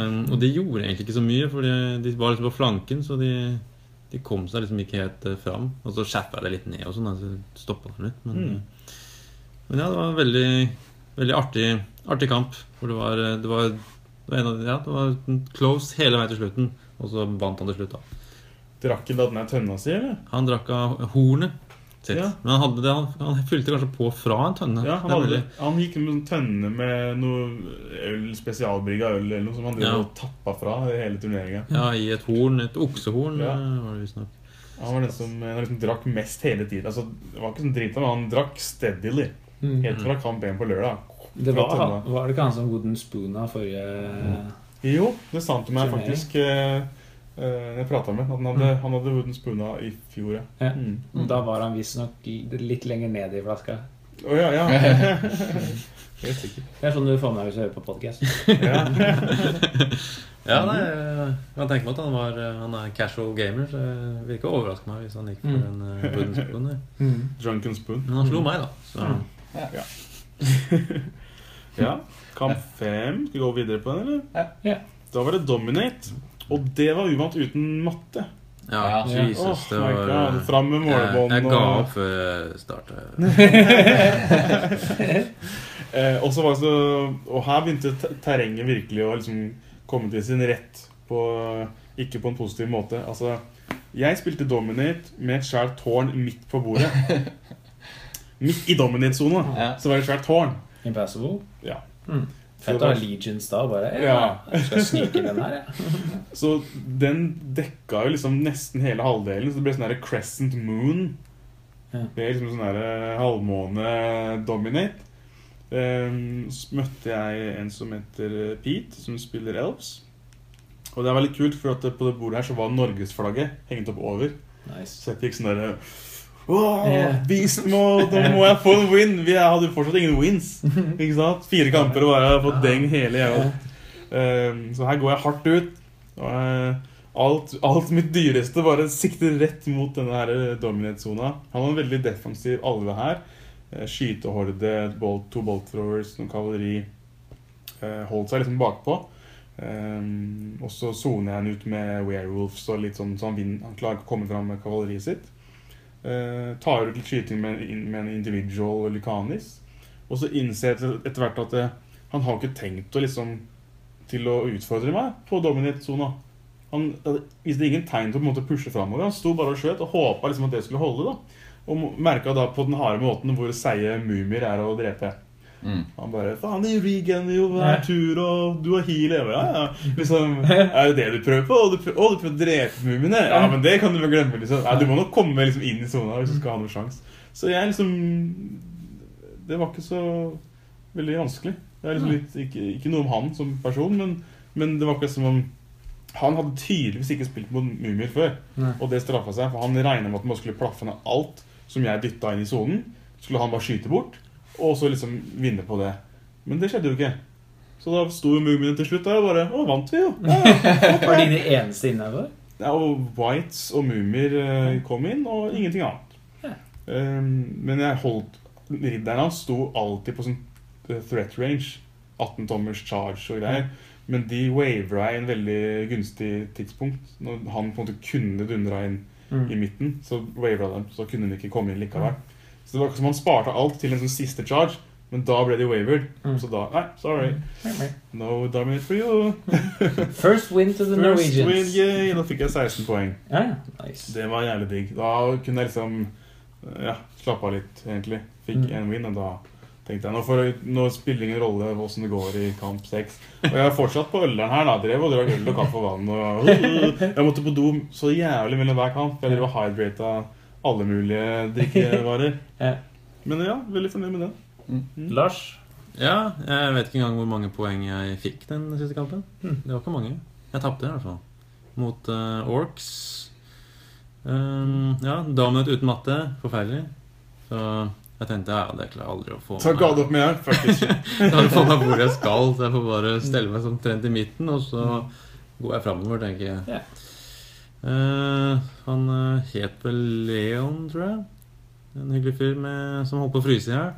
um, og de gjorde egentlig ikke så mye for de var liksom på flanken så de, de kom seg liksom ikke helt fram og så skjerpa det litt ned og sånn, så stoppet han litt men, mm. men ja, det var en veldig, veldig artig, artig kamp hvor det var, det var Det var, de, ja, det var close hele veien til slutten. Og så vant han til slutt da. Drakk han da den her tønna si, eller? Han drakk av hornet sitt ja. Men han, hadde det, han, han fylte kanskje på fra en tønne ja, han, hadde, han gikk med en tønne med noe øl, spesialbrygga øl eller noe som han ja. Tappet fra hele turneringen. Ja, i et horn, et oksehorn ja. Var det visst nok han var den som, han liksom drakk mest hele tiden altså, det var ikke sånn dritt, men han drakk steadily mm. Helt fra kamp én på lørdag. Det var, var det ikke han som Wooden Spoon av forrige... Mm. Jo, det sa han til meg faktisk eh, jeg pratet med, at han hadde, mm. han hadde Wooden Spoon av i fjor. Ja. Mm. Mm. Da var han visst nok litt lenger ned i flaska. Å oh, ja, ja. Helt sikkert. Det er sånn du får meg hvis du hører på podcast. Ja. Ja, nei, jeg kan tenke meg at han var han er casual gamer, så det virker overraskende meg hvis han gikk for en uh, wooden spoon. Mm. Drunken spoon. Men han slo mm. meg da, så. Mm. Ja. Ja, kamp fem. Skal vi gå videre på den, eller? Ja. Ja. Da var det Dominate, og det var uvant uten matte. Ja, ja. Jesus, oh, det var... God. Fram med målebånd. Jeg, jeg ga opp og... før jeg startet. eh, og så var det så... Og her begynte terrenget virkelig å liksom... komme til sin rett på, ikke på en positiv måte. Altså, jeg spilte Dominate med et svært tårn midt på bordet. Midt i Dominate-zonen, ja. Så var det et svært tårn. Impossible? Ja. Mm. Fett å ha Legions da, bare. Ja. Ja. Jeg skal snike den her, ja. Så den dekka jo liksom nesten hele halvdelen, så det ble sånn her Crescent Moon. Ja. Det er liksom sånn her halvmåne Dominate. Um, så møtte jeg en som heter Pete, som spiller Elves. Og det er veldig kult, for at på det bordet her så var Norgesflagget hengt opp over. Nice. Så jeg fikk sånn der Åh, yeah. Beast må, da må jeg få en win. Vi hadde fortsatt ingen wins, ikke sant? Fire kamper og bare jeg har fått deng hele jeg. um, Så her går jeg hardt ut og jeg, alt, alt mitt dyreste bare sikter rett mot denne her Dominate-zona. Han var en veldig defensiv alve her. Skytehorde, bolt, to bolt throwers, noen kavaleri eh, holdt seg liksom bakpå. Um, og så zoner jeg han ut med werewolves og litt sånn, så han, vinner, han klarer ikke å komme fram med kavaleriet sitt. Uh, tar ut litt skyting med, med en individual eller kanis. Og så innser jeg etter hvert at det, han har ikke tenkt å liksom til å utfordre meg på Dominate-zona. Han visste ingen tegn til å på en måte pushe fremover. Han stod bare og skjøt og håpet liksom at det skulle holde da. Og merket da på den harde måten hvor seie mumier er å drepe. Mm. Han bare, faen, det regener jo hver tur, og du har heal, ja, ja. Liksom, er det det du prøver på? Å, du, prøver, å, du prøver å drepe mumiene? Ja, men det kan du vel glemme, liksom. Ja, du må nok komme liksom, inn i zona hvis du skal ha noen sjans. Så jeg liksom, det var ikke så veldig vanskelig. Det er liksom litt, ikke, ikke noe om han som person, men, men det var ikke som om, han hadde tydeligvis ikke spilt mot mumier før. Nei. Og det straffet seg, for han regnet med at man skulle plaffe ned alt som jeg dyttet inn i zonen, skulle han bare skyte bort, og så liksom vinne på det. Men det skjedde jo ikke. Så da stod mumiene til slutt, og bare, å, vant vi jo. Ja, okay. Var de de eneste inne her? Ja, og whites og mumier kom inn, og ingenting annet. Ja. Um, men jeg holdt, ridderen hans stod alltid på sånn threat range, atten tommers charge og greier. Ja. Men de wavera i en veldig gunstig tidspunkt, når han på en måte kunne dundra inn mm. i midten, så wavera dem, så kunne de ikke komme inn likevel. Så det var som han sparte alt til en sånn siste charge, men da ble de wavered, mm. så da, nei, sorry, no dominate for you. First win to the Norwegians. First win, yay, da fikk jeg seksten poeng. Yeah, nice. Det var jævlig digg. Da kunne jeg liksom, ja, slappe av litt egentlig. Fikk mm. en win, og da... tenkte jeg, nå, for, nå spiller ingen rolle hvordan det går i kamp seks. Og jeg har fortsatt på ølleren her da, drev og drar øl og kaffe og vann. Og, uh, jeg måtte på do så jævlig mellom hver kamp. Jeg drev og hydrata alle mulige drikkevarer. Men ja, veldig fornøyd med den. Mm. Lars? Ja, jeg vet ikke engang hvor mange poeng jeg fikk den siste kampen. Det var ikke mange. Jeg tappte i hvert fall. Mot uh, Orks. Um, ja, Dominate uten matte. Forferdelig. Så... jeg tenkte, ja, det klarer jeg aldri å få så god opp med her, faktisk. Da har jeg fått meg hvor jeg skal, så jeg får bare stelle meg som trent i midten, og så går jeg fremover, tenker jeg. Yeah. Uh, han het vel Leon, tror jeg. En hyggelig fyr med, som holdt på å fryse i her.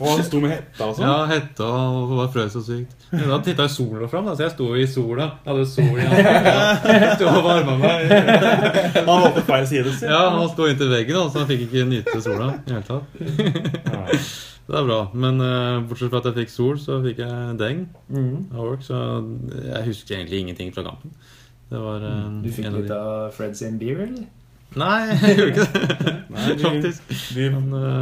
Og han sto med hetta og sånn. Ja, hetta og var frøs så sykt. Men da tittet jeg sola fram, da, så jeg stod i sola. Jeg hadde sol i han. Stod og varmet meg. Han var på feil side. Ja, han stod inntil veggen, da, så han fikk ikke nyte sola i hele tatt. Det er bra, men uh, bortsett fra at jeg fikk sol, så fikk jeg deng av Ork, så jeg husker egentlig ingenting fra kampen. Det var, uh, du fikk litt av Freds and Beer, eller? Nei, jeg gjorde ikke det. Nei, de, de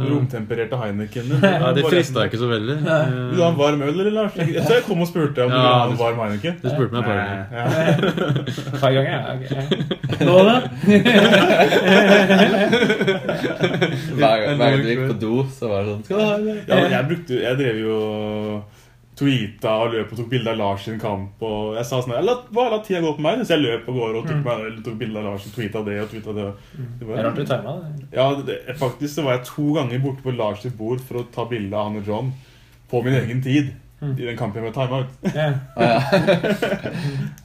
romtempererte Heineken. Ja, det fristet ikke så veldig. Du har en varm øl, eller Lars? Jeg tror jeg kom og spurte om ja, du har en varm Heineken. Du spurte meg bare det. Hver gang jeg nå da? Hver gang jeg gikk på do, så var det sånn. Skal du ha det? Ja, jeg brukte, jeg drev jo... tweeta og løp og tok bilder av Lars sin kamp, og jeg sa sånn, jeg la, bare la tida gå på meg, så jeg løp og går og tok, meg, tok bilder av Lars og tweeta det og tweeta det. Det var rart du tegna det. Ja, det, faktisk så var jeg to ganger borte på Lars sitt bord for å ta bilder av han og John på min egen tid. i den kampen med timeout. Ja.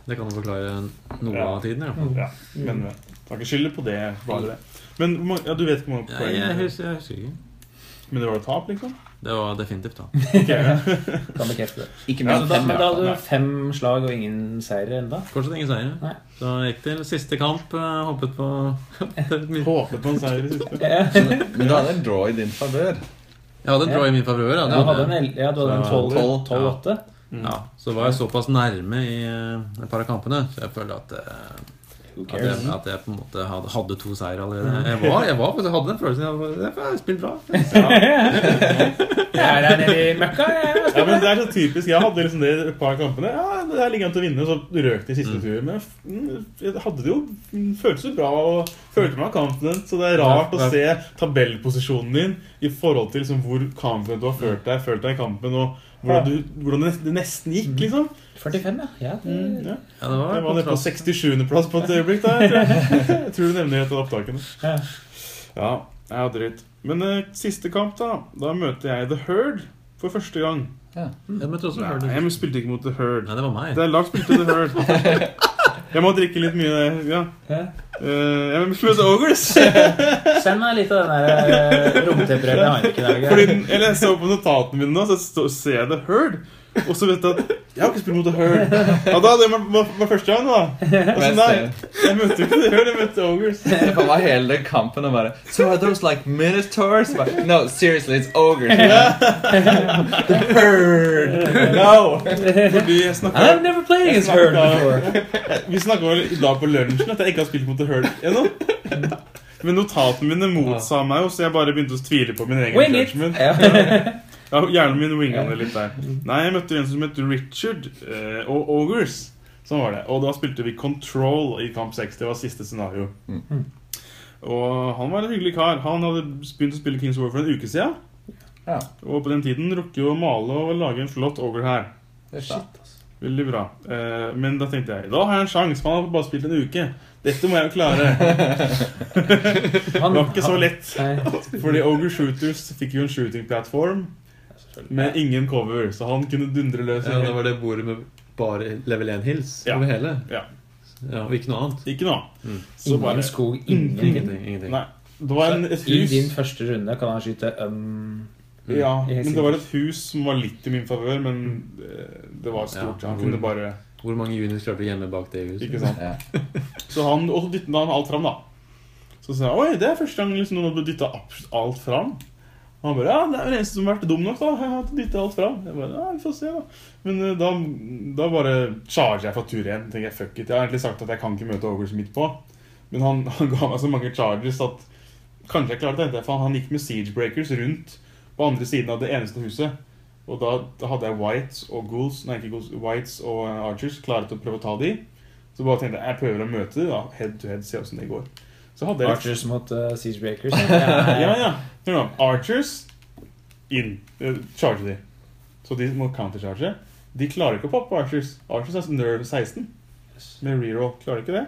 Det kan du forklare noe ja. Av tiden, i hvert fall. Ja, men kan ikke skylde på det, bare det. Men ja, du vet ikke hvor mange poeng. Ja, jeg husker, jeg husker ikke. Men det var et tap, liksom? Det var definitivt tap. Okay. Kan bekrefte det. Ikke mer enn fem. Da hadde du fem slag og ingen seire enda? Fortsatt ingen seire. Nei. Så gikk til siste kamp, håpet på... håpet på en seire i siste. Men du hadde en draw i din favør. Jeg hadde en draw i min favør, ja. Du hadde en, ja, du hadde en tolv åtte. Ja, så var jeg såpass nærme i et par av kampene, så jeg følte at... At jeg, at jeg på en måte hadde, hadde to seier allerede. Jeg var, jeg var, jeg hadde den følelsen. Jeg, var, jeg, jeg spilte bra. Ja. Jeg er nede i møkka. Ja, men det er så typisk. Jeg hadde liksom det et par kampene. Ja, det ligger an til å vinne, så røkte jeg siste tur. Men jeg hadde det jo, føltes jo bra, og følte meg confident. Så det er rart å se tabellposisjonen din i forhold til liksom, hvor confident du har følt deg, følt deg i kampen, og hvordan, du, hvordan det nesten gikk, liksom. førtifem, ja. Ja, det, mm, ja. Ja, det var, jeg var nede på sekstisjuende plass på et øyeblikk der. Jeg tror, jeg tror du nevner etter opptakene. Ja, jeg hadde dritt. Men uh, siste kamp da, da møter jeg The Herd for første gang. Ja, jeg møtte også Herd. Nei, jeg spilte ikke mot The Herd. Nei, det var meg. Det er Lars spilte The Herd. Jeg må drikke litt mye, ja. Uh, jeg vil slutte til Ogres. Send meg litt av den der romtemperøren jeg har ikke der. Fordi den, eller jeg så på notatene mine nå, så stå, ser jeg The Herd. Og så vet jeg at jeg har ikke spilt mot The Herd. Ja, da, det var, var, var første gang da. Og så nei, jeg møtte ikke The Herd, jeg møtte Ogres. Det var hele kampen og bare, so are those like minotaurs? But, no, seriously, it's Ogres. Yeah. The Herd. No. Fordi jeg snakket... I've never played against Herd before. Vi snakket vel i dag på lunsjen at jeg ikke har spilt mot The Herd ennå. Men notatene mine motsa meg, så jeg bare begynte å tvile på min egen judgment. Ja, hjernen min wingene litt der. Nei, jeg møtte en som heter Richard eh, og Ogres, sånn var det. Og da spilte vi Control i kamp seks, det var siste scenario. Mm. Og han var en hyggelig kar. Han hadde begynt å spille Kings of War for en uke siden. Ja. Og på den tiden rukket jo å male og lage en flott Ogre her. Det er shit, altså. Veldig bra. Eh, men da tenkte jeg, da har jeg en sjans, for han har bare spilt en uke. Dette må jeg jo klare. Det var ikke så lett. Fordi Ogre Shooters fikk jo en shooting platform. Med ingen cover, så han kunne dundre løs. Ja, det var det bordet med bare level en hills ja. Over hele. Ja. Ja, og ikke noe annet. Ikke noe annet. Mm. Ingen bare, skog, ingen, ingenting. ingenting. Nei, det var en, et hus. I din første runde kan han skyte um, mm. Ja, men det var et hus som var litt i min favør, men det var stort. Ja, han kunne bare... Hvor mange juniors klarte hjemme bak det huset? Ikke sant? Ja. Så han, og så dyttet han alt fram da. Så sa han, oi, det er første gang liksom, noen hadde dyttet alt fram. Og han bare, ja, det er den eneste som har vært dum nok da, jeg har dyttet alt fra. Jeg bare, ja, vi får se da. Men uh, da, da bare charger jeg fra tur igjen, tenker jeg, fuck it. Jeg har egentlig sagt at jeg kan ikke møte Ogres midt på. Men han, han ga meg så mange chargers at kanskje jeg klarte det, for han gikk med siegebreakers rundt på andre siden av det eneste huset. Og da, da hadde jeg whites og ghouls, nei ikke ghouls, whites og archers klare til å prøve å ta de. Så bare tenkte jeg, jeg prøver å møte de da, head to head, se hvordan det går. Archers mot uh, siegebreakers. Ja, ja, ja. Hør nå, archers inn, uh, charge de. Så de må countercharge. De klarer ikke å poppe archers. Archers er nerve seksten med reroll, klarer ikke det.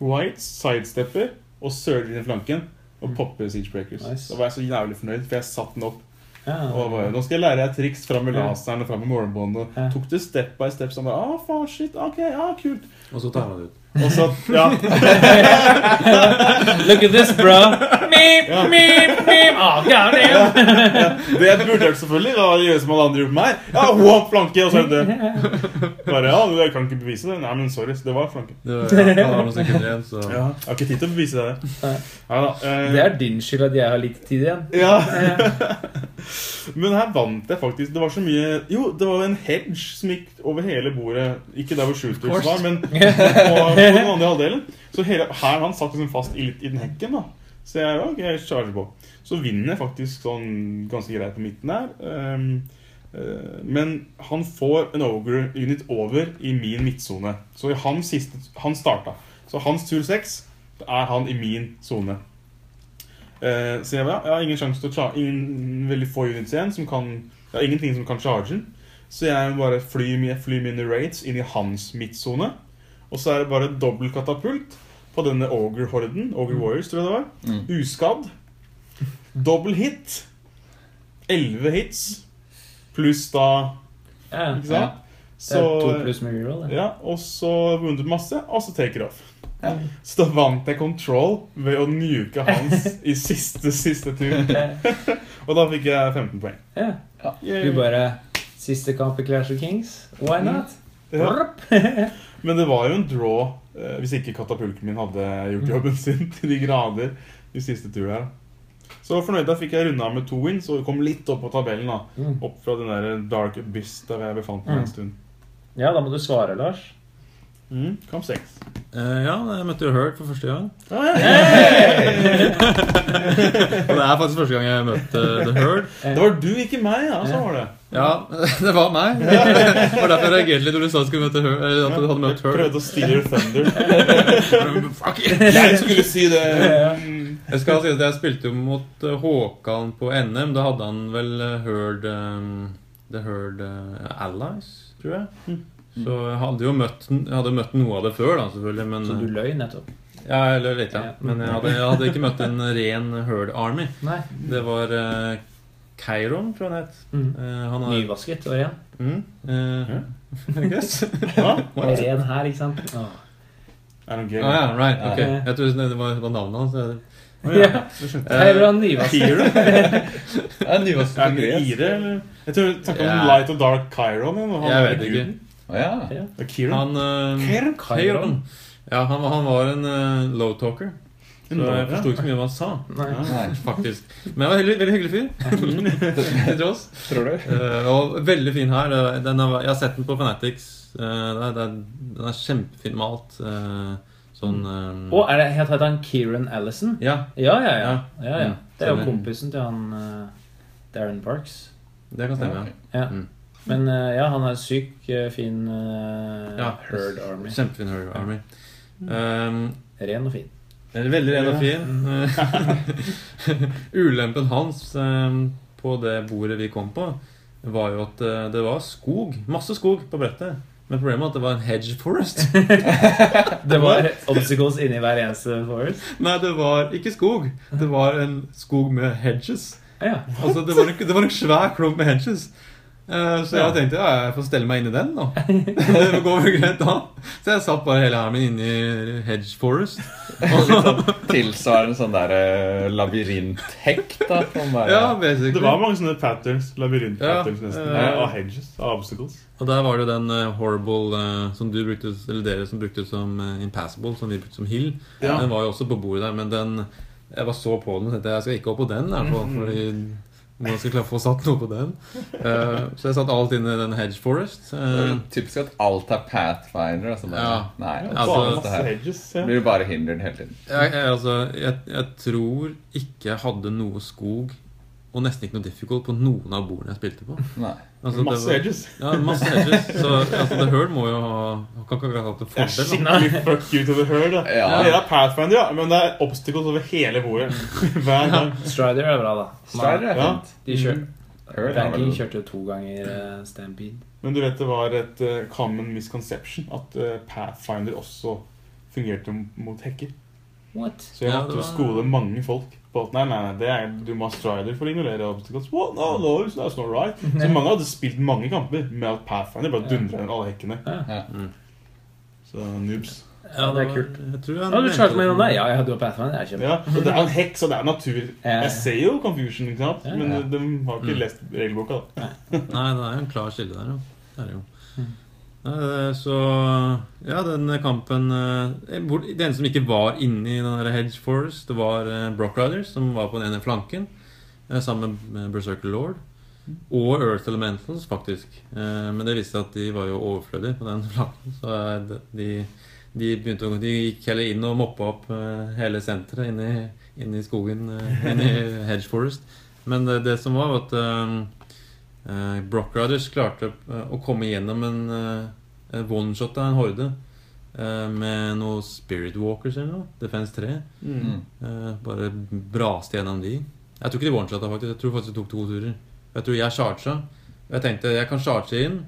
Whites sidestepper og surger inn i flanken og popper siegebreakers. Nice. Da var jeg så jævlig fornøyd, for jeg satt den opp. Ja, og bare, nå skal jeg lære deg triks fram med laseren og fram med morgenbånden. Og ja. Tok det step by step, sånn bare, ah, faen, shit, ok, ja, ah, kult. Og så tar han det ut. Og så, ja. Look at this, bro. Meep, ja. Meep, meep. Ah, god damn. Ja, ja. Det jeg burde gjøre selvfølgelig, da gjør som alle andre gjorde på meg. Ja, wow, flanke, og så er det død. Bare, ja, jeg kan ikke bevise det. Nei, men sorry, det var flanke. Det var, ja, det var noen sekunder igjen, så. Ja, jeg har ikke tid til å bevise det. Ja, da, eh. Det er din skyld at jeg har litt tid igjen. Ja. Men her vant jeg faktisk. Det var så mye. Jo, det var en hedge som gikk over hele bordet. Ikke der hvor shooters var, men på, på den andre halvdelen. Så hele, her han satt liksom fast i, i den hekken da. Så jeg, ja, okay, jeg charger på. Så vinner jeg faktisk sånn ganske greit på midten her. Um, uh, men han får en ogre unit over i min midtzone. Så han, siste, han startet. Så hans tur seks er han i min zone. Eh, så jeg, ja, jeg har ingen sjanse til å charge, ingen veldig få units igjen som kan, jeg har ingenting som kan charge den. Så jeg bare fly mine, fly mine raids inn i hans midtzone. Og så er det bare dobbelt katapult på denne Ogre-horden, Ogre Warriors tror jeg det var. Mm. Uskadd. Dobbelt hit. elleve hits. Pluss da Ja, ikke sant? Ja. Det er to pluss med reroll. Ja, og så wounded masse, og så take it off. Ja. Så da vant jeg Control ved å nuke hans i siste, siste tur. Og da fikk jeg femten poeng. Ja, ja. Du bare, siste kamp i Clash of Kings, why not? Ja. Men det var jo en draw, eh, hvis ikke katapulten min hadde gjort jobben sin til de grader i siste tur her. Så fornøyd da fikk jeg rundet av med to wins, og kom litt opp på tabellen da. Mm. Opp fra den der dark abyss der jeg befant meg en stund. Ja, da må du svare, Lars. Mm, kamp seks. Uh, ja, jeg møtte jo Herd for første gang. Hey! Og det er faktisk første gang jeg møtte The Herd. Det var du, ikke meg, ja, så var det. Ja, det var meg. Det var derfor jeg reagerte litt når du sa at du hadde møtt Herd. Jeg prøvde å stille Thunder. Fuck, jeg skulle si det. Jeg skal si at jeg spilte jo mot Håkan på N M. Da hadde han vel Herd, um, The Herd uh, Allies, tror jeg. Så jeg hadde jo møtt, jeg hadde møtt noe av det før da, selvfølgelig, men... Så du løy nettopp? Ja, jeg løy litt, ja. Men jeg hadde, jeg hadde ikke møtt en ren Herd Army. Nei. Det var uh, Kairon, tror jeg han het. Mm. Uh, han har... Nyvasket, og ren. Mm. Uh, yeah. I guess. Ja, ren her, ikke sant? Oh. I don't get it. Ah, yeah, right, ok. Yeah. Jeg tror det var, var navnet hans, jeg... Oh, ja, Kairon Nyvasket. Ja, Nyvasket er greit. Ire, eller? Jeg tror du snakker om Light og Dark Kairon, eller? Jeg vet ikke. Ja, ja. Kieran. Han, uh, Kieran? Kieran. Ja, han, han var en uh, low talker. Så jeg forstod ikke så mye hva han sa. Nei. Nei. Faktisk. Men han var veldig, veldig hyggelig fyr. Det tror oss. Tror du? Uh, og veldig fin her. Den er, jeg har sett den på Fanatics. Uh, den, er, den er kjempefin malt. Uh, sånn... Um... Åh, oh, er det helt han Kieran Allison? Ja. Ja, ja, ja. ja, ja. Det er jo kompisen til han uh, Darren Parks. Det kan stemme, ja. Ja. Mm. Men uh, ja, han er syk, uh, fin uh, ja, Herd Army. Kjempefin Herd Army. Um, ren og fin. Veldig ren og fin. Ulempen hans um, på det bordet vi kom på, var jo at uh, det var skog, masse skog på brettet. Men problemet var at det var en hedge forest. Det var obstacles inni hver eneste forest? Nei, det var ikke skog. Det var en skog med hedges. Ja. Altså, det var en, det var en svær klump med hedges. Så jeg tenkte, ja, jeg får stelle meg inn i den da. Det går jo greit da. Så jeg satt bare hele armen inn i hedge forest. Tilsvarende sånn der uh, labyrinthekk da. Ja, basically. Det var mange sånne patterns, labyrinth-patterns nesten. Ja, uh, av hedges, av obstacles. Og der var det den uh, horrible, uh, som du brukte, eller dere som brukte som uh, impassable, som vi brukte som hill. Ja. Den var jo også på bordet der, men den, jeg var så på den, så jeg skal ikke opp på den der, fordi... Man skal klare å få satt noe på den. Uh, så jeg satt alt inn i den hedge forest. Uh, typisk at alt er Pathfinder. Altså, ja. Nei, altså, altså, hedges, ja. Blir du bare hindret hele tiden. Jeg, jeg, altså, jeg, jeg tror ikke jeg hadde noe skog, og nesten ikke noe difficult på noen av bordene jeg spilte på. Nei. Altså, masse var, hedges. Ja, masse hedges. Så altså, The Herd må jo ha... Kan ikke ha hatt en fordel. Det er skikkelig fuck you to The Herd, da. Ja. Det er Pathfinder, ja, men det er obstacles over hele bordet. Hver gang. Ja. Strider er bra, da. Strider er fint. Ja. De kjør... Dan King kjørte jo to ganger uh, Stampede. Men du vet, det var et uh, common misconception at uh, Pathfinder også fungerte mot hekker. What? Så jeg måtte ja, var... skole mange folk. But nei, nei, nei, det er, du må ha Strider for å ignorere obstacles. What? No, no, that's not right. Så mange hadde spilt mange kamper med Pathfinder, bare dundret inn alle hekkene. Ja. Mm. Så noobs. Ja, det er kult. Jeg tror jeg... Ja, du klarte meg noen der. Ja, jeg hadde jo Pathfinder, jeg kjøper. Ja, og det er en hekk, så det er natur. Jeg ser jo confusion, ikke sant? Men de har ikke lest regelboka, da. Nei, det er jo en klar skille der, jo. Det er jo. Så ja, den kampen den som ikke var inne i den der hedge forest, det var Brock Riders som var på den ene flanken sammen med Berserker Lord og Earth Elementals faktisk, men det viste at de var jo overflødige på den flanken, så de, de begynte å de gikk heller inn og moppet opp hele senteret inne, inne i skogen, inne i hedge forest. Men det, det som var var at Uh, Brock Riders klarte uh, å komme gjennom en uh, one-shot av en horde uh, med noen Spirit Walkers eller noe, Defense tre. Mm. uh, Bare braste gjennom de. Jeg tror ikke de one-shotta faktisk, jeg tror faktisk det tok to turer. Jeg tror jeg charga. Jeg tenkte jeg kan charge inn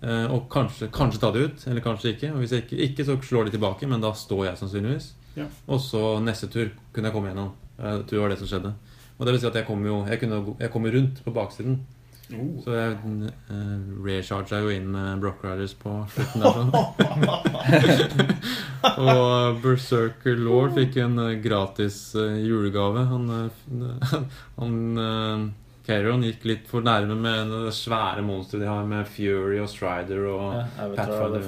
uh, og kanskje, kanskje ta det ut, eller kanskje ikke. Og hvis jeg ikke, ikke så slår de tilbake, men da står jeg sannsynligvis. Ja. Og så neste tur kunne jeg komme gjennom. Jeg tror det var det som skjedde. Og det vil si at jeg kom jo, jeg kunne, jeg kom rundt på baksiden. Oh. Så jeg uh, recharga jo inn uh, Brock Riders på slutten der sånn. Og Berserker Lord fikk en uh, gratis uh, julegave. Han, uh, han uh, Keiron gikk litt for nærme med det svære monster de har med Fury og Strider og ja, Pathfinder.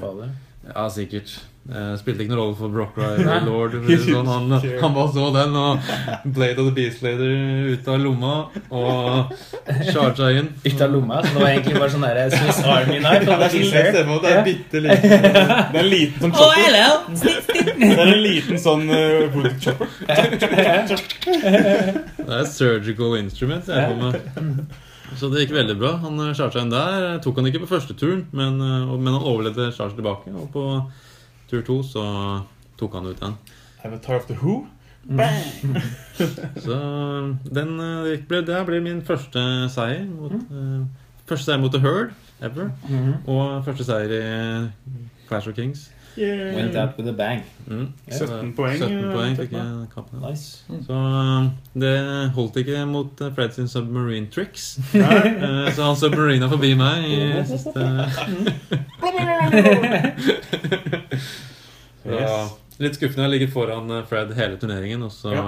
Ja, sikkert. Uh, spilte ikke noen rolle for Brock Rider Lord sånn, han, han bare så den og Blade of the Beast Lader ut av lomma og charge inn ut av lomma, så nå er egentlig bare sånn der Swiss Army Knife og det er sånn stemme, det er en bitte liten det er en liten sånn chopper det er en liten sånn uh, chopper det er surgical instrument jeg får med Så det gikk veldig bra. Han charget inn der. Tok han ikke på første turen, men, men han overlevde charge tilbake. Og på tur to så tok han ut den. Avatar of the Who? Bang! Så den ble, det ble min første seier. Mot, mm. uh, første seier mot The Herd, ever. Mm-hmm. Og første seier i Clash of Kings. Yeah. Went out with a bang. Mm. sytten poeng. sytten poeng fikk jeg kappen. Nice. Mm. Så det holdt ikke mot Fred sin submarine tricks. uh, så han submarina forbi meg i siste... så, yes. Litt skuffende, jeg ligger foran Fred hele turneringen, og så ja.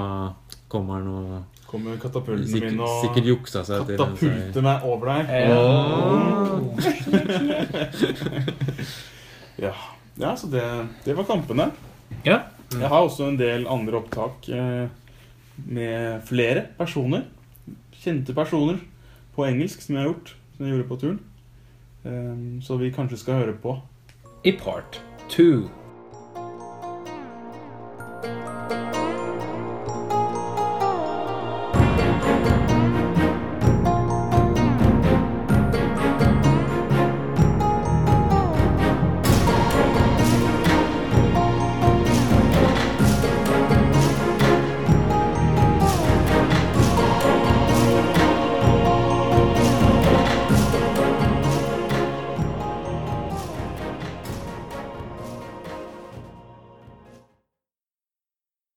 kommer han og... Kommer katapulten Sikker, min og sikkert juksa seg til katapulten meg over deg. Ja. Oh. ja. Ja, så det, det var kampene. Ja. Mm. Jeg har også en del andre opptak eh, med flere personer, kjente personer på engelsk som jeg har gjort, som jeg gjorde på turen. Um, så vi kanskje skal høre på. I part two.